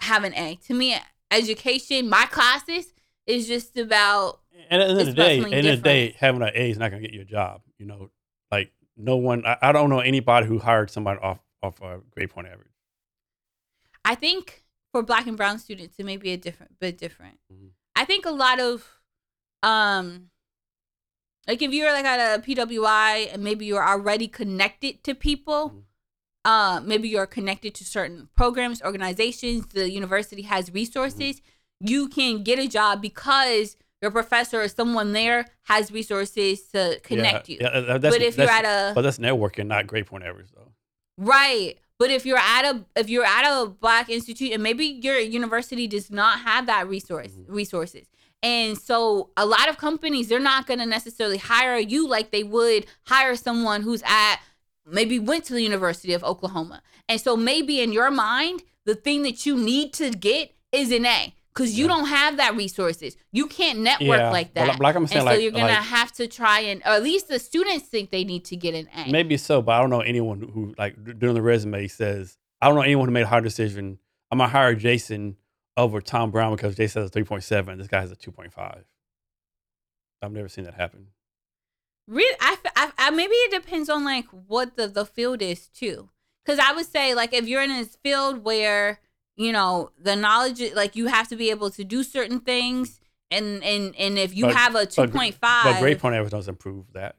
have an A. To me, education, my classes, is just about... And at the end of the day, having an A is not going to get you a job, you know? Like, no one... I don't know anybody who hired somebody off a grade point average. I think... for Black and brown students, it may be a bit different. Mm-hmm. I think a lot of, like if you're like at a PWI and maybe you're already connected to people, mm-hmm. Maybe you're connected to certain programs, organizations, the university has resources, mm-hmm. you can get a job because your professor or someone there has resources to connect you. Yeah, but that's networking, not grade point average though. Right. But if you're at a Black institute and maybe your university does not have that resources. And so a lot of companies, they're not going to necessarily hire you like they would hire someone who's went to the University of Oklahoma. And so maybe in your mind, the thing that you need to get is an A, because you don't have that resources. You can't network like that. Well, like I'm saying, and so you're going to have to try and, or at least the students think they need to get an A. Maybe so, but I don't know anyone who, like, doing the resume says, I don't know anyone who made a hard decision. I'm going to hire Jason over Tom Brown because Jason has a 3.7. This guy has a 2.5. I've never seen that happen. Really? I maybe it depends on, like, what the field is, too. Because I would say, like, if you're in a field where... you know, the knowledge, like you have to be able to do certain things. And if you have a 2.5. But grade point average doesn't prove that.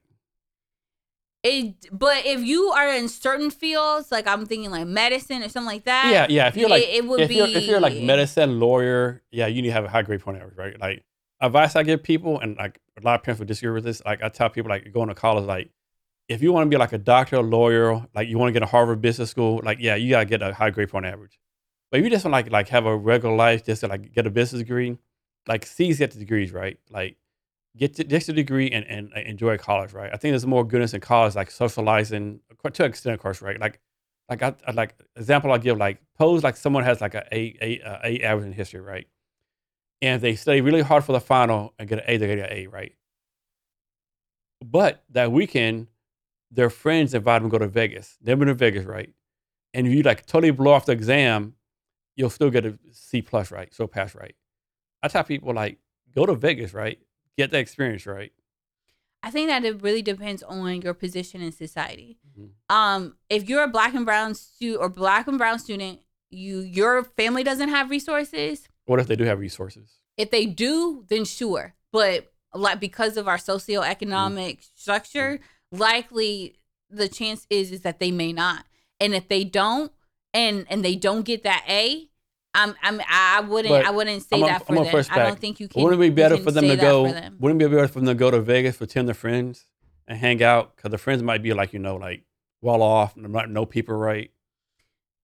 But if you are in certain fields, like I'm thinking like medicine or something like that. Yeah. If you're like, if you're like medicine, lawyer, you need to have a high grade point average, right? Like advice I give people, and like a lot of parents would disagree with this. Like I tell people like going to college, like if you want to be like a doctor, a lawyer, like you want to get a Harvard Business School, like, you got to get a high grade point average. But if you just want like have a regular life, just to like get a business degree, like C's get the degrees, right? Like get the degree and enjoy college, right? I think there's more goodness in college, like socializing to an extent, of course, right? Like example I give, like pose like someone has like an A average in history, right? And if they study really hard for the final and get an A, they get an A, right? But that weekend, their friends invite them to go to Vegas. They've been to Vegas, right? And if you like totally blow off the exam, you'll still get a C+, right? So pass, right? I tell people, like, go to Vegas, right? Get that experience, right? I think that it really depends on your position in society. Mm-hmm. If you're a Black and brown student, your family doesn't have resources. What if they do have resources? If they do, then sure. But like because of our socioeconomic structure, likely the chance is that they may not. And if they don't, and they don't get that A, I wouldn't say that for them. I don't think you can. Wouldn't it be better for them to go? Wouldn't it be better for them to go to Vegas with 10 of their friends and hang out? Because the friends might be like, you know, like well off, not know people, right?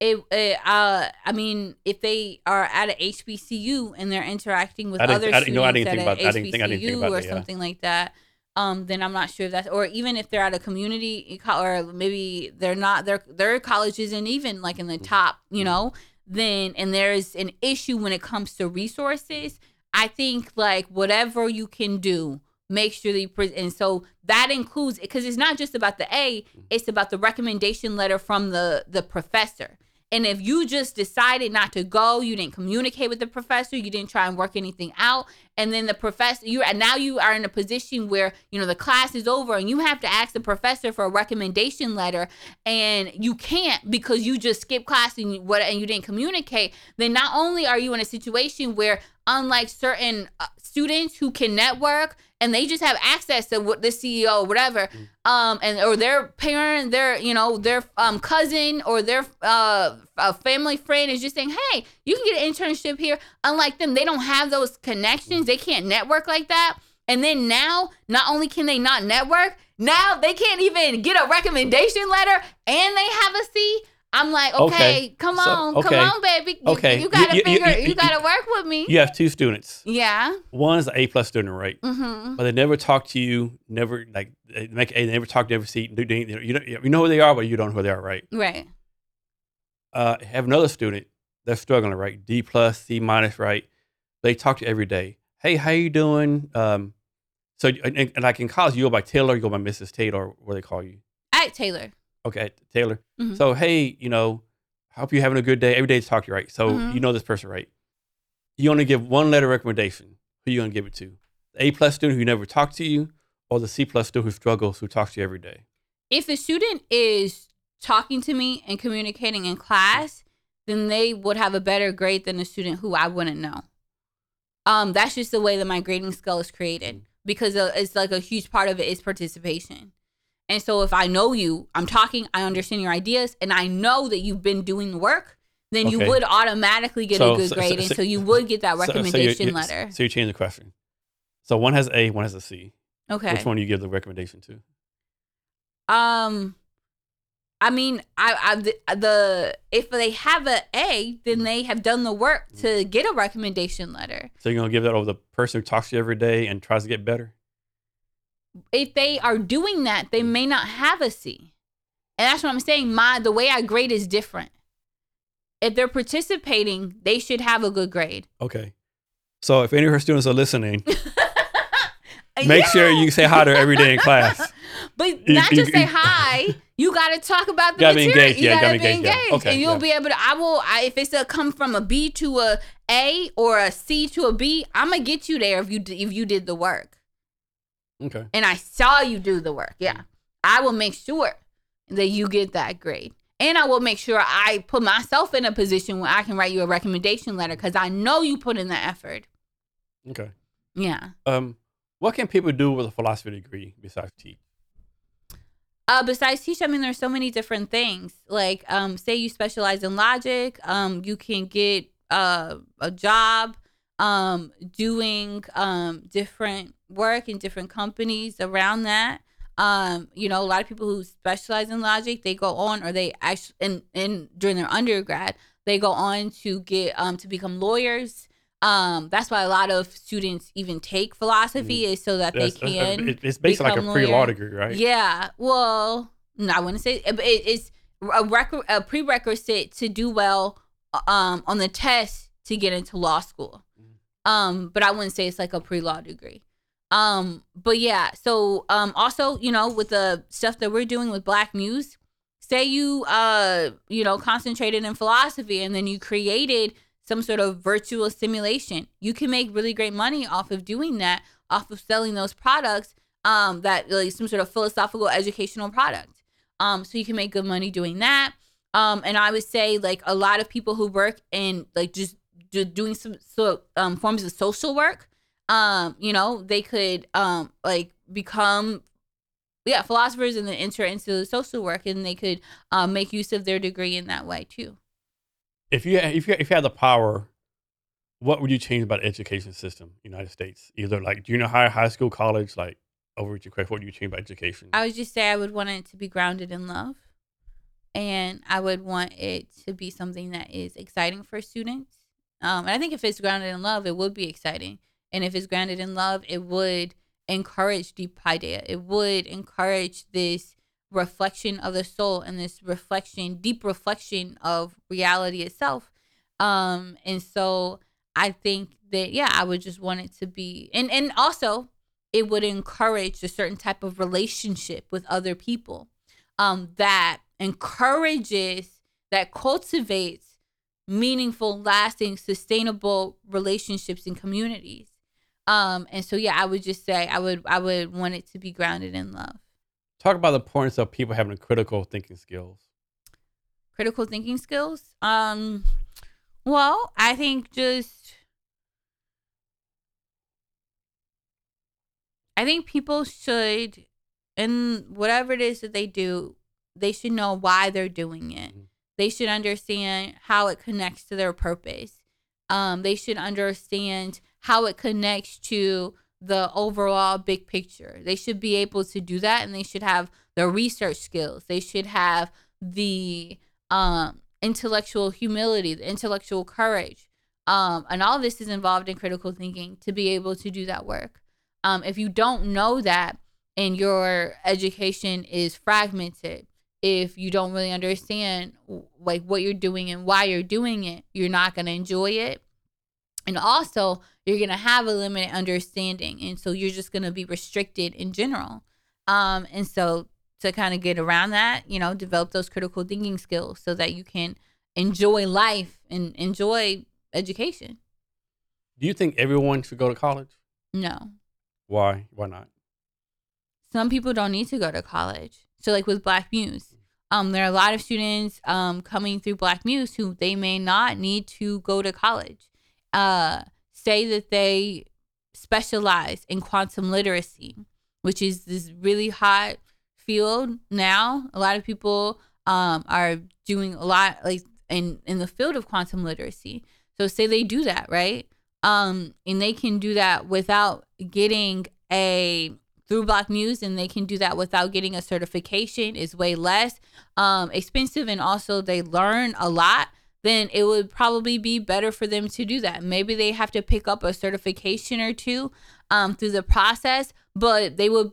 I mean, if they are at an HBCU and they're interacting with other students, I didn't think about that. Something like that. Then I'm not sure if that's, or even if they're at a community or maybe they're not, their college isn't even like in the top, you know, then, and there's an issue when it comes to resources. I think like whatever you can do, make sure that and so that includes, because it's not just about the A, it's about the recommendation letter from the professor. And if you just decided not to go, you didn't communicate with the professor, you didn't try and work anything out, and then the professor, you are in a position where, you know, the class is over and you have to ask the professor for a recommendation letter, and you can't because you just skipped class and you didn't communicate, then not only are you in a situation where, unlike certain students who can network and they just have access to the CEO or whatever, and or their parent, their cousin or their a family friend is just saying, hey, you can get an internship here. Unlike them, they don't have those connections. They can't network like that. And then now, not only can they not network, now they can't even get a recommendation letter and they have a C. I'm like, okay. come on, baby. Okay. You gotta work with me. You have two students. Yeah. One's an A+ student, right? Mm-hmm. But they never talk to you. Never like they make A. They never talk to every seat. You know who they are, but you don't know who they are, right? Right. Have another student. They're struggling, right? D+, C-, right? they talk to you every day. Hey, how you doing? So, and like in college, you go by Taylor, you go by Mrs. Taylor, or what they call you? At Taylor. Okay, at Taylor. Mm-hmm. So, hey, you know, hope you're having a good day. Every day they talk to you, right? So you know this person, right? You only give one letter recommendation. Who you gonna give it to? The A+ student who never talked to you, or the C+ student who struggles, who talks to you every day? If the student is talking to me and communicating in class, then they would have a better grade than a student who I wouldn't know. That's just the way that my grading scale is created, because it's like a huge part of it is participation. And so if I know you, I'm talking, I understand your ideas, and I know that you've been doing the work, then you would automatically get a good grade, and so you would get that recommendation letter. So you change the question. So one has A, one has a C. Okay. Which one do you give the recommendation to? I mean, the if they have an A, then they have done the work to get a recommendation letter. So you're going to give that over the person who talks to you every day and tries to get better? If they are doing that, they may not have a C. And that's what I'm saying. The way I grade is different. If they're participating, they should have a good grade. Okay. So if any of her students are listening, make sure you say hi to her every day in class. But not just say hi. You got to talk about the material. You got to be engaged. Okay, and you'll be able to, if it's a come from a B to a A or a C to a B, I'm going to get you there if you did the work. Okay. And I saw you do the work. Yeah. I will make sure that you get that grade. And I will make sure I put myself in a position where I can write you a recommendation letter, because I know you put in the effort. Okay. Yeah. What can people do with a philosophy degree besides teach? Besides teach, I mean, there's so many different things. Like, say you specialize in logic, you can get a job doing different work in different companies around that. You know, a lot of people who specialize in logic, they go on, or they actually, during their undergrad, they go on to get, to become lawyers. That's why a lot of students even take philosophy is so that they can. It's basically like a pre-law degree, right? Yeah. Well, no, I wouldn't say it's a prerequisite to do well, on the test to get into law school. But I wouldn't say it's like a pre-law degree. But yeah, so, also, you know, with the stuff that we're doing with Black Muse, say you, you know, concentrated in philosophy and then you created some sort of virtual simulation, you can make really great money off of doing that, off of selling those products, that like some sort of philosophical educational product. So you can make good money doing that. And I would say like a lot of people who work in like just doing some sort of, forms of social work, you know, they could like become philosophers and then enter into social work, and they could make use of their degree in that way too. If you had the power, what would you change about the education system in the United States? Either like junior high, high school, college, like over at your what would you change about education? I would just say I would want it to be grounded in love, and I would want it to be something that is exciting for students. And I think if it's grounded in love, it would be exciting. And if it's grounded in love, it would encourage deep paideia. It would encourage this reflection of the soul and this reflection, deep reflection of reality itself. And so I think that, I would just want it to be. And also, it would encourage a certain type of relationship with other people that encourages, that cultivates meaningful, lasting, sustainable relationships and communities. And so, I would just say I would want it to be grounded in love. Talk about the importance of people having critical thinking skills. Critical thinking skills? Well, I think people should, in whatever it is that they do, they should know why they're doing it. Mm-hmm. They should understand how it connects to their purpose. They should understand how it connects to the overall big picture. They should be able to do that, and they should have the research skills. They should have the intellectual humility, the intellectual courage. And all this is involved in critical thinking to be able to do that work. If you don't know that and your education is fragmented, if you don't really understand like what you're doing and why you're doing it, you're not going to enjoy it. And also, you're going to have a limited understanding. And so you're just going to be restricted in general. And so to kind of get around that, you know, develop those critical thinking skills so that you can enjoy life and enjoy education. Do you think everyone should go to college? No. Why? Why not? Some people don't need to go to college. So like with Black Muse, there are a lot of students coming through Black Muse who they may not need to go to college. Say that they specialize in quantum literacy, which is this really hot field now. A lot of people are doing a lot like in the field of quantum literacy. So say they do that, right? And they can do that without getting through Black Muse, and they can do that without getting a certification. It's way less expensive, and also they learn a lot. Then it would probably be better for them to do that. Maybe they have to pick up a certification or two through the process, but they would,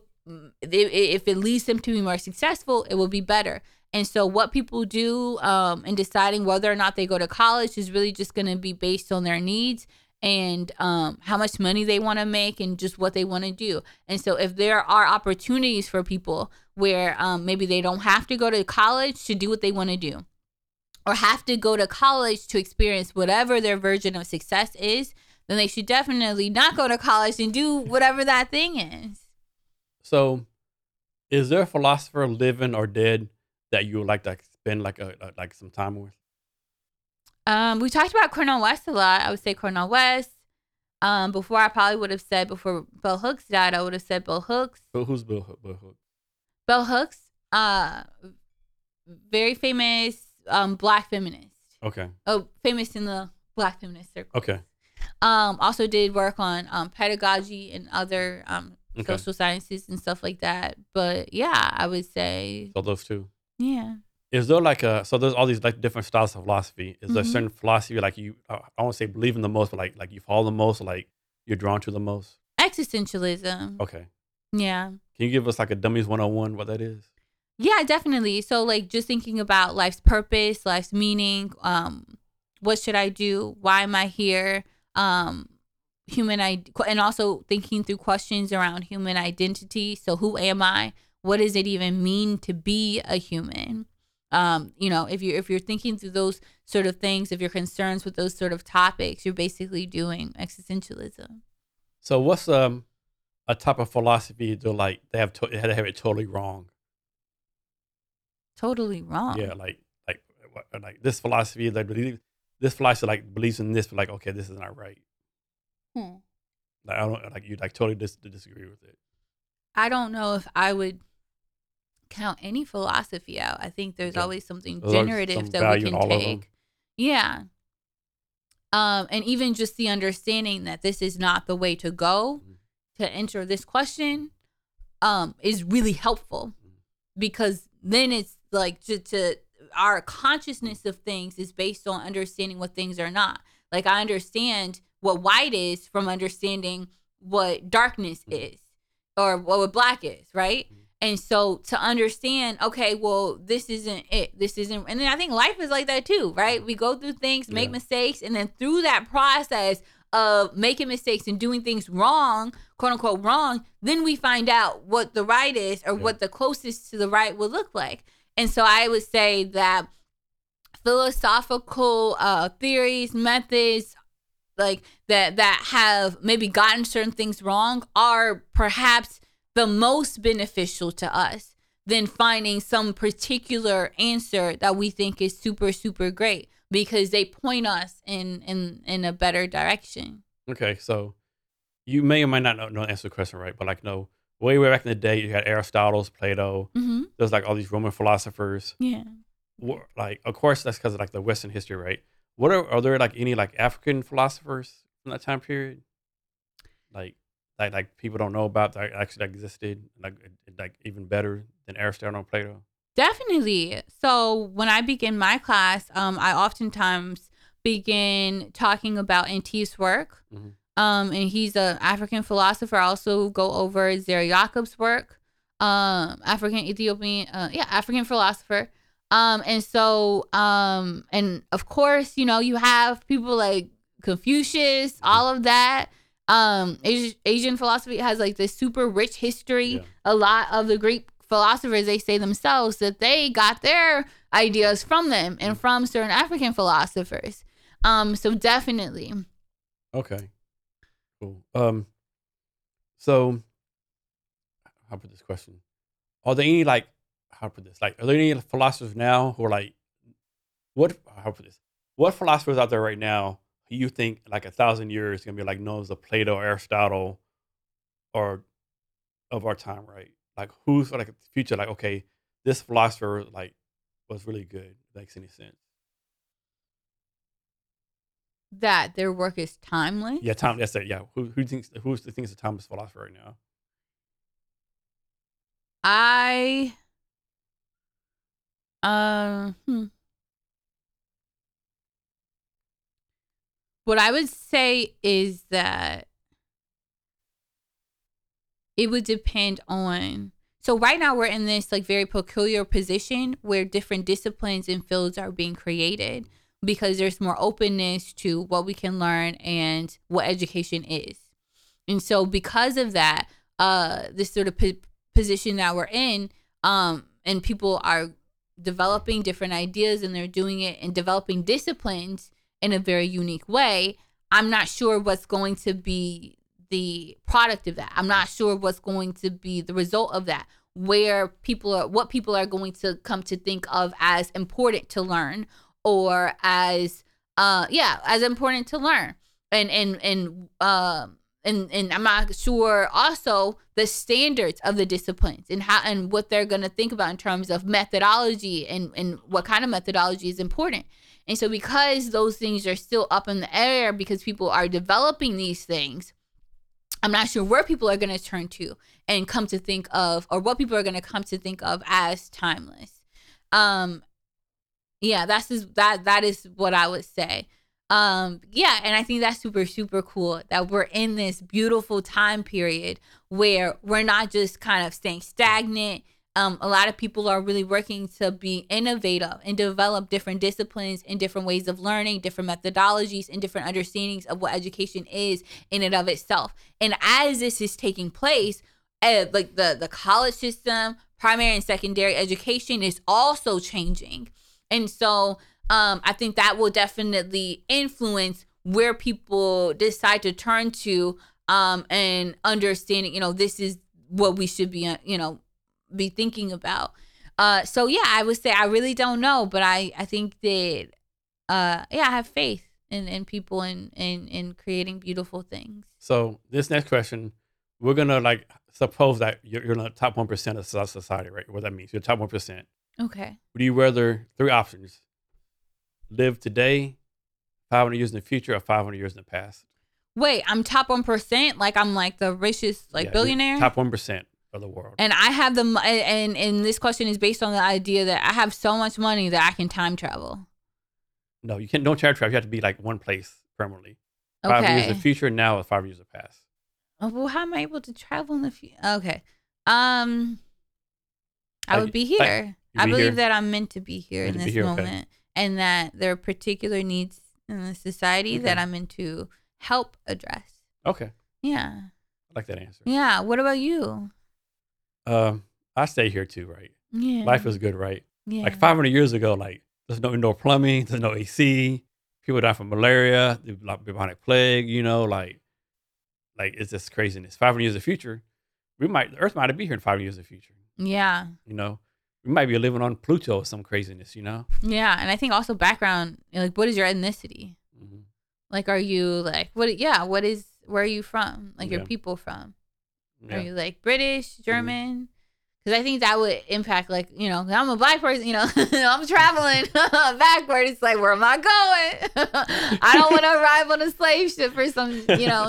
if it leads them to be more successful, it will be better. And so what people do in deciding whether or not they go to college is really just going to be based on their needs and how much money they want to make and just what they want to do. And so if there are opportunities for people where maybe they don't have to go to college to do what they want to do, or have to go to college to experience whatever their version of success is, then they should definitely not go to college and do whatever that thing is. So is there a philosopher, living or dead, that you would like to spend like some time with? We talked about Cornel West a lot. I would say Cornel West. Before I probably would have said, before Bell Hooks died, I would have said Bell Hooks. But who's Bell Hooks? Bell Hooks, very famous Black feminist. Okay. Oh, famous in the Black feminist circle. Okay. Also did work on pedagogy and other social sciences and stuff like that. But yeah, I would say. So those two. Yeah. Is there like so there's all these like different styles of philosophy. Is there a certain philosophy like you, I won't say believe in the most, but like you follow the most, or like you're drawn to the most? Existentialism. Okay. Yeah. Can you give us like a Dummies 101 what that is? Yeah, definitely. So like just thinking about life's purpose, life's meaning, what should I do? Why am I here? And also thinking through questions around human identity. So who am I? What does it even mean to be a human? You know, if you're thinking through those sort of things, if you're concerned with those sort of topics, you're basically doing existentialism. So what's a type of philosophy that like they have it totally wrong? Totally wrong. Yeah, like this philosophy, like believes in this, but like, okay, this is not right. Like I don't like you like totally disagree with it. I don't know if I would count any philosophy out. I think there's always something generative that we can take. Yeah. And even just the understanding that this is not the way to go to answer this question is really helpful, because then it's like to our consciousness of things is based on understanding what things are not. Like I understand what white is from understanding what darkness is or what black is, right? And so to understand, okay, well, this isn't it. This isn't. And then I think life is like that too, right? We go through things, make mistakes, and then through that process of making mistakes and doing things wrong, quote unquote wrong, then we find out what the right is, or what the closest to the right will look like. And so I would say that philosophical theories, methods, like that have maybe gotten certain things wrong are perhaps the most beneficial to us than finding some particular answer that we think is super, super great, because they point us in a better direction. Okay, so you may or might not know the answer to the question, right? But like, no, way back in the day, you had Aristotle, Plato. There's like all these Roman philosophers. Yeah. Like, of course, that's because of like the Western history, right? What are there like any like African philosophers from that time period? Like people don't know about that actually existed, like even better than Aristotle and Plato? Definitely. So when I begin my class, I oftentimes begin talking about Antib's work. And he's an African philosopher. I also go over Zaire Yacob's work, African philosopher. And so, and of course, you know, you have people like Confucius, all of that. Asian philosophy has like this super rich history. Yeah. A lot of the Greek philosophers, they say themselves that they got their ideas from them and from certain African philosophers. So definitely. Okay. Cool. So how about this question? Are there any are there any philosophers now who are like, what philosophers out there right now who you think like 1,000 years is gonna be like known as the Plato, Aristotle, or of our time, right? Like who's like the future? Like, okay, this philosopher like was really good. Makes any sense? That their work is timeless. Yeah, timeless. Yeah, who thinks the timeless philosopher right now? What I would say is that it would depend on. So right now we're in this like very peculiar position where different disciplines and fields are being created because there's more openness to what we can learn and what education is. And so because of that, this sort of position that we're in, and people are developing different ideas and they're doing it and developing disciplines in a very unique way. I'm not sure what's going to be the product of that. I'm not sure what's going to be the result of that, what people are going to come to think of as important to learn or as important to learn. And I'm not sure also the standards of the disciplines and how, and what they're going to think about in terms of methodology and what kind of methodology is important. And so because those things are still up in the air because people are developing these things, I'm not sure where people are going to turn to and come to think of, or what people are going to come to think of as timeless. That is what I would say. And I think that's super, super cool that we're in this beautiful time period where we're not just kind of staying stagnant. A lot of people are really working to be innovative and develop different disciplines and different ways of learning, different methodologies and different understandings of what education is in and of itself. And as this is taking place, like the college system, primary and secondary education is also changing. And so I think that will definitely influence where people decide to turn to and understanding, this is what we should be, be thinking about. I would say I really don't know, but I think that I have faith in people in creating beautiful things. So this next question, we're gonna like suppose that you're in the top 1% of society, right? What that means, you're top 1%. Okay. Would you rather, three options: live today, 500 years in the future, or 500 years in the past? Wait, I'm top 1%. Like I'm like the richest, billionaire. Top 1%. Of the world. And I have and this question is based on the idea that I have so much money that I can time travel. No, you can't. Don't time travel. You have to be like one place permanently. Okay. 5 years in the future, now is 5 years in the past. Oh, well, how am I able to travel in the future? Okay. I would be here. I believe that I'm meant to be here in this moment, okay, and that there are particular needs in the society, okay, that I'm meant to help address. Okay. Yeah. I like that answer. Yeah. What about you? I stay here too, right? Yeah. Life is good, right? Yeah. Like 500 years ago, like there's no indoor plumbing, there's no AC. People die from malaria, bubonic plague. Like it's just craziness. 500 years in the future, the Earth might be here in 500 years in the future. Yeah. We might be living on Pluto or some craziness. Yeah, and I think also background, like what is your ethnicity? Mm-hmm. Like, are you like what? Yeah, what is? Where are you from? Like your people from? Yeah. Are you like British, German? Because I think that would impact, I'm a black person, I'm traveling backwards. It's like, where am I going? I don't want to arrive on a slave ship or something,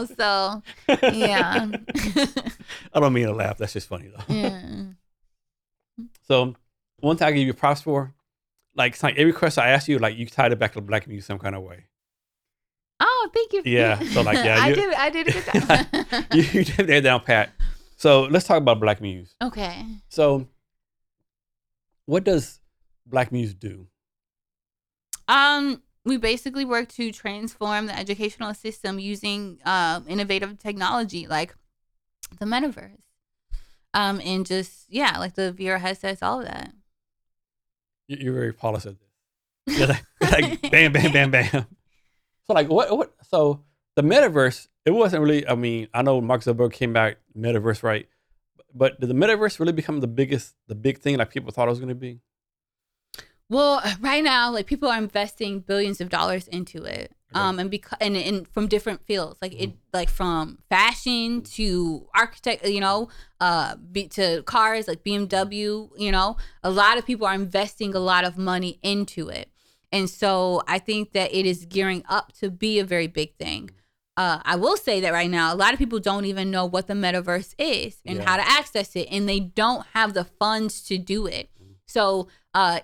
so yeah. I don't mean to laugh. That's just funny, though. Yeah. So, one thing I give you props for, like, it's like every question I ask you, like, you tied it back to Black Muse some kind of way. Oh, thank you. Yeah. So I did a good job. You did that down pat. So let's talk about Black Muse. Okay. So what does Black Muse do? we basically work to transform the educational system using innovative technology like the metaverse. And just, yeah, like the VR headsets, all of that. You're very polished at this. You're like bam, bam, bam, bam. So like what, so the metaverse, it wasn't really, I mean, I know Mark Zuckerberg came back metaverse, right? But did the metaverse really become the big thing like people thought it was going to be? Well, right now, like people are investing billions of dollars into it, and from different fields, like it, like from fashion to architect, you know, to cars like BMW, you know, a lot of people are investing a lot of money into it, and so I think that it is gearing up to be a very big thing. I will say that right now, a lot of people don't even know what the metaverse is and how to access it, and they don't have the funds to do it. So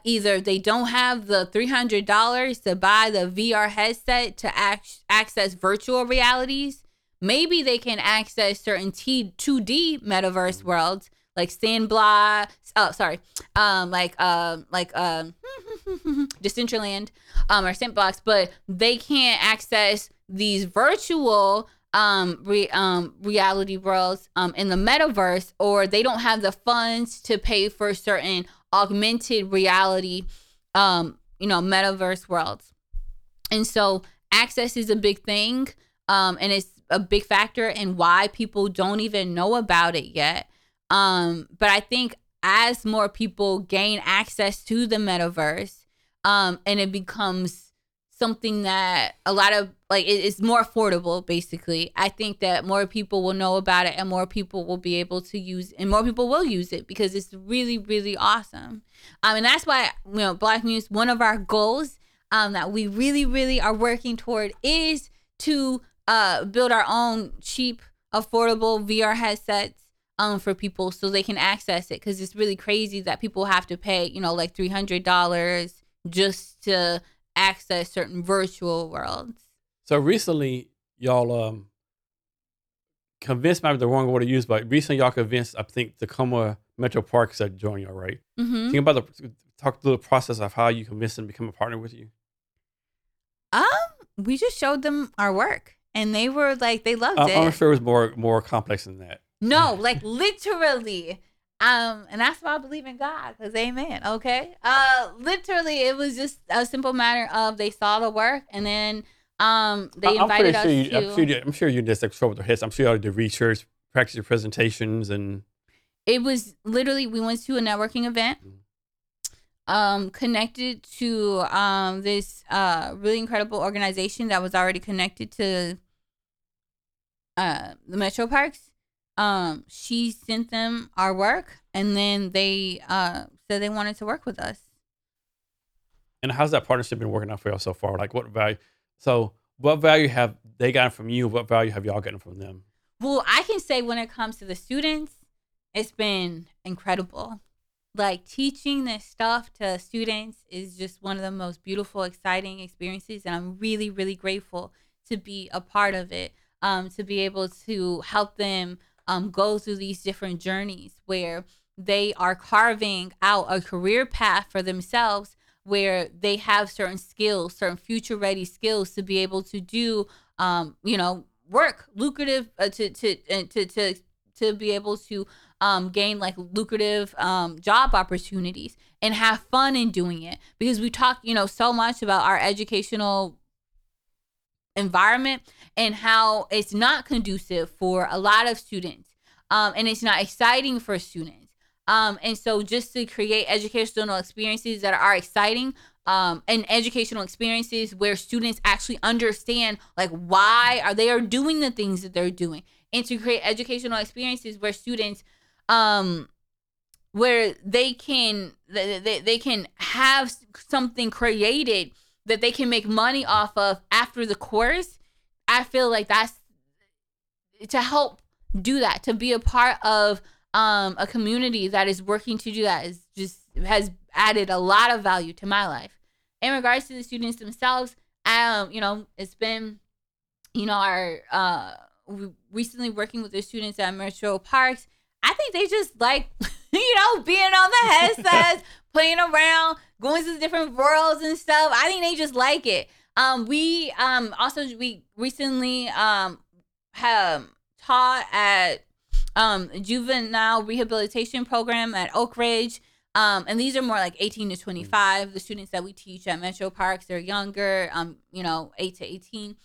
either they don't have the $300 to buy the VR headset to access virtual realities. Maybe they can access certain 2D metaverse worlds like Sandbox. Oh, sorry. Decentraland or Sandbox, but they can't access these virtual reality worlds in the metaverse, or they don't have the funds to pay for certain augmented reality metaverse worlds. And so access is a big thing, and it's a big factor in why people don't even know about it yet. But I think as more people gain access to the metaverse, and it becomes something that a lot of, like, it's more affordable, basically, I think that more people will know about it, and more people will be able to use, and more people will use it, because it's really, really awesome. And that's why, you know, Black Muse, one of our goals that we really, really are working toward is to build our own cheap, affordable VR headsets for people so they can access it, because it's really crazy that people have to pay, you know, like $300 just to access certain virtual worlds. So recently, y'all convinced, might be the wrong word to use, but recently y'all convinced, I think, Tacoma Metro Parks to join y'all, right? Mm-hmm. Talk through the process of how you convinced them to become a partner with you. We just showed them our work, and they were like, they loved it. I'm sure it was more complex than that. No, like literally. And that's why I believe in God, because amen. Okay. Literally, it was just a simple matter of they saw the work, and then they invited us to. I'm sure you did this with their heads. I'm sure you all did research, practice your presentations, and it was literally, we went to a networking event, connected to this really incredible organization that was already connected to the Metro Parks. She sent them our work, and then they said they wanted to work with us. And how's that partnership been working out for y'all so far? Like, what value? So, what value have they gotten from you? What value have y'all gotten from them? Well, I can say when it comes to the students, it's been incredible. Like, teaching this stuff to students is just one of the most beautiful, exciting experiences, and I'm really, really grateful to be a part of it. To be able to help them go through these different journeys where they are carving out a career path for themselves, where they have certain skills, certain future ready skills to be able to do, work lucrative to be able to gain like lucrative job opportunities and have fun in doing it. Because we talk, so much about our educational environment and how it's not conducive for a lot of students, and it's not exciting for students, and so just to create educational experiences that are exciting, and educational experiences where students actually understand like why they are doing the things that they're doing, and to create educational experiences where students where they can have something created that they can make money off of after the course. I feel like that's to help do that, to be a part of a community that is working to do that is just has added a lot of value to my life. In regards to the students themselves, it's been, our recently working with the students at Metro Parks. I think they just like, being on the headsets, playing around, going to different worlds and stuff. I think they just like it. We recently have taught at juvenile rehabilitation program at Oak Ridge. And these are more like 18 to 25. The students that we teach at Metro Parks, they're younger, 8 to 18.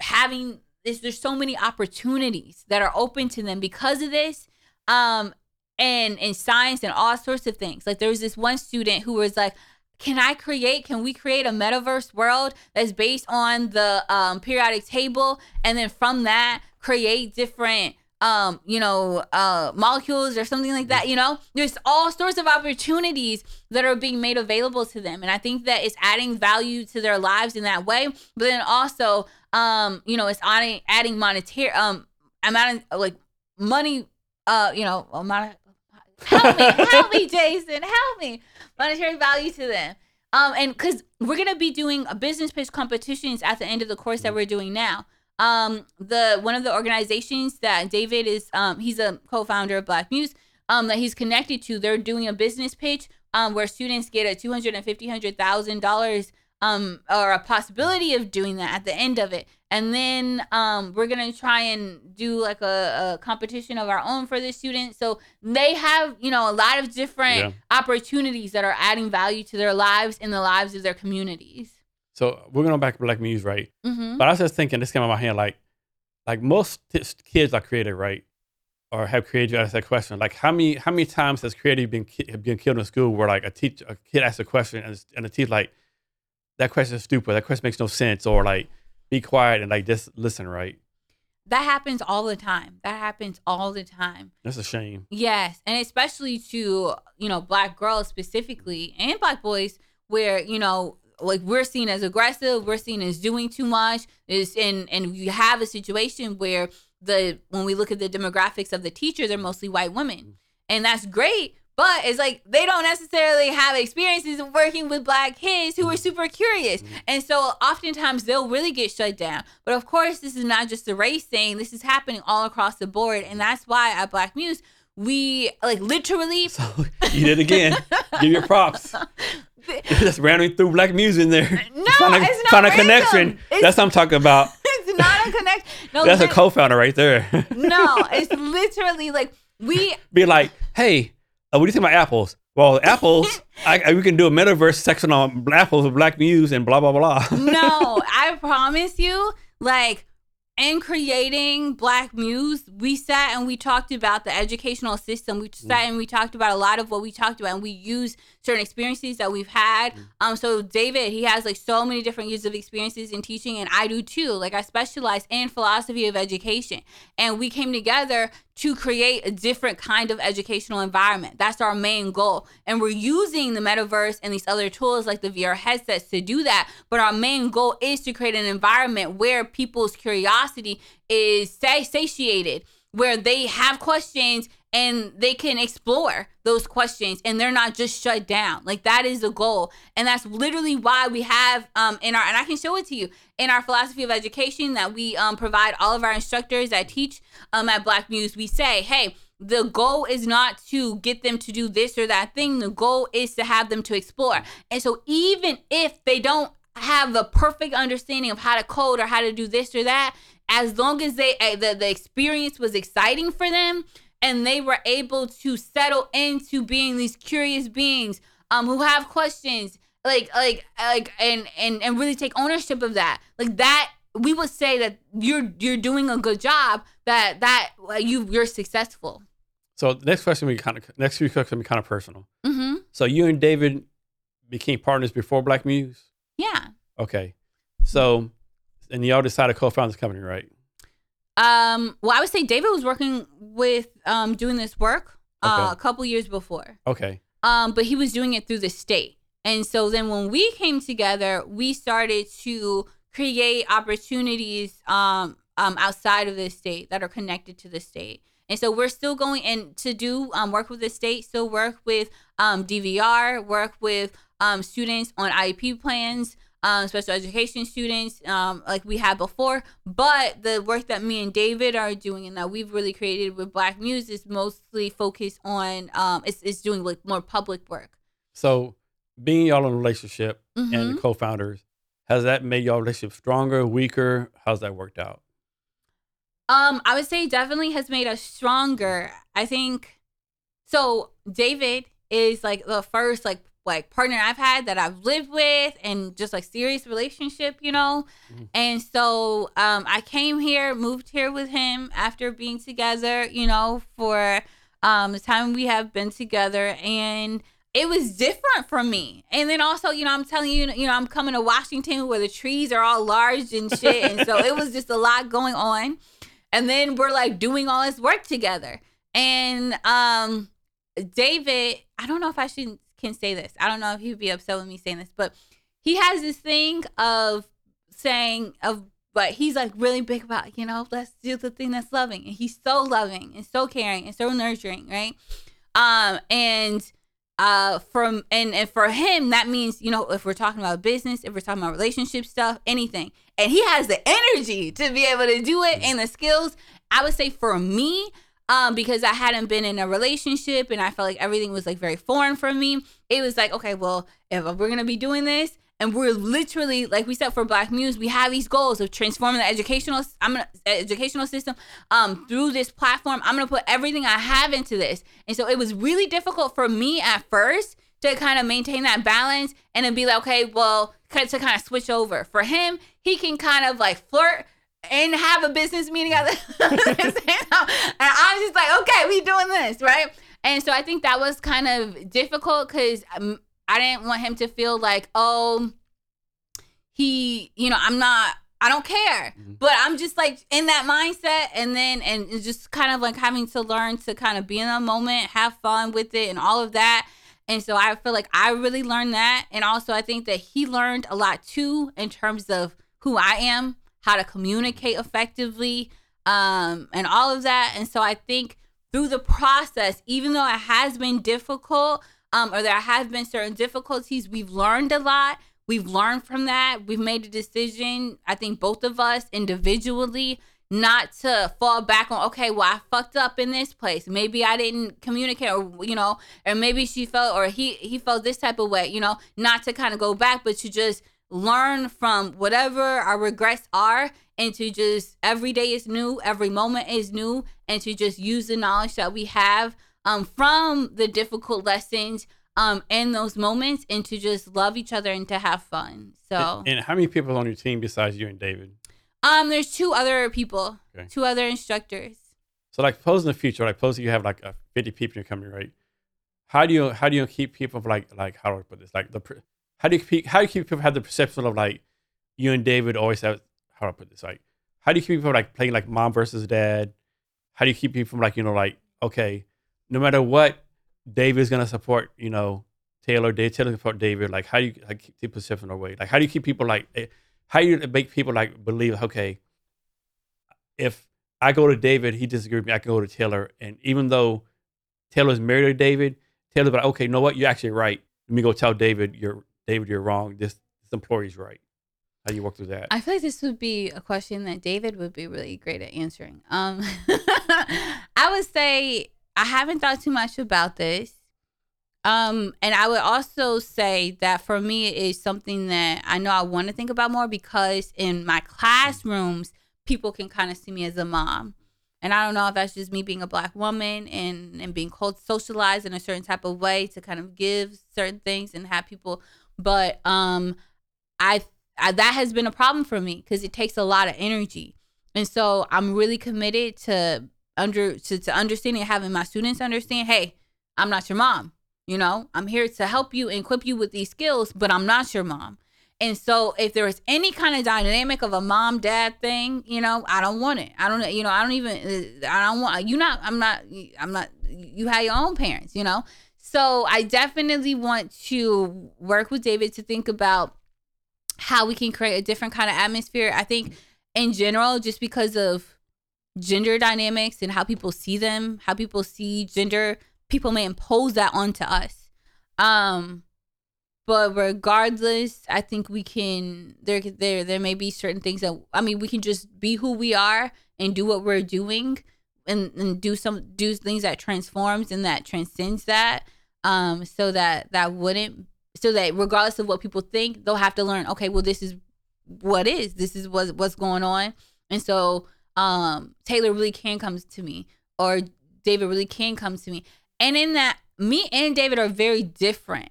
Having this, there's so many opportunities that are open to them because of this, and in science and all sorts of things. Like there was this one student who was like, can we create a metaverse world that's based on the periodic table, and then from that create different molecules or something like that. There's all sorts of opportunities that are being made available to them, and I think that it's adding value to their lives in that way. But then also it's adding monetary amount of, like, money, help me, Jason, monetary value to them. And because we're going to be doing a business pitch competitions at the end of the course that we're doing now. One of the organizations that David is, he's a co-founder of Black Muse, that he's connected to, they're doing a business pitch, where students get a $250,000, or a possibility of doing that at the end of it. And then we're going to try and do like a competition of our own for the students. So they have, a lot of different opportunities that are adding value to their lives and the lives of their communities. So we're going to back to Black Muse, right? Mm-hmm. But I was just thinking, this came out of my head, like most kids are creative, right? Or have creative. You ask that question, like how many times has creative been killed in school, where like a kid asks a question and the teacher like, that question is stupid, that question makes no sense, or like, be quiet and like just listen, right? That happens all the time. That's a shame. Yes, and especially to Black girls specifically, and Black boys, where like we're seen as aggressive, we're seen as doing too much. And you have a situation where when we look at the demographics of the teachers, they're mostly white women, and that's great. But it's like they don't necessarily have experiences of working with Black kids who are super curious. And so oftentimes they'll really get shut down. But of course, this is not just a race thing. This is happening all across the board. And that's why at Black Muse, we like literally. So you did again. Give your props. Just randomly threw Black Muse in there. No, it's not a connection. That's what I'm talking about. It's not a connection. No, that's a co-founder right there. No, it's literally like we. Be like, hey. What do you think about apples? Well, apples, we can do a metaverse section on apples with Black Muse and blah, blah, blah. No, I promise you, like, in creating Black Muse, we sat and we talked about the educational system. We sat and we talked about a lot of what we talked about, and we used certain experiences that we've had. So David, he has like so many different years of experiences in teaching, and I do too. Like I specialize in philosophy of education, and we came together to create a different kind of educational environment. That's our main goal. And we're using the metaverse and these other tools like the VR headsets to do that. But our main goal is to create an environment where people's curiosity is satiated, where they have questions and they can explore those questions and they're not just shut down. Like that is the goal. And that's literally why we have and I can show it to you, in our philosophy of education that we provide all of our instructors that teach at Black Muse, we say, hey, the goal is not to get them to do this or that thing. The goal is to have them to explore. And so even if they don't have a perfect understanding of how to code or how to do this or that, as long as they the experience was exciting for them, and they were able to settle into being these curious beings who have questions, and really take ownership of that. Like that, we would say that you're doing a good job. You're successful. So the next question next few questions will be kind of personal. Mm-hmm. So you and David became partners before Black Muse? Yeah. Okay. So, and y'all decided to co-found this company, right? Well, I would say David was working with doing this work a couple years before. Okay. But he was doing it through the state. And so then when we came together, we started to create opportunities outside of the state that are connected to the state. And so we're still going in to do work with the state, still work with DVR, work with students on IEP plans, special education students, like we had before. But the work that me and David are doing and that we've really created with Black Muse is mostly focused on it's doing like more public work. So being y'all in a relationship mm-hmm. and the co-founders, has that made y'all relationship stronger, weaker? How's that worked out? I would say definitely has made us stronger. I think so. David is like the first like partner I've had that I've lived with and just like serious relationship, you know? Mm-hmm. And so I came here, moved here with him after being together, you know, for the time we have been together, and it was different for me. And then also, you know, I'm telling you, you know, I'm coming to Washington where the trees are all large and shit. And so it was just a lot going on. And then we're like doing all this work together. And David, I don't know if I can say this. I don't know if he'd be upset with me saying this, but he has this thing of saying but he's like really big about, you know, let's do the thing that's loving. And he's so loving and so caring and so nurturing, right? And for him, that means, you know, if we're talking about business, if we're talking about relationship stuff, anything, and he has the energy to be able to do it and the skills. I would say for me, because I hadn't been in a relationship and I felt like everything was like very foreign for me. It was like, okay, well, if we're going to be doing this, and we're literally, like we said, for Black Muse, we have these goals of transforming the educational system through this platform. I'm going to put everything I have into this. And so it was really difficult for me at first to kind of maintain that balance and to be like, okay, well, to kind of switch over. For him, he can kind of like flirt and have a business meeting at the same time. And I'm just like, okay, we doing this, right? And so I think that was kind of difficult because I didn't want him to feel like, oh, he, you know, I don't care, mm-hmm. but I'm just like in that mindset. And it's just kind of like having to learn to kind of be in the moment, have fun with it and all of that. And so I feel like I really learned that. And also I think that he learned a lot too, in terms of who I am, how to communicate effectively, and all of that. And so I think through the process, even though it has been difficult, or there have been certain difficulties, we've learned a lot. We've learned from that. We've made a decision, I think both of us individually, not to fall back on, okay, well, I fucked up in this place. Maybe I didn't communicate, or, you know, or maybe she felt, or he felt this type of way, you know, not to kind of go back, but to just learn from whatever our regrets are, and to just, every day is new, every moment is new, and to just use the knowledge that we have from the difficult lessons in those moments, and to just love each other and to have fun. So, and how many people on your team besides you and David? There's two other people, okay. Two other instructors. So like suppose in the future, like suppose you have like 50 people in your company, right? How do you keep people like how do I put this? Like how do you keep people have the perception of like you and David always have, how do I put this? Like, how do you keep people like playing like mom versus dad? How do you keep people from like, you know, like, okay, no matter what, David's gonna support, you know, Taylor. Taylor support David. Like, how do you like keep the perception away? Like, how do you keep people like? How do you make people like believe? Okay, if I go to David, he disagrees with me, I can go to Taylor. And even though Taylor's married to David, Taylor's like, okay, you know what? You're actually right. Let me go tell David. You're wrong. This employee's right. How do you work through that? I feel like this would be a question that David would be really great at answering. I would say, I haven't thought too much about this. And I would also say that for me, it is something that I know I want to think about more, because in my classrooms, people can kind of see me as a mom. And I don't know if that's just me being a Black woman and being socialized in a certain type of way to kind of give certain things and have people. But I that has been a problem for me, because it takes a lot of energy. And so I'm really committed to understanding, having my students understand, hey, I'm not your mom, you know, I'm here to help you and equip you with these skills, but I'm not your mom. And so if there is any kind of dynamic of a mom dad thing, you know, I don't want it. I don't, you know, I don't even, I don't want, you not, I'm not, you have your own parents, you know? So I definitely want to work with David to think about how we can create a different kind of atmosphere. I think in general, just because of gender dynamics and how people see them, how people see gender, people may impose that onto us. But regardless, I think we can, there may be certain things that, I mean, we can just be who we are and do what we're doing and do things that transforms and that transcends that, so that wouldn't so that regardless of what people think, they'll have to learn, okay, well, this is what is, this is what's going on. And so Taylor really can come to me, or David really can come to me. And in that, me and David are very different.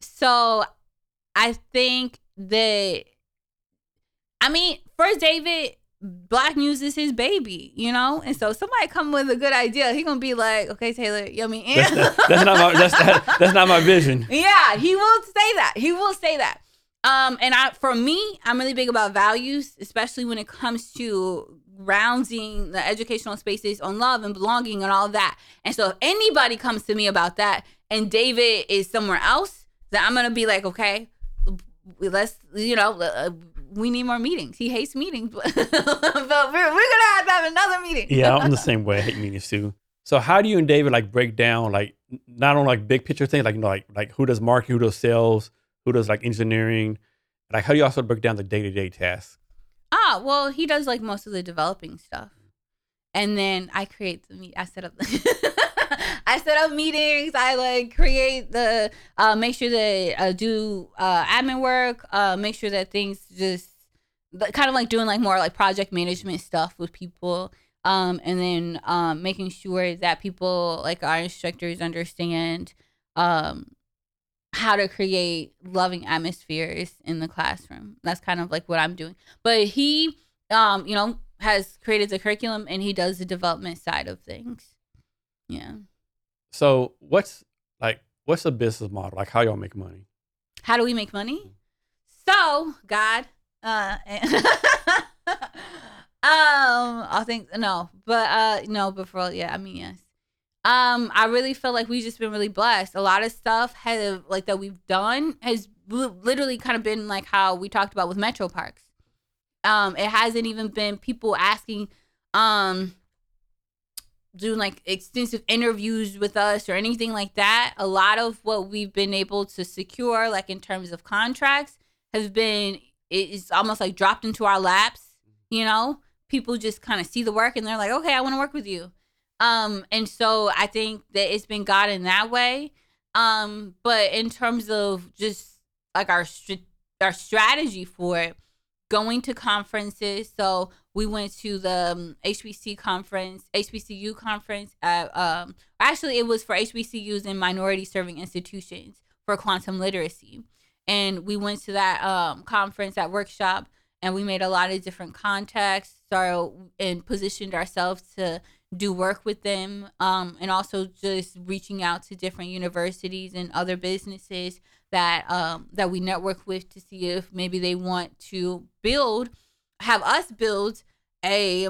So I think that, I mean, for David, Black Muse is his baby, you know? And so somebody come with a good idea, he gonna be like, okay, Taylor, you know what I mean? That's not my vision. Yeah, he will say that. He will say that. And for me, I'm really big about values, especially when it comes to grounding the educational spaces on love and belonging and all that. And so if anybody comes to me about that and David is somewhere else, then I'm gonna be like, okay, let's, you know, we need more meetings. He hates meetings, but we're gonna have to have another meeting. Yeah, I'm the same way. I hate meetings too. So how do you and David like break down, like, not only like big picture things, like, you know, like who does marketing, who does sales, who does like engineering? Like, how do you also break down the day-to-day tasks? Well, he does like most of the developing stuff, and then I create the meet. I set up meetings. I like create the, make sure that I do admin work, make sure that things just kind of like doing like more like project management stuff with people. And then making sure that people like our instructors understand how to create loving atmospheres in the classroom. That's kind of like what I'm doing. But he, you know, has created the curriculum and he does the development side of things. Yeah. So what's the business model? Like, how y'all make money? How do we make money? So God, yes. I really feel like we've just been really blessed. A lot of stuff has like that we've done has literally kind of been like how we talked about with Metro Parks. It hasn't even been people asking, doing like extensive interviews with us or anything like that. A lot of what we've been able to secure, like in terms of contracts, has been, it's almost like dropped into our laps. You know, people just kind of see the work and they're like, okay, I want to work with you. And so I think that it's been God in that way. But in terms of just like our strategy for it, going to conferences. So we went to the HBCU conference. Actually, it was for HBCUs and minority serving institutions for quantum literacy. And we went to that conference, that workshop, and we made a lot of different contacts, and positioned ourselves to do work with them, and also just reaching out to different universities and other businesses that we network with to see if maybe they want to have us build a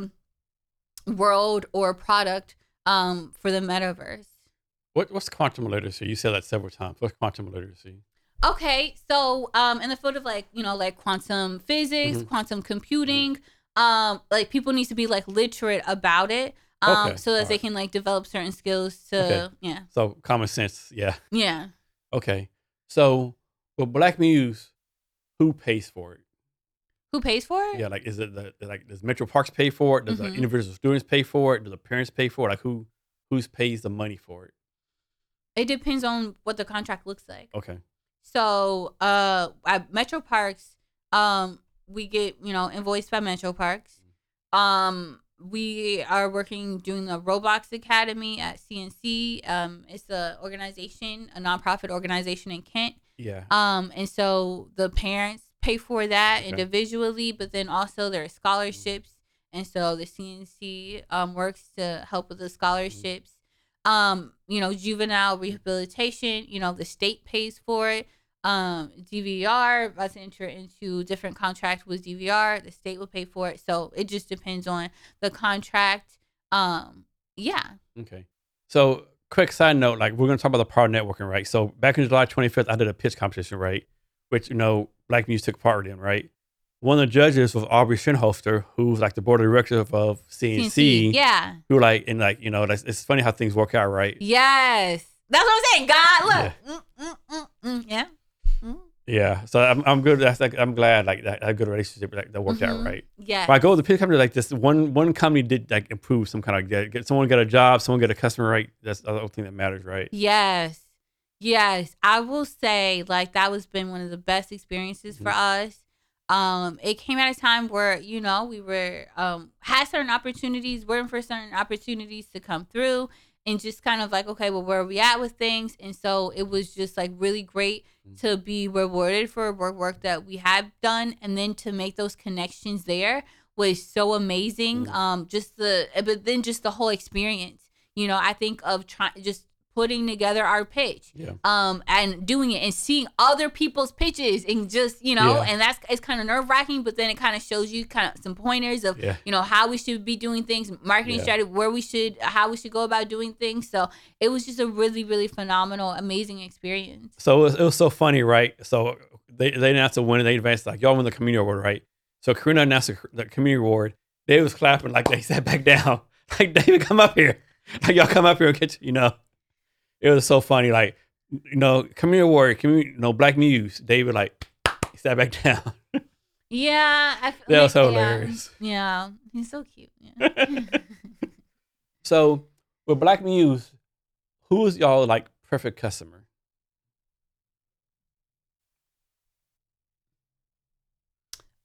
world or product for the metaverse. What's quantum literacy? You said that several times. What's quantum literacy? Okay, so in the field of like, you know, like quantum physics, mm-hmm. quantum computing, mm-hmm. Like people need to be like literate about it. Okay. So that all they right. can like develop certain skills to, okay. yeah. So common sense, yeah. Yeah. Okay. So with Black Muse, who pays for it? Who pays for it? Yeah, like is it does Metro Parks pay for it? Does mm-hmm. the individual students pay for it? Do the parents pay for it? Like who pays the money for it? It depends on what the contract looks like. Okay. So at Metro Parks, we get, you know, invoiced by Metro Parks. We are doing the Roblox Academy at CNC. It's a nonprofit organization in Kent. Yeah. And so the parents pay for that okay. individually, but then also there are scholarships. Mm-hmm. And so the CNC works to help with the scholarships. Mm-hmm. You know, juvenile rehabilitation, you know, the state pays for it. DVR, let's enter into different contracts with DVR, the state will pay for it. So it just depends on the contract. Yeah. Okay. So quick side note, like we're going to talk about the power of networking, right? So back in July 25th, I did a pitch competition, right? Which, you know, Black Muse took part in, right? One of the judges was Aubrey Schenholster, who's like the board of director of CNC. Yeah. Who like, and like, you know, like, it's funny how things work out, right? Yes. That's what I'm saying. God, look. Yeah. Yeah. Yeah, so I'm good. I'm glad like that a good relationship like that worked mm-hmm. out, right? Yeah. But I go to the pitch company like this one company did like improve some kind of someone got a job, someone got a customer, right? That's the other thing that matters, right? Yes, Yes, I will say like that was been one of the best experiences for us. It came at a time where, you know, we were had certain opportunities, waiting for certain opportunities to come through, and just kind of like, okay, well, where are we at with things? And so it was just like really great to be rewarded for work that we had done, and then to make those connections there was so amazing. But then just the whole experience, you know, I think of putting together our pitch and doing it and seeing other people's pitches and just, you know, and that's, it's kind of nerve wracking, but then it kind of shows you kind of some pointers of, you know, how we should be doing things, marketing strategy, where we should, how we should go about doing things. So it was just a really, really phenomenal, amazing experience. So it was so funny, right? So they announced a winner, they advanced, like, y'all won the community award, right? So Karina announced the community award. They was clapping like they sat back down. Like, David, come up here. Like, y'all come up here and get you know. It was so funny, like, you know, community award, community, you know, Black Muse. David, like, he sat back down. Yeah. That was so hilarious. Yeah. He's so cute. Yeah. So, with Black Muse, who is y'all, like, perfect customer?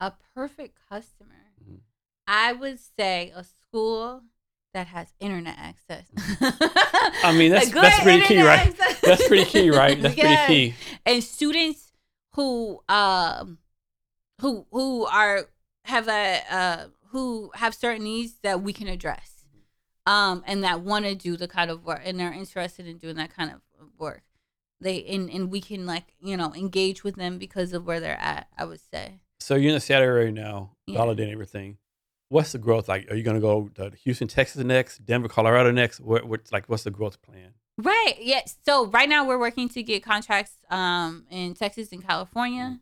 A perfect customer? Mm-hmm. I would say a school that has internet access. I mean, that's pretty key, right? Access. That's pretty key, right? That's pretty key. And students who have certain needs that we can address, and that want to do the kind of work, and they're interested in doing that kind of work. And we can, like, you know, engage with them because of where they're at, I would say. So you're in the Seattle area now, validating everything. What's the growth like? Are you going to go to Houston, Texas next, Denver, Colorado next? What's the growth plan? Right. Yes. So right now we're working to get contracts in Texas and California.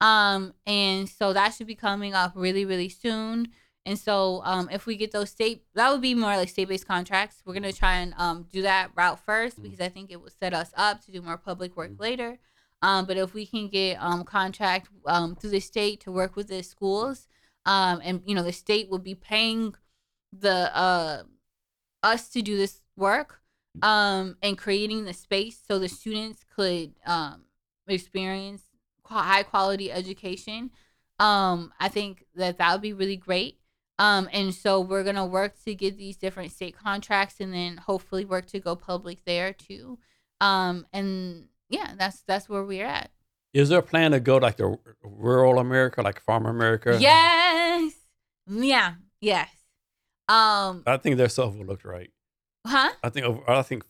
And so that should be coming up really, really soon. And so if we get those that would be more like state-based contracts. We're going to try and do that route first, because I think it will set us up to do more public work later. But if we can get contract through the state to work with the schools, and, you know, the state will be paying us to do this work, and creating the space so the students could experience high quality education. I think that would be really great. And so we're going to work to get these different state contracts, and then hopefully work to go public there too. And yeah, that's where we're at. Is there a plan to go to, like, the rural America, like farmer America? Yes. Yeah. Yes. I think they're so overlooked, right? Huh? I think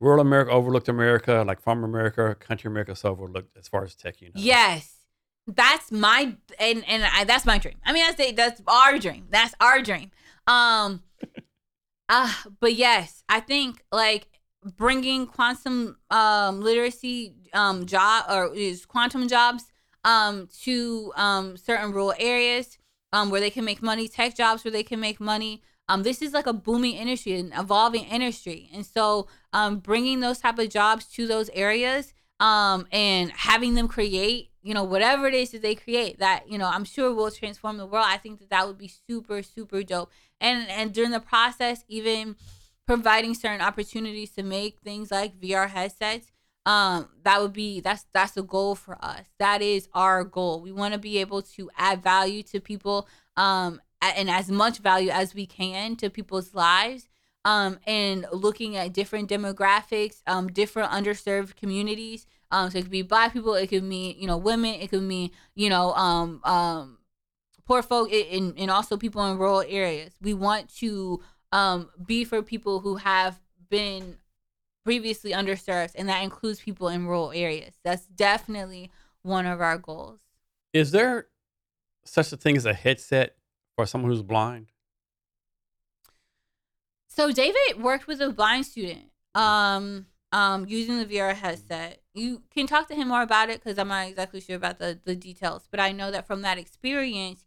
rural America, overlooked America, like farmer America, country America, so overlooked as far as tech, you know. Yes. That's my, and that's my dream. I mean, that's our dream. That's our dream. But yes, I think, like, bringing quantum literacy job or is quantum jobs to certain rural areas where they can make money, tech jobs where they can make money. This is like a booming industry, an evolving industry, and so bringing those type of jobs to those areas and having them create, you know, whatever it is that they create, that, you know, I'm sure will transform the world. I think that would be super, super dope, and during the process, even providing certain opportunities to make things like VR headsets. That's the goal for us. That is our goal. We want to be able to add value to people, and as much value as we can to people's lives. And looking at different demographics, different underserved communities. So it could be Black people. It could mean, you know, women. It could mean, you know, poor folk, and also people in rural areas. We want to be for people who have been previously underserved, and that includes people in rural areas. That's definitely one of our goals. Is there such a thing as a headset for someone who's blind? So David worked with a blind student using the VR headset. You can talk to him more about it, because I'm not exactly sure about the details, but I know that from that experience,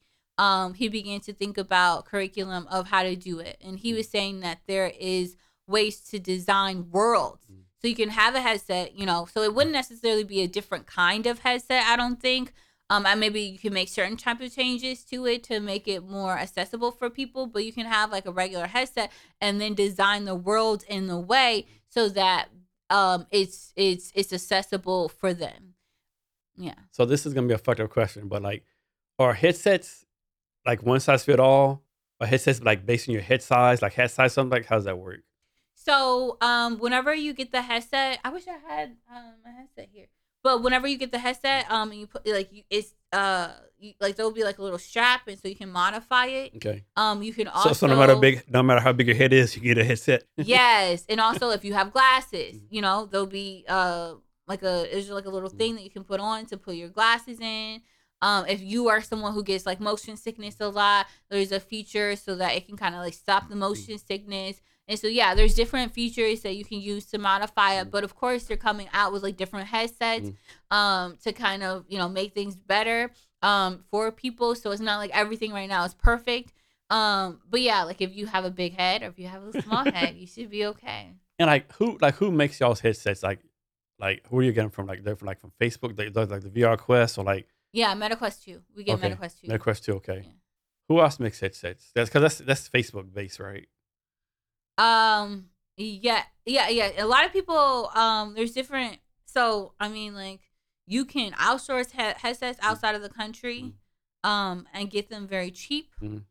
he began to think about curriculum of how to do it. And he was saying that there is ways to design worlds. So you can have a headset, you know, so it wouldn't necessarily be a different kind of headset, I don't think. And maybe you can make certain type of changes to it to make it more accessible for people, but you can have like a regular headset and then design the world in the way so that it's accessible for them. Yeah. So this is gonna be a fucked up question, but like, are headsets like one size fit all? Are headsets like based on your head size, like head size, something like, how does that work? So whenever you get the headset, I wish I had a headset here. But whenever you get the headset, you put like there will be like a little strap, and so you can modify it. Okay. You can also so no matter how big your head is, you get a headset. Yes, and also if you have glasses, you know there'll be like a little thing that you can put on to put your glasses in. If you are someone who gets like motion sickness a lot, there's a feature so that it can kind of like stop the motion sickness. And so, yeah, there's different features that you can use to modify it. But of course, they're coming out with like different headsets to kind of, you know, make things better for people. So it's not like everything right now is perfect. But yeah, like if you have a big head or if you have a small head, you should be okay. And who makes y'all's headsets? Like who are you getting from? Like they're from Facebook, like the VR Quest or like. Yeah, MetaQuest 2. We get MetaQuest 2. MetaQuest 2, okay. Yeah. Who else makes headsets? That's because that's Facebook based, right? Yeah. A lot of people. There's different. So I mean, like you can outsource headsets outside of the country, and get them very cheap. And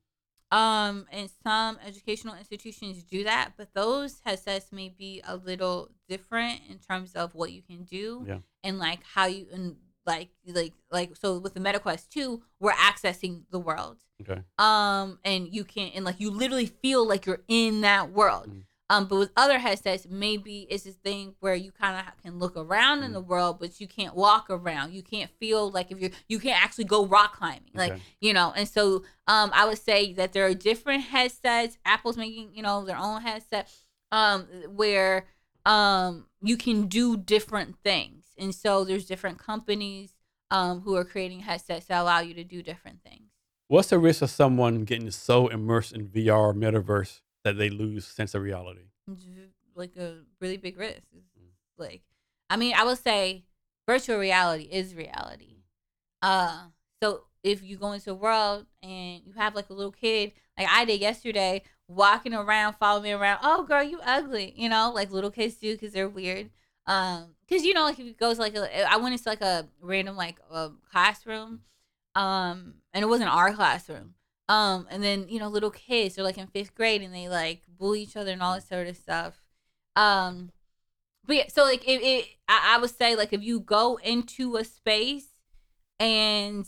some educational institutions do that, but those headsets may be a little different in terms of what you can do and like how you and. Like, so with the MetaQuest 2, we're accessing the world. Okay. And you can, and like, you literally feel like you're in that world. But with other headsets, maybe it's this thing where you kind of can look around in the world, but you can't walk around. You can't feel like you can't actually go rock climbing, like, you know? And so, I would say that there are different headsets. Apple's making, you know, their own headset, where, you can do different things. And so there's different companies who are creating headsets that allow you to do different things. What's the risk of someone getting so immersed in VR metaverse that they lose sense of reality? Like a really big risk. Like, I mean, I would say virtual reality is reality. So if you go into a world and you have like a little kid, like I did yesterday, walking around, following me around. Oh, girl, you ugly. You know, like little kids do because they're weird. Because you know, like if it goes like I went into like a random like a classroom, and it wasn't our classroom, and then you know little kids are like in 5th grade and they like bully each other and all that sort of stuff, but yeah, so like I would say like if you go into a space and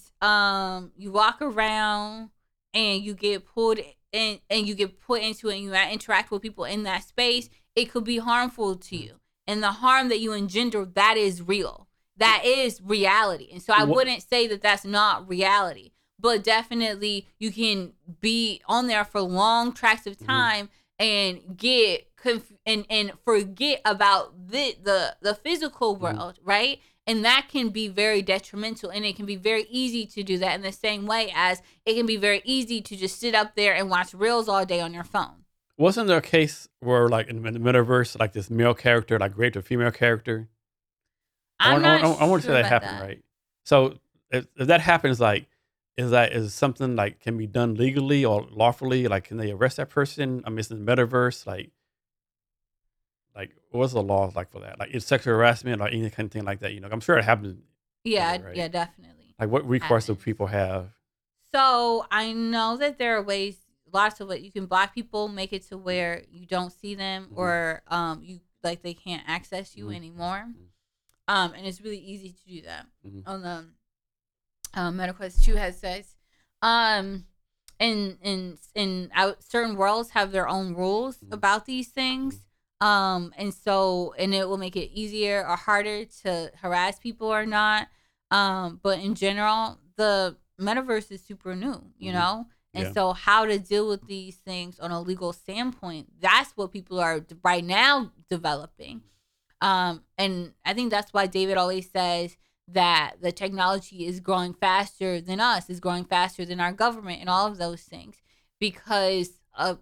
you walk around and you get pulled in and you get put into it and you interact with people in that space, it could be harmful to you. And the harm that you engender, that is real. That is reality. And so I wouldn't say that that's not reality. But definitely you can be on there for long tracts of time and get and forget about the physical world, right? And that can be very detrimental. And it can be very easy to do that in the same way as it can be very easy to just sit up there and watch reels all day on your phone. Wasn't there a case where, like, in the metaverse, like, this male character, like, raped a female character? I want to say that happened, that. Right? So, if that happens, like, is something, like, can be done legally or lawfully? Like, can they arrest that person? I mean, it's in the metaverse. Like what's the law, like, for that? Like, it's sexual harassment or any kind of thing like that, you know? I'm sure it happens. Yeah, right? Yeah, definitely. Like, what recourse do people have? So, I know that there are ways. Lots of what you can block people, make it to where you don't see them or you like they can't access you anymore. And it's really easy to do that on the MetaQuest 2 headsets. Certain worlds have their own rules about these things. And it will make it easier or harder to harass people or not. But in general, the metaverse is super new, you know? And so how to deal with these things on a legal standpoint, that's what people are right now developing. And I think that's why David always says that the technology is growing faster than us, is growing faster than our government and all of those things. Because,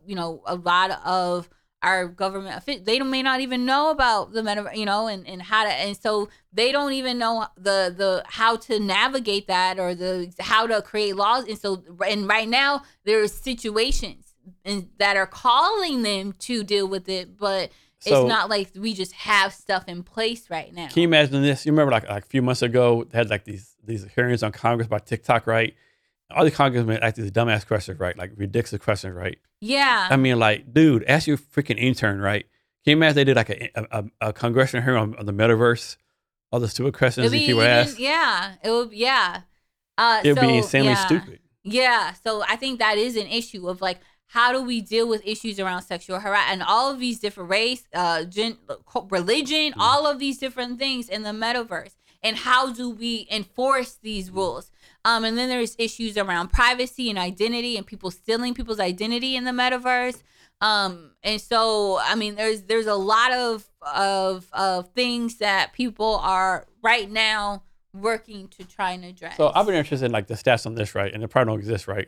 you know, a lot of our government, they may not even know about the metaverse, you know, and how to, and so they don't even know the how to navigate that or the how to create laws. And so, and right now there are situations that are calling them to deal with it, but So, it's not like we just have stuff in place right now. Can you imagine this? You remember like a few months ago, they had like these hearings on Congress by TikTok, right? All the congressmen ask these dumbass questions, right? Like ridiculous questions, right? Yeah. I mean, like, dude, ask your freaking intern, right? Can you imagine they did like a congressional hearing on the metaverse? All the stupid questions that people ask. Yeah. It would, yeah. It'd be insanely stupid. Yeah. So I think that is an issue of like, how do we deal with issues around sexual harassment and all of these different race, religion, all of these different things in the metaverse? And how do we enforce these rules? And then there's issues around privacy and identity and people stealing people's identity in the metaverse. And so, I mean, there's a lot of things that people are right now working to try and address. So I've been interested in like the stats on this, right? And they probably don't exist, right?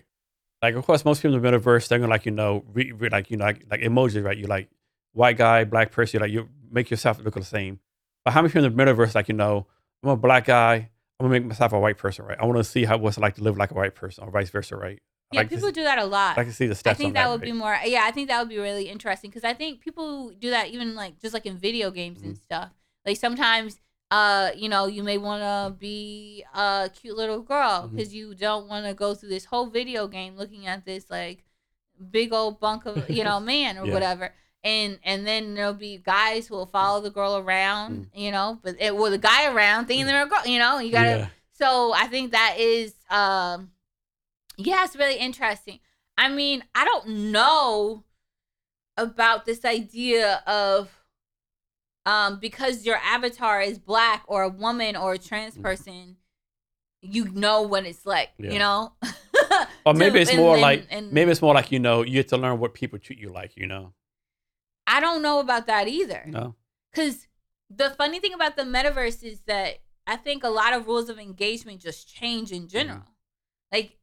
Like, of course, most people in the metaverse, they're gonna like, like emojis, right? You like white guy, black person, like you make yourself look the same. But how many people in the metaverse, like, you know, I'm a black guy, I'm gonna make myself a white person, right? I want to see what's it like to live like a white person, or vice versa, right? Yeah, like people do that a lot. I can see the stats. I think that would be more. Yeah, I think that would be really interesting because I think people do that even like just like in video games and stuff. Like sometimes. You know, you may want to be a cute little girl because you don't want to go through this whole video game looking at this like big old bunk of, you know, man or whatever. And then there'll be guys who will follow the girl around, you know, but it was the guy around thinking they're a girl, you know, you got to. Yeah. So I think that is, it's really interesting. I mean, I don't know about this idea of, because your avatar is black or a woman or a trans person, you know what it's like, you know? Or maybe it's more you know, you have to learn what people treat you like, you know? I don't know about that either. No. Because the funny thing about the metaverse is that I think a lot of rules of engagement just change in general. Like,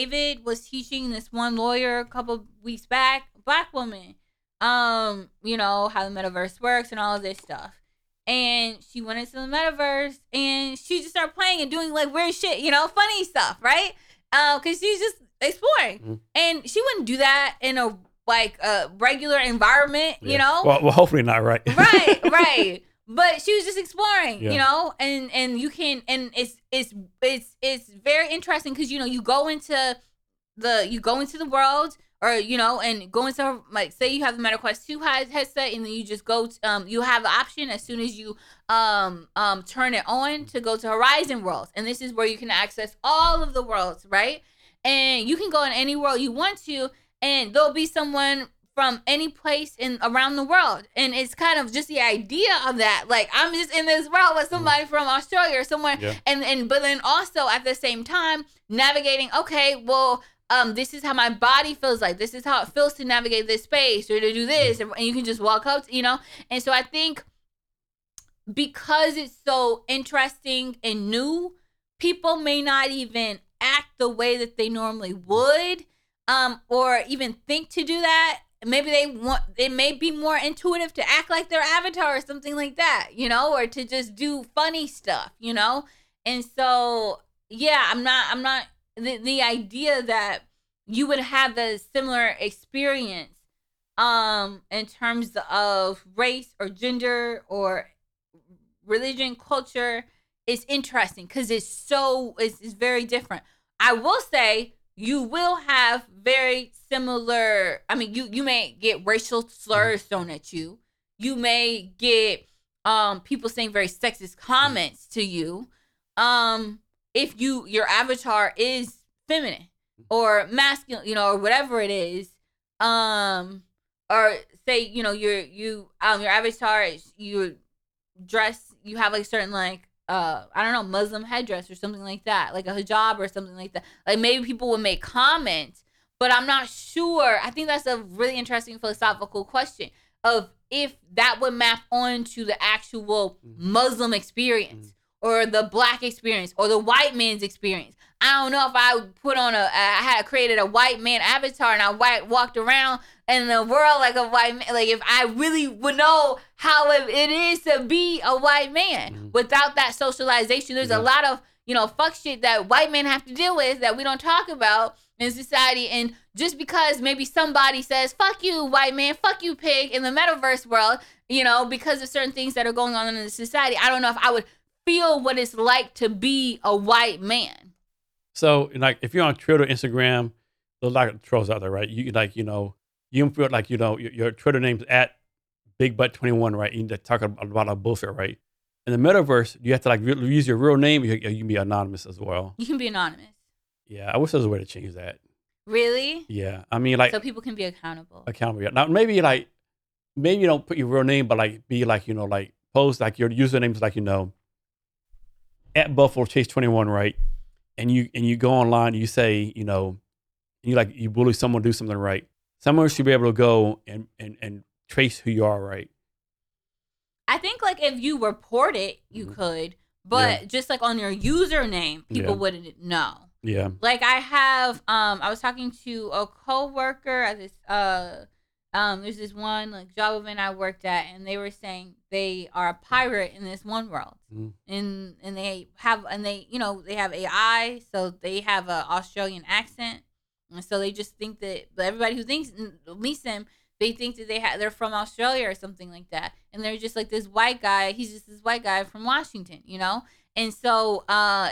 David was teaching this one lawyer a couple weeks back, black woman, you know, how the metaverse works and all of this stuff. And she went into the metaverse and she just started playing and doing like weird shit, you know, funny stuff, right? Because she's just exploring. And she wouldn't do that in a like a regular environment, you know? Well, hopefully not, right? Right. But she was just exploring, you know, and you can, and it's very interesting because, you know, you go into the world. Or, you know, and go into, like, say you have the MetaQuest 2 headset, and then you just go, you have the option as soon as you turn it on to go to Horizon Worlds. And this is where you can access all of the worlds, right? And you can go in any world you want to, and there'll be someone from any place in around the world. And it's kind of just the idea of that. Like, I'm just in this world with somebody from Australia or somewhere. Yeah. But then also, at the same time, navigating, okay, well, this is how my body feels like. This is how it feels to navigate this space or to do this. And you can just walk up, you know. And so I think because it's so interesting and new, people may not even act the way that they normally would or even think to do that. Maybe it may be more intuitive to act like their avatar or something like that, you know, or to just do funny stuff, you know. And so, yeah, I'm not. The idea that you would have the similar experience in terms of race or gender or religion, culture is interesting because it's very different. I will say you will have very similar. I mean, you may get racial slurs thrown at you. You may get people saying very sexist comments to you. If your avatar is feminine or masculine, you know, or whatever it is, or say, you know, your avatar is you dress, you have like certain like, I don't know, Muslim headdress or something like that, like a hijab or something like that. Like maybe people would make comments, but I'm not sure. I think that's a really interesting philosophical question of if that would map onto the actual Muslim experience. Or the black experience, or the white man's experience. I don't know if I put on I had created a white man avatar and I walked around in the world like a white man. Like if I really would know how it is to be a white man without that socialization. There's a lot of, you know, fuck shit that white men have to deal with that we don't talk about in society. And just because maybe somebody says, fuck you, white man, fuck you, pig, in the metaverse world, you know, because of certain things that are going on in the society, I don't know if I would feel what it's like to be a white man. So, like, if you're on Twitter, Instagram, there's a lot of trolls out there, right? You like, you know, you feel like, you know, your Twitter name's @BigButt21, right? You talk about a bullshit, right? In the metaverse, you have to like use your real name. You can be anonymous as well. You can be anonymous. Yeah, I wish there was a way to change that. Really? Yeah, I mean, like, so people can be accountable. Accountable. Now, maybe you don't put your real name, but like, be like, you know, like post like your username is like, you know, @BuffaloChase21, right? And you go online, you say, you know, you like, you bully someone, do something, right? Someone should be able to go and trace who you are, right? I think like if you report it, you mm-hmm. could, but yeah. just like on your username, people yeah. wouldn't know. Yeah. Like I have, I was talking to a coworker at this, there's this one like job event I worked at, and they were saying they are a pirate in this one world, mm-hmm. and they have AI, so they have an Australian accent, and so they just think that everybody who thinks meets them, they think that they're from Australia or something like that, and they're just like this white guy. He's just this white guy from Washington, you know. And so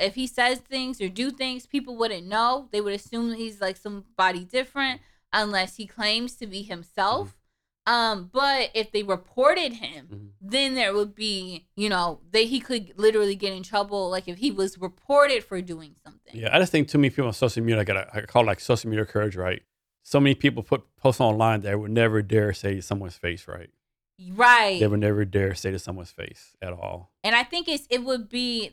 if he says things or do things, people wouldn't know. They would assume that he's like somebody different, unless he claims to be himself. But if they reported him, mm-hmm. then there would be, you know, that he could literally get in trouble. Like if he was reported for doing something. Yeah, I just think too many people on social media, I call it like social media courage, right? So many people put posts online that would never dare say to someone's face, right? Right. They would never dare say to someone's face at all. And I think it would be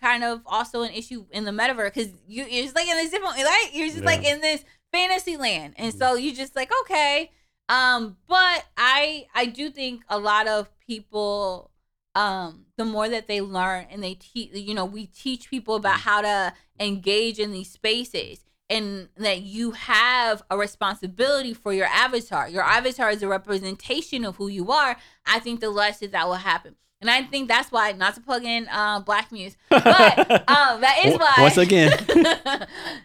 kind of also an issue in the metaverse, because you're just like in this different, like you're just yeah. like in this fantasy land, and so you just like, okay, but I do think a lot of people, the more that they learn and they teach, you know, we teach people about how to engage in these spaces, and that you have a responsibility for your avatar. Your avatar is a representation of who you are. I think the less that will happen. And I think that's why, not to plug in Black Muse, but that is why. Once again.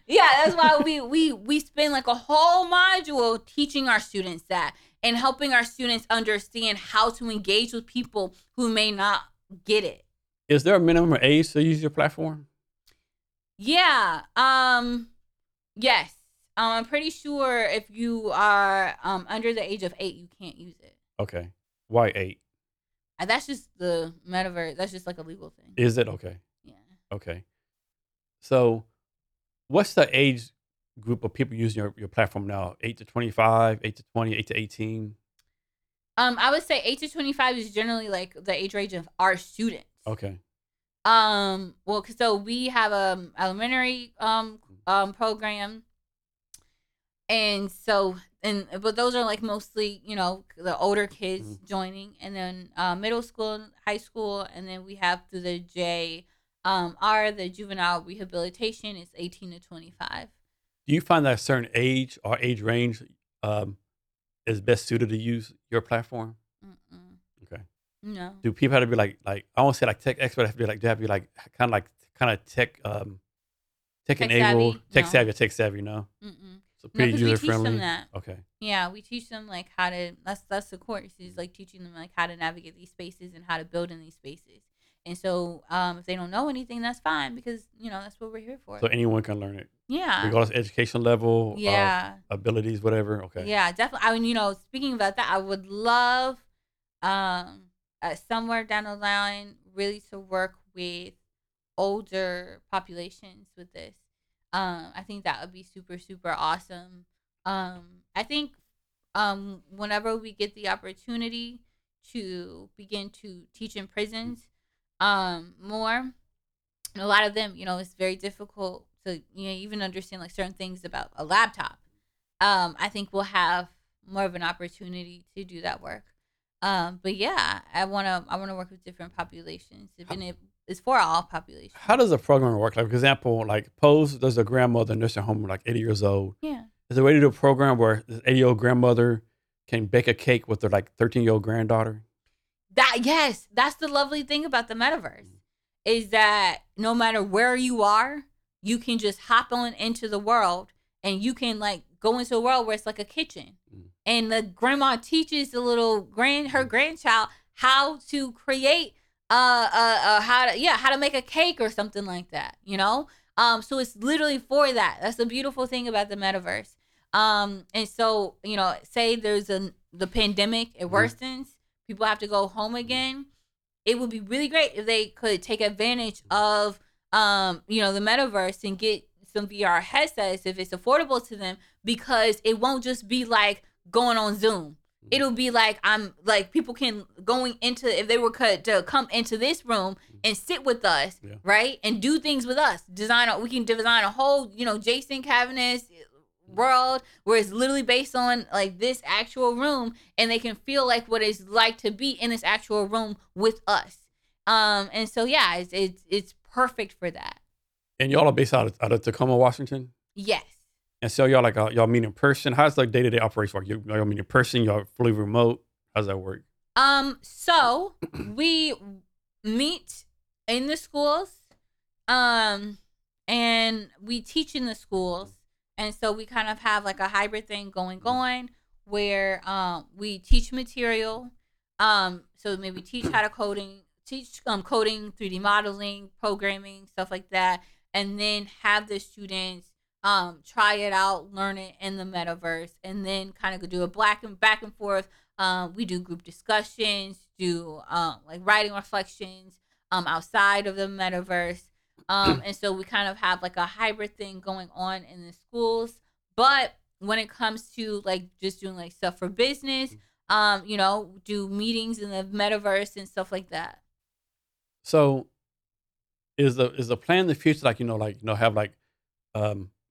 Yeah, that's why we spend like a whole module teaching our students that, and helping our students understand how to engage with people who may not get it. Is there a minimum age to use your platform? Yeah. Yes. I'm pretty sure if you are under the age of 8, you can't use it. Okay. Why 8? That's just the metaverse. That's just like a legal thing. Is it? Okay. Yeah. Okay. So what's the age group of people using your platform now? 8 to 25, 8 to 20, 8 to 18? I would say 8 to 25 is generally like the age range of our students. Okay. Well, so we have an elementary program. And so, but those are like mostly, you know, the older kids mm-hmm. joining, and then middle school, high school, and then we have through the JR, the juvenile rehabilitation, is 18 to 25. Do you find that a certain age or age range is best suited to use your platform? Mm-mm. Okay. No. Do people have to be like I won't say like tech expert, they have to be like kind of tech savvy, no? Mm-mm. So pretty user friendly. Teach them that. Okay. Yeah, we teach them like how to. That's the course, is like teaching them like how to navigate these spaces and how to build in these spaces. And so, if they don't know anything, that's fine, because you know that's what we're here for. So anyone can learn it. Yeah. Regardless of education level. Yeah. Abilities, whatever. Okay. Yeah, definitely. I mean, you know, speaking about that, I would love, somewhere down the line, really to work with older populations with this. I think that would be super, super awesome. I think whenever we get the opportunity to begin to teach in prisons more, and a lot of them, you know, it's very difficult to, you know, even understand like certain things about a laptop. I think we'll have more of an opportunity to do that work. But yeah, I wanna work with different populations. It's for all populations. How does a program work? Like, for example, like Pose, there's a grandmother in nursing home, like 80 years old. Yeah. Is there a way to do a program where this 80-year-old grandmother can bake a cake with her like 13-year-old granddaughter? That's the lovely thing about the metaverse, is that no matter where you are, you can just hop on into the world and you can like go into a world where it's like a kitchen. Mm. And the grandma teaches the little her grandchild how to create how to make a cake or something like that, you know? So it's literally for that. That's the beautiful thing about the metaverse. And so, you know, say there's the pandemic, it worsens, people have to go home again. It would be really great if they could take advantage of, you know, the metaverse and get some VR headsets if it's affordable to them, because it won't just be like going on Zoom. It'll be like, people can come into this room and sit with us, right? And do things with us. We can design a whole, you know, Jason Kavanagh's world where it's literally based on like this actual room, and they can feel like what it's like to be in this actual room with us. And so, yeah, it's perfect for that. And y'all are based out of Tacoma, Washington? Yes. And so y'all y'all meet in person. How's like day-to-day operations work? Y'all meet in person, y'all fully remote. How's that work? So we meet in the schools, and we teach in the schools. And so we kind of have like a hybrid thing going where we teach material. So maybe teach how to coding, 3D modeling, programming, stuff like that. And then have the students try it out, learn it in the metaverse, and then kind of do a back and forth. We do group discussions, do like writing reflections outside of the metaverse. And so we kind of have like a hybrid thing going on in the schools. But when it comes to like just doing like stuff for business, you know, do meetings in the metaverse and stuff like that. So is the plan in the future, like, have like,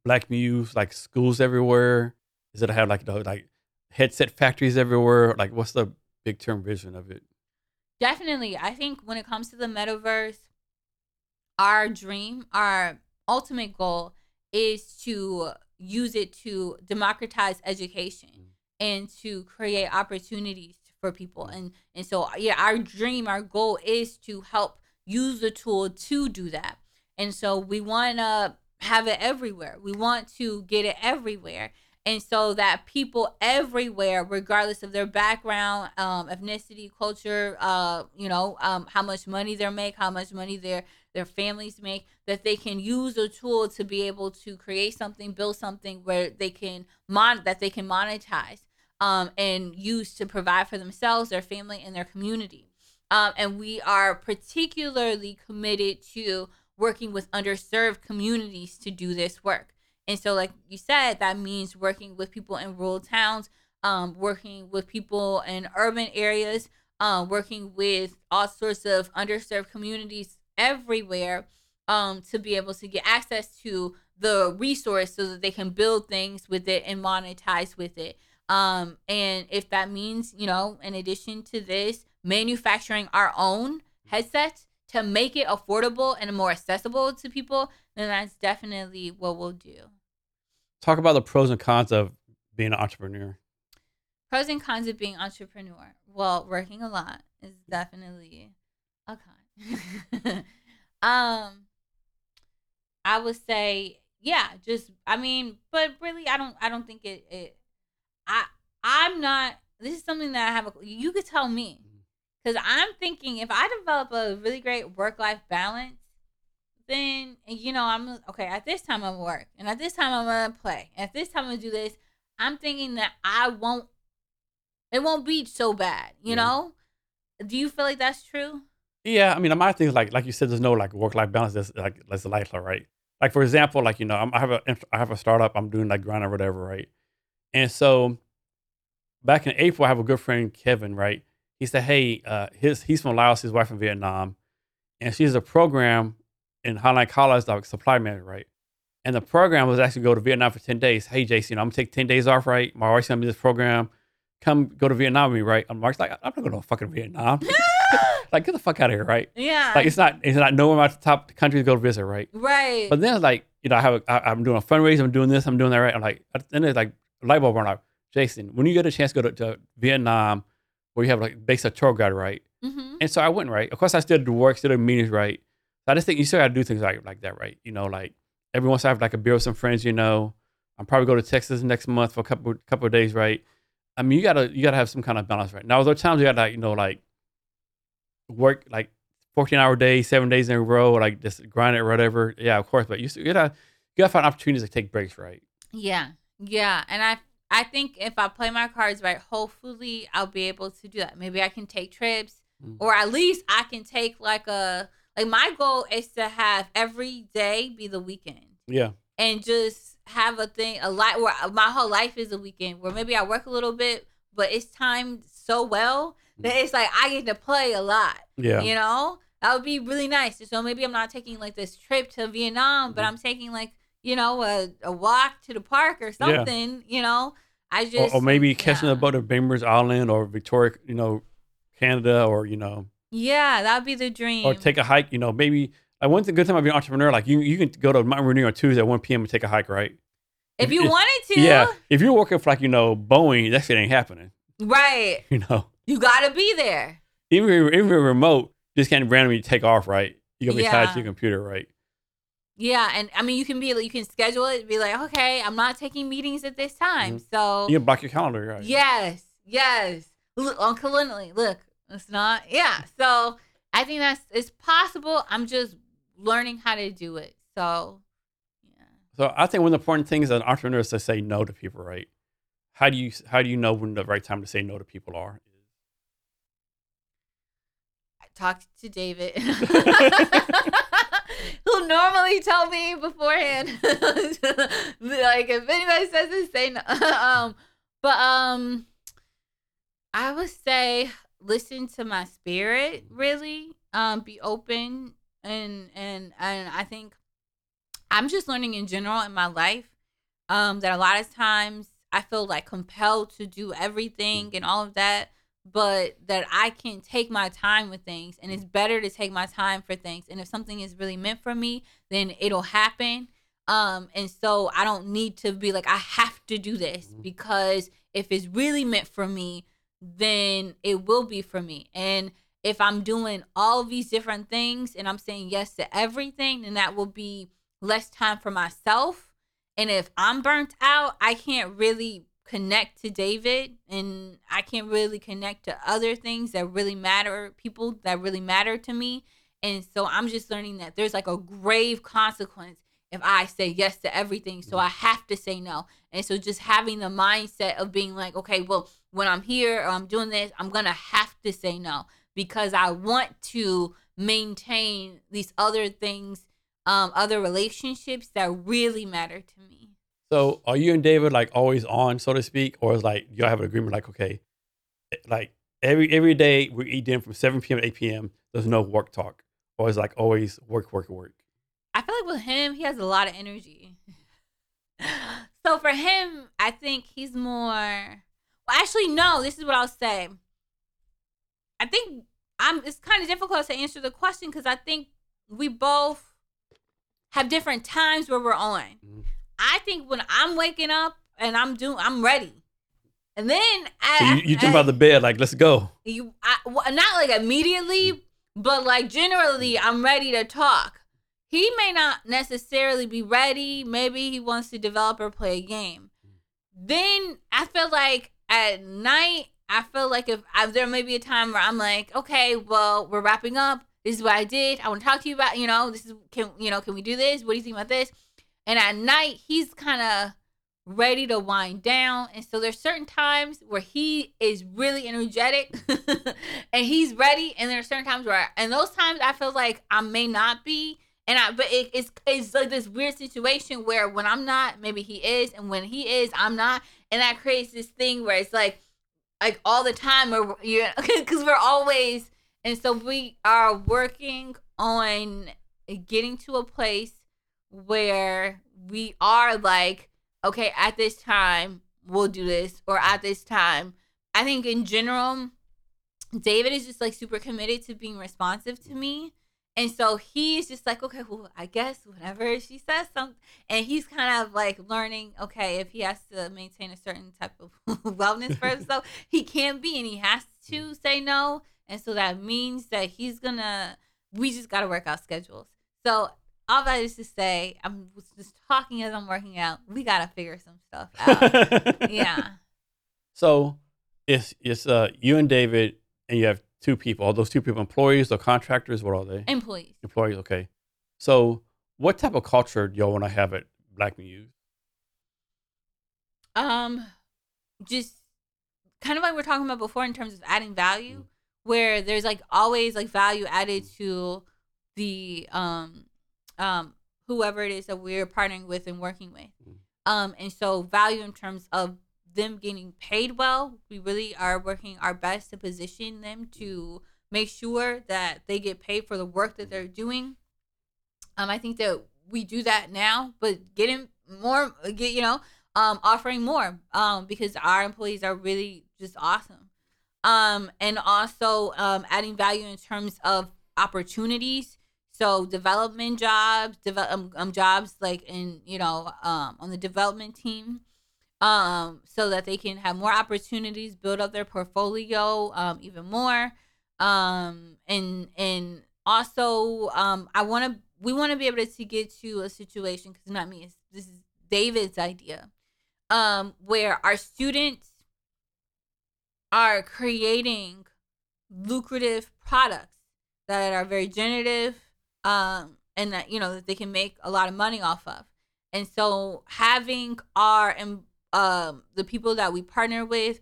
Black Muse, like schools everywhere? Is it have like headset factories everywhere? Like, what's the big term vision of it? Definitely. I think when it comes to the metaverse, our dream, our ultimate goal is to use it to democratize education and to create opportunities for people. And so, yeah, our dream, our goal is to help use the tool to do that. And so we want to have it everywhere. We want to get it everywhere. And so that people everywhere, regardless of their background, ethnicity, culture, how much money they make, how much money their families make, that they can use a tool to be able to create something, build something where they can monetize and use to provide for themselves, their family, and their community. And we are particularly committed to working with underserved communities to do this work. And so, like you said, that means working with people in rural towns, working with people in urban areas, working with all sorts of underserved communities everywhere, to be able to get access to the resource so that they can build things with it and monetize with it. And if that means, you know, in addition to this, manufacturing our own headsets to make it affordable and more accessible to people, then that's definitely what we'll do. Talk about the pros and cons of being an entrepreneur. Pros and cons of being an entrepreneur. Well, working a lot is definitely a con. I would say, yeah, just, I mean, but really, I don't think this is something that you could tell me. Because I'm thinking if I develop a really great work-life balance, then, you know, I'm okay. At this time, I'm going to work. And at this time, I'm going to play. At this time, I'm going to do this. I'm thinking that it won't be so bad, you know? Do you feel like that's true? Yeah. I mean, my thing is like you said, there's no like work-life balance that's lifestyle, right? Like, for example, like, you know, I have a startup. I'm doing like grind or whatever, right? And so back in April, I have a good friend, Kevin, right? He said, hey, he's from Laos, his wife from Vietnam, and she has a program in Highland College, like supply manager, right? And the program was actually go to Vietnam for 10 days. Hey, Jason, I'm going to take 10 days off, right? My wife's going to do this program. Come go to Vietnam with me, right? And Mark's like, I'm not going to fucking Vietnam. Like, get the fuck out of here, right? Yeah. Like, it's not nowhere about the top countries to go visit, right? Right. But then it's like, you know, I'm doing a fundraiser, I'm doing this, I'm doing that, right? I'm like, then it's like, light bulb went off. Jason, when you get a chance to go to Vietnam, where you have like basic tour guide, right? Mm-hmm. And so I went, right? Of course, I still do work, still do meetings, right? So I just think you still got to do things like that, right? You know, like every once in a while, like a beer with some friends, you know. I'm probably go to Texas next month for a couple of days, right? I mean, you gotta have some kind of balance, right? Now, there are times you gotta, like, you know, like work like 14-hour days, 7 days in a row, like just grind it or whatever. Yeah, of course, but you gotta find opportunities to take breaks, right? Yeah, and I think if I play my cards right, hopefully I'll be able to do that. Maybe I can take trips, or at least I can take like my goal is to have every day be the weekend. Yeah. And just have a life where my whole life is a weekend, where maybe I work a little bit, but it's timed so well that it's like I get to play a lot. Yeah. You know? That would be really nice. So maybe I'm not taking like this trip to Vietnam, but I'm taking like, you know, a walk to the park or something, you know. I just or maybe catching a boat at Bainbridge Island or Victoria, you know, Canada, or, you know. Yeah, that'd be the dream. Or take a hike, you know, maybe like one good time I'd be an entrepreneur, like you can go to Mount Rainier on Tuesday at 1 PM and take a hike, right? If you wanted to. Yeah. If you're working for like, you know, Boeing, that shit ain't happening. Right. You know. You gotta be there. Even remote, just can't randomly take off, right? You're gonna be tied to your computer, right? Yeah, and I mean, you can schedule it, be like, okay, I'm not taking meetings at this time, so you can block your calendar, right? Yes, look, on Calendly. Look, it's not. Yeah, so I think it's possible. I'm just learning how to do it. So, yeah. So I think one of the important things as an entrepreneur is to say no to people, right? How do you know when the right time to say no to people are? I talked to David. He'll normally tell me beforehand. Like, if anybody says this, say no. But I would say listen to my spirit, really. Be open, and I think I'm just learning in general in my life that a lot of times I feel like compelled to do everything and all of that, but that I can take my time with things, and it's better to take my time for things. And if something is really meant for me, then it'll happen. And so I don't need to be like, I have to do this, because if it's really meant for me, then it will be for me. And if I'm doing all these different things and I'm saying yes to everything, then that will be less time for myself. And if I'm burnt out, I can't really connect to David, and I can't really connect to other things that really matter, people that really matter to me. And so I'm just learning that there's like a grave consequence if I say yes to everything. So I have to say no. And so just having the mindset of being like, okay, well, when I'm here or I'm doing this, I'm going to have to say no, because I want to maintain these other things, other relationships that really matter to me. So are you and David like always on, so to speak, or is like y'all have an agreement like, okay, like every day we eat dinner from 7 PM to 8 PM. There's no work talk, or it's like always work. I feel like with him, he has a lot of energy. So for him, I think he's more. Well, actually, no. This is what I'll say. I think it's kind of difficult to answer the question, because I think we both have different times where we're on. I think when I'm waking up and I'm ready, and then you jump out of the bed like, let's go. Not like immediately, but like generally, I'm ready to talk. He may not necessarily be ready. Maybe he wants to develop or play a game. Then I feel like at night, I feel like if there may be a time where I'm like, okay, well, we're wrapping up. This is what I did. I want to talk to you about, you know, this is, can we do this? What do you think about this? And at night, he's kind of ready to wind down. And so there's certain times where he is really energetic and he's ready. And there are certain times where, and those times I feel like I may not be. But it's like this weird situation where when I'm not, maybe he is. And when he is, I'm not. And that creates this thing where it's like all the time, or because we're always, and so we are working on getting to a place where we are like, okay, at this time we'll do this, or at this time. I think in general, David is just like super committed to being responsive to me, and so he's just like, okay, well, I guess whenever she says something, and he's kind of like learning, okay, if he has to maintain a certain type of wellness for himself, he can't be, and he has to say no, and so that means that we just got to work out schedules. So all that is to say, I'm just talking as I'm working out. We got to figure some stuff out. Yeah. So it's you and David, and you have two people. Are those two people employees or contractors? What are they? Employees. Employees, okay. So what type of culture do y'all want to have at Black Muse? Just kind of like we're talking about before in terms of adding value, where there's like always like value added to the whoever it is that we're partnering with and working with. And so value in terms of them getting paid well. We really are working our best to position them to make sure that they get paid for the work that they're doing. I think that we do that now, but getting more, offering more, because our employees are really just awesome. And also adding value in terms of opportunities. So development jobs, jobs like in, on the development team. So that they can have more opportunities, build up their portfolio even more, and also we want to be able to get to a situation, because not me, this is David's idea, where our students are creating lucrative products that are very generative, and that that they can make a lot of money off of, and so having our the people that we partner with,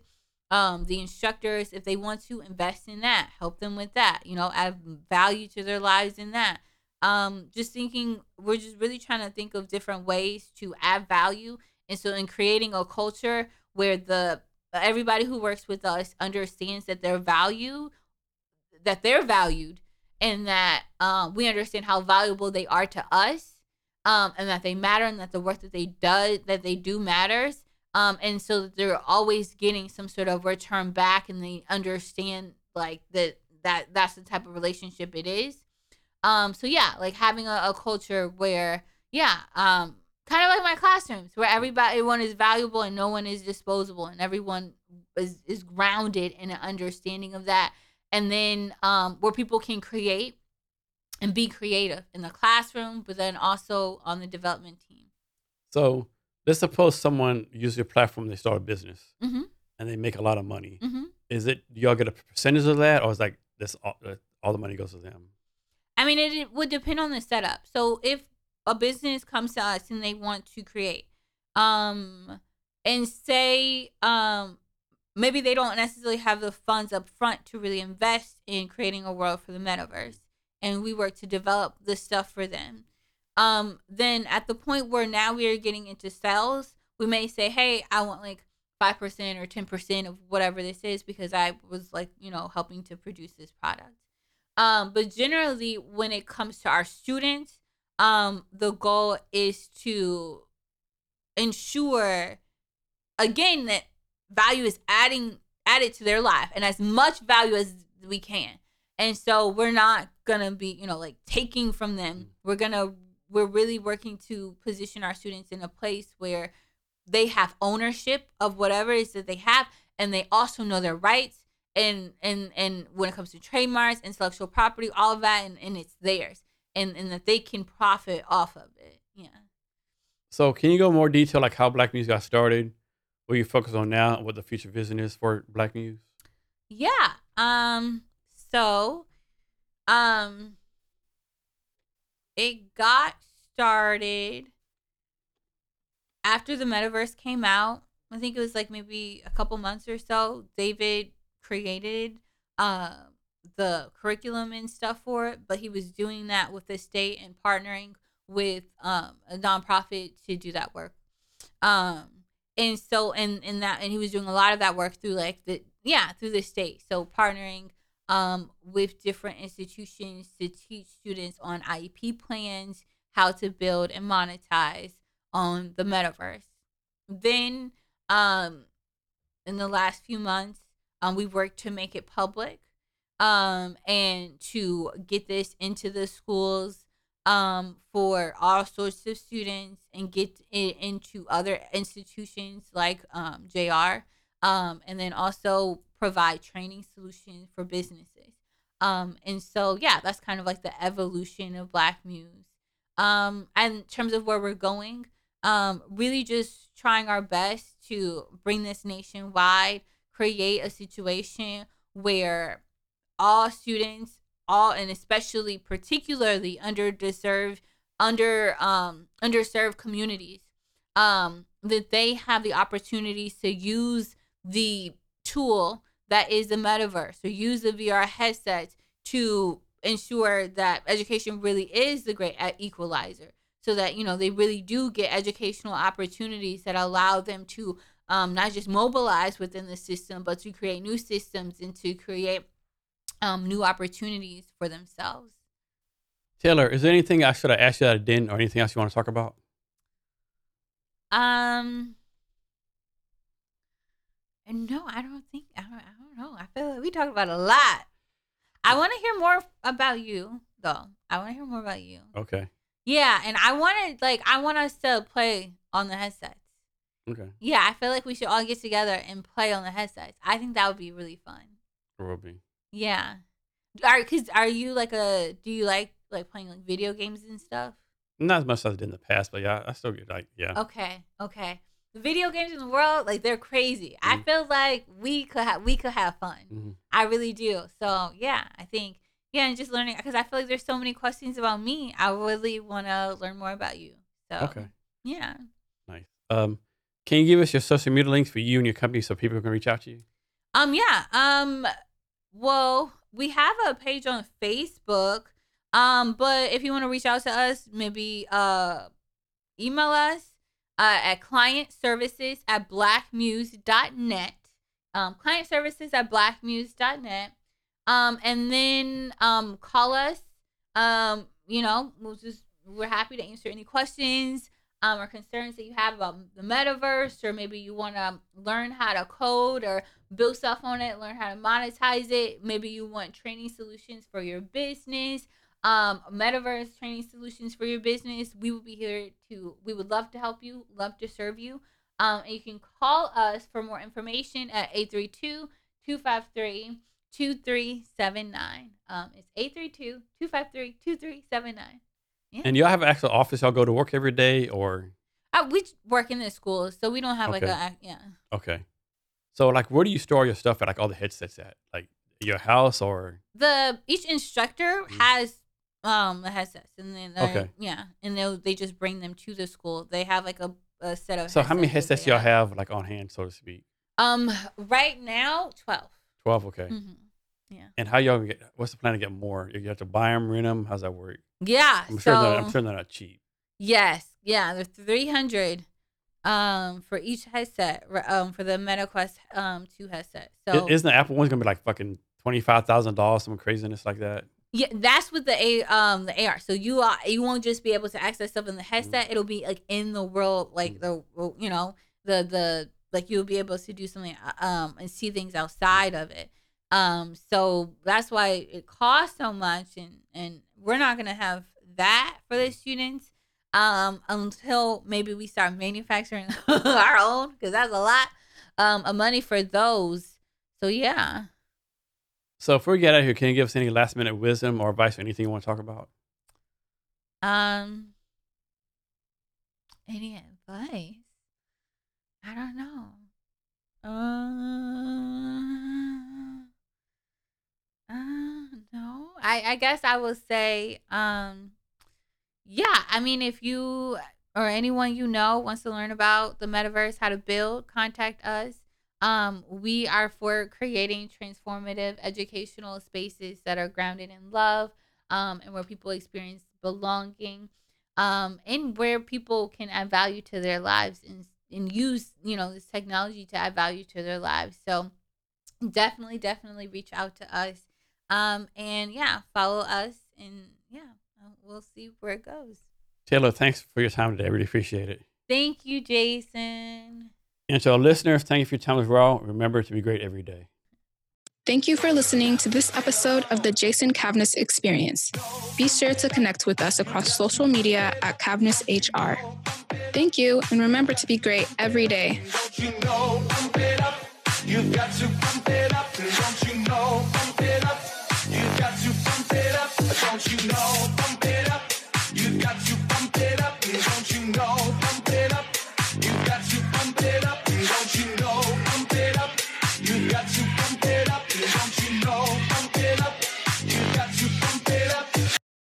the instructors, if they want to invest in that, help them with that, add value to their lives in that. We're just really trying to think of different ways to add value. And so in creating a culture where everybody who works with us understands that they're valued, and that we understand how valuable they are to us, and that they matter, and that the work that they do matters. And so they're always getting some sort of return back, and they understand like that's the type of relationship it is. So yeah, like having a culture where, kind of like my classrooms, where everyone is valuable and no one is disposable, and everyone is grounded in an understanding of that. And then where people can create and be creative in the classroom, but then also on the development team. So let's suppose someone uses your platform, they start a business, and they make a lot of money. Is it, do y'all get a percentage of that, or is like this all the money goes to them? I mean, it would depend on the setup. So if a business comes to us and they want to create, and say maybe they don't necessarily have the funds up front to really invest in creating a world for the metaverse, and we work to develop this stuff for them. Then at the point where now we are getting into sales, we may say, hey, I want like 5% or 10% of whatever this is, because I was like, helping to produce this product. But generally when it comes to our students, the goal is to ensure again that value is added to their life, and as much value as we can. And so we're not going to be, taking from them. We're really working to position our students in a place where they have ownership of whatever it is that they have. And they also know their rights. And when it comes to trademarks, intellectual property, all of that, and it's theirs, and that they can profit off of it. Yeah. So can you go more detail, like how Black Muse got started, what you focus on now, and what the future vision is for Black Muse? Yeah. So, it got started after the metaverse came out. I think it was like maybe a couple months or so. David created the curriculum and stuff for it, but he was doing that with the state and partnering with a nonprofit to do that work. And so, and he was doing a lot of that work through through the state. So partnering with different institutions to teach students on IEP plans, how to build and monetize on the metaverse. Then in the last few months, we worked to make it public and to get this into the schools for all sorts of students, and get it into other institutions like JR, and then also provide training solutions for businesses. And so, yeah, that's kind of like the evolution of Black Muse. And in terms of where we're going, really just trying our best to bring this nationwide, create a situation where all students, all and especially particularly underserved communities, that they have the opportunities to use the tool that is the metaverse, to use the VR headsets to ensure that education really is the great equalizer, so that, you know, they really do get educational opportunities that allow them to not just mobilize within the system, but to create new systems and to create new opportunities for themselves. Taylor, is there anything I should have asked you that I didn't, or anything else you want to talk about? No, I don't know. I feel like we talked about a lot. I want to hear more about you, though. Okay. Yeah, and I want us to play on the headsets. Okay. Yeah, I feel like we should all get together and play on the headsets. I think that would be really fun. It will be. Yeah. Do you like playing like video games and stuff? Not as much as I did in the past, but yeah, I still get like, yeah. Okay. The video games in the world, like, they're crazy. Mm-hmm. I feel like we could have fun. Mm-hmm. I really do. So yeah, I think, yeah, and just learning, because I feel like there's so many questions about me. I really want to learn more about you. So okay. Yeah. Nice. Can you give us your social media links for you and your company so people can reach out to you? Yeah. Well, we have a page on Facebook. But if you want to reach out to us, maybe email us at clientservices@blackmuse.net. Clientservices@blackmuse.net. And then call us. We're happy to answer any questions or concerns that you have about the metaverse, or maybe you want to learn how to code or build stuff on it, learn how to monetize it. Maybe you want training solutions for your business. Metaverse training solutions for your business. We would love to help you, love to serve you. And you can call us for more information at 832-253-2379. It's 832-253-2379. Yeah. And y'all have an actual office y'all go to work every day, or? We work in the schools, so we don't have Okay. So like, where do you store your stuff at, like all the headsets at? Like your house, or? Each instructor has the headsets, and then they just bring them to the school. They have like a set of. So how many headsets y'all have like on hand, so to speak? Right now, 12. 12, okay. Mm-hmm. Yeah. And how y'all what's the plan to get more? You have to buy them, rent them. How's that work? Yeah. I'm sure they're not cheap. Yes. Yeah. They're $300 for each headset, for the MetaQuest 2 headset. So isn't the Apple one's gonna be like fucking $25,000, some craziness like that? Yeah, that's with the AR. So you won't just be able to access stuff in the headset. Mm-hmm. It'll be like in the world, like you'll be able to do something and see things outside of it. So that's why it costs so much, and we're not gonna have that for the students until maybe we start manufacturing our own, because that's a lot of money for those. So yeah. So before we get out of here, can you give us any last minute wisdom or advice or anything you want to talk about? Any advice? I don't know. No. I guess I will say, if you or anyone you know wants to learn about the metaverse, how to build, contact us. We are for creating transformative educational spaces that are grounded in love, and where people experience belonging, and where people can add value to their lives and use, this technology to add value to their lives. So definitely reach out to us. And yeah, follow us, and yeah, we'll see where it goes. Taylor, thanks for your time today. I really appreciate it. Thank you, Jason. And to our listeners, thank you for your time as well. Remember to be great every day. Thank you for listening to this episode of the Jason Cavness Experience. Be sure to connect with us across social media at CavnessHR. Thank you, and remember to be great every day. Don't you know, pump it up. You've got to pump it up. Don't you know, pump it up. You've got to pump it up. Don't you know, pump it up.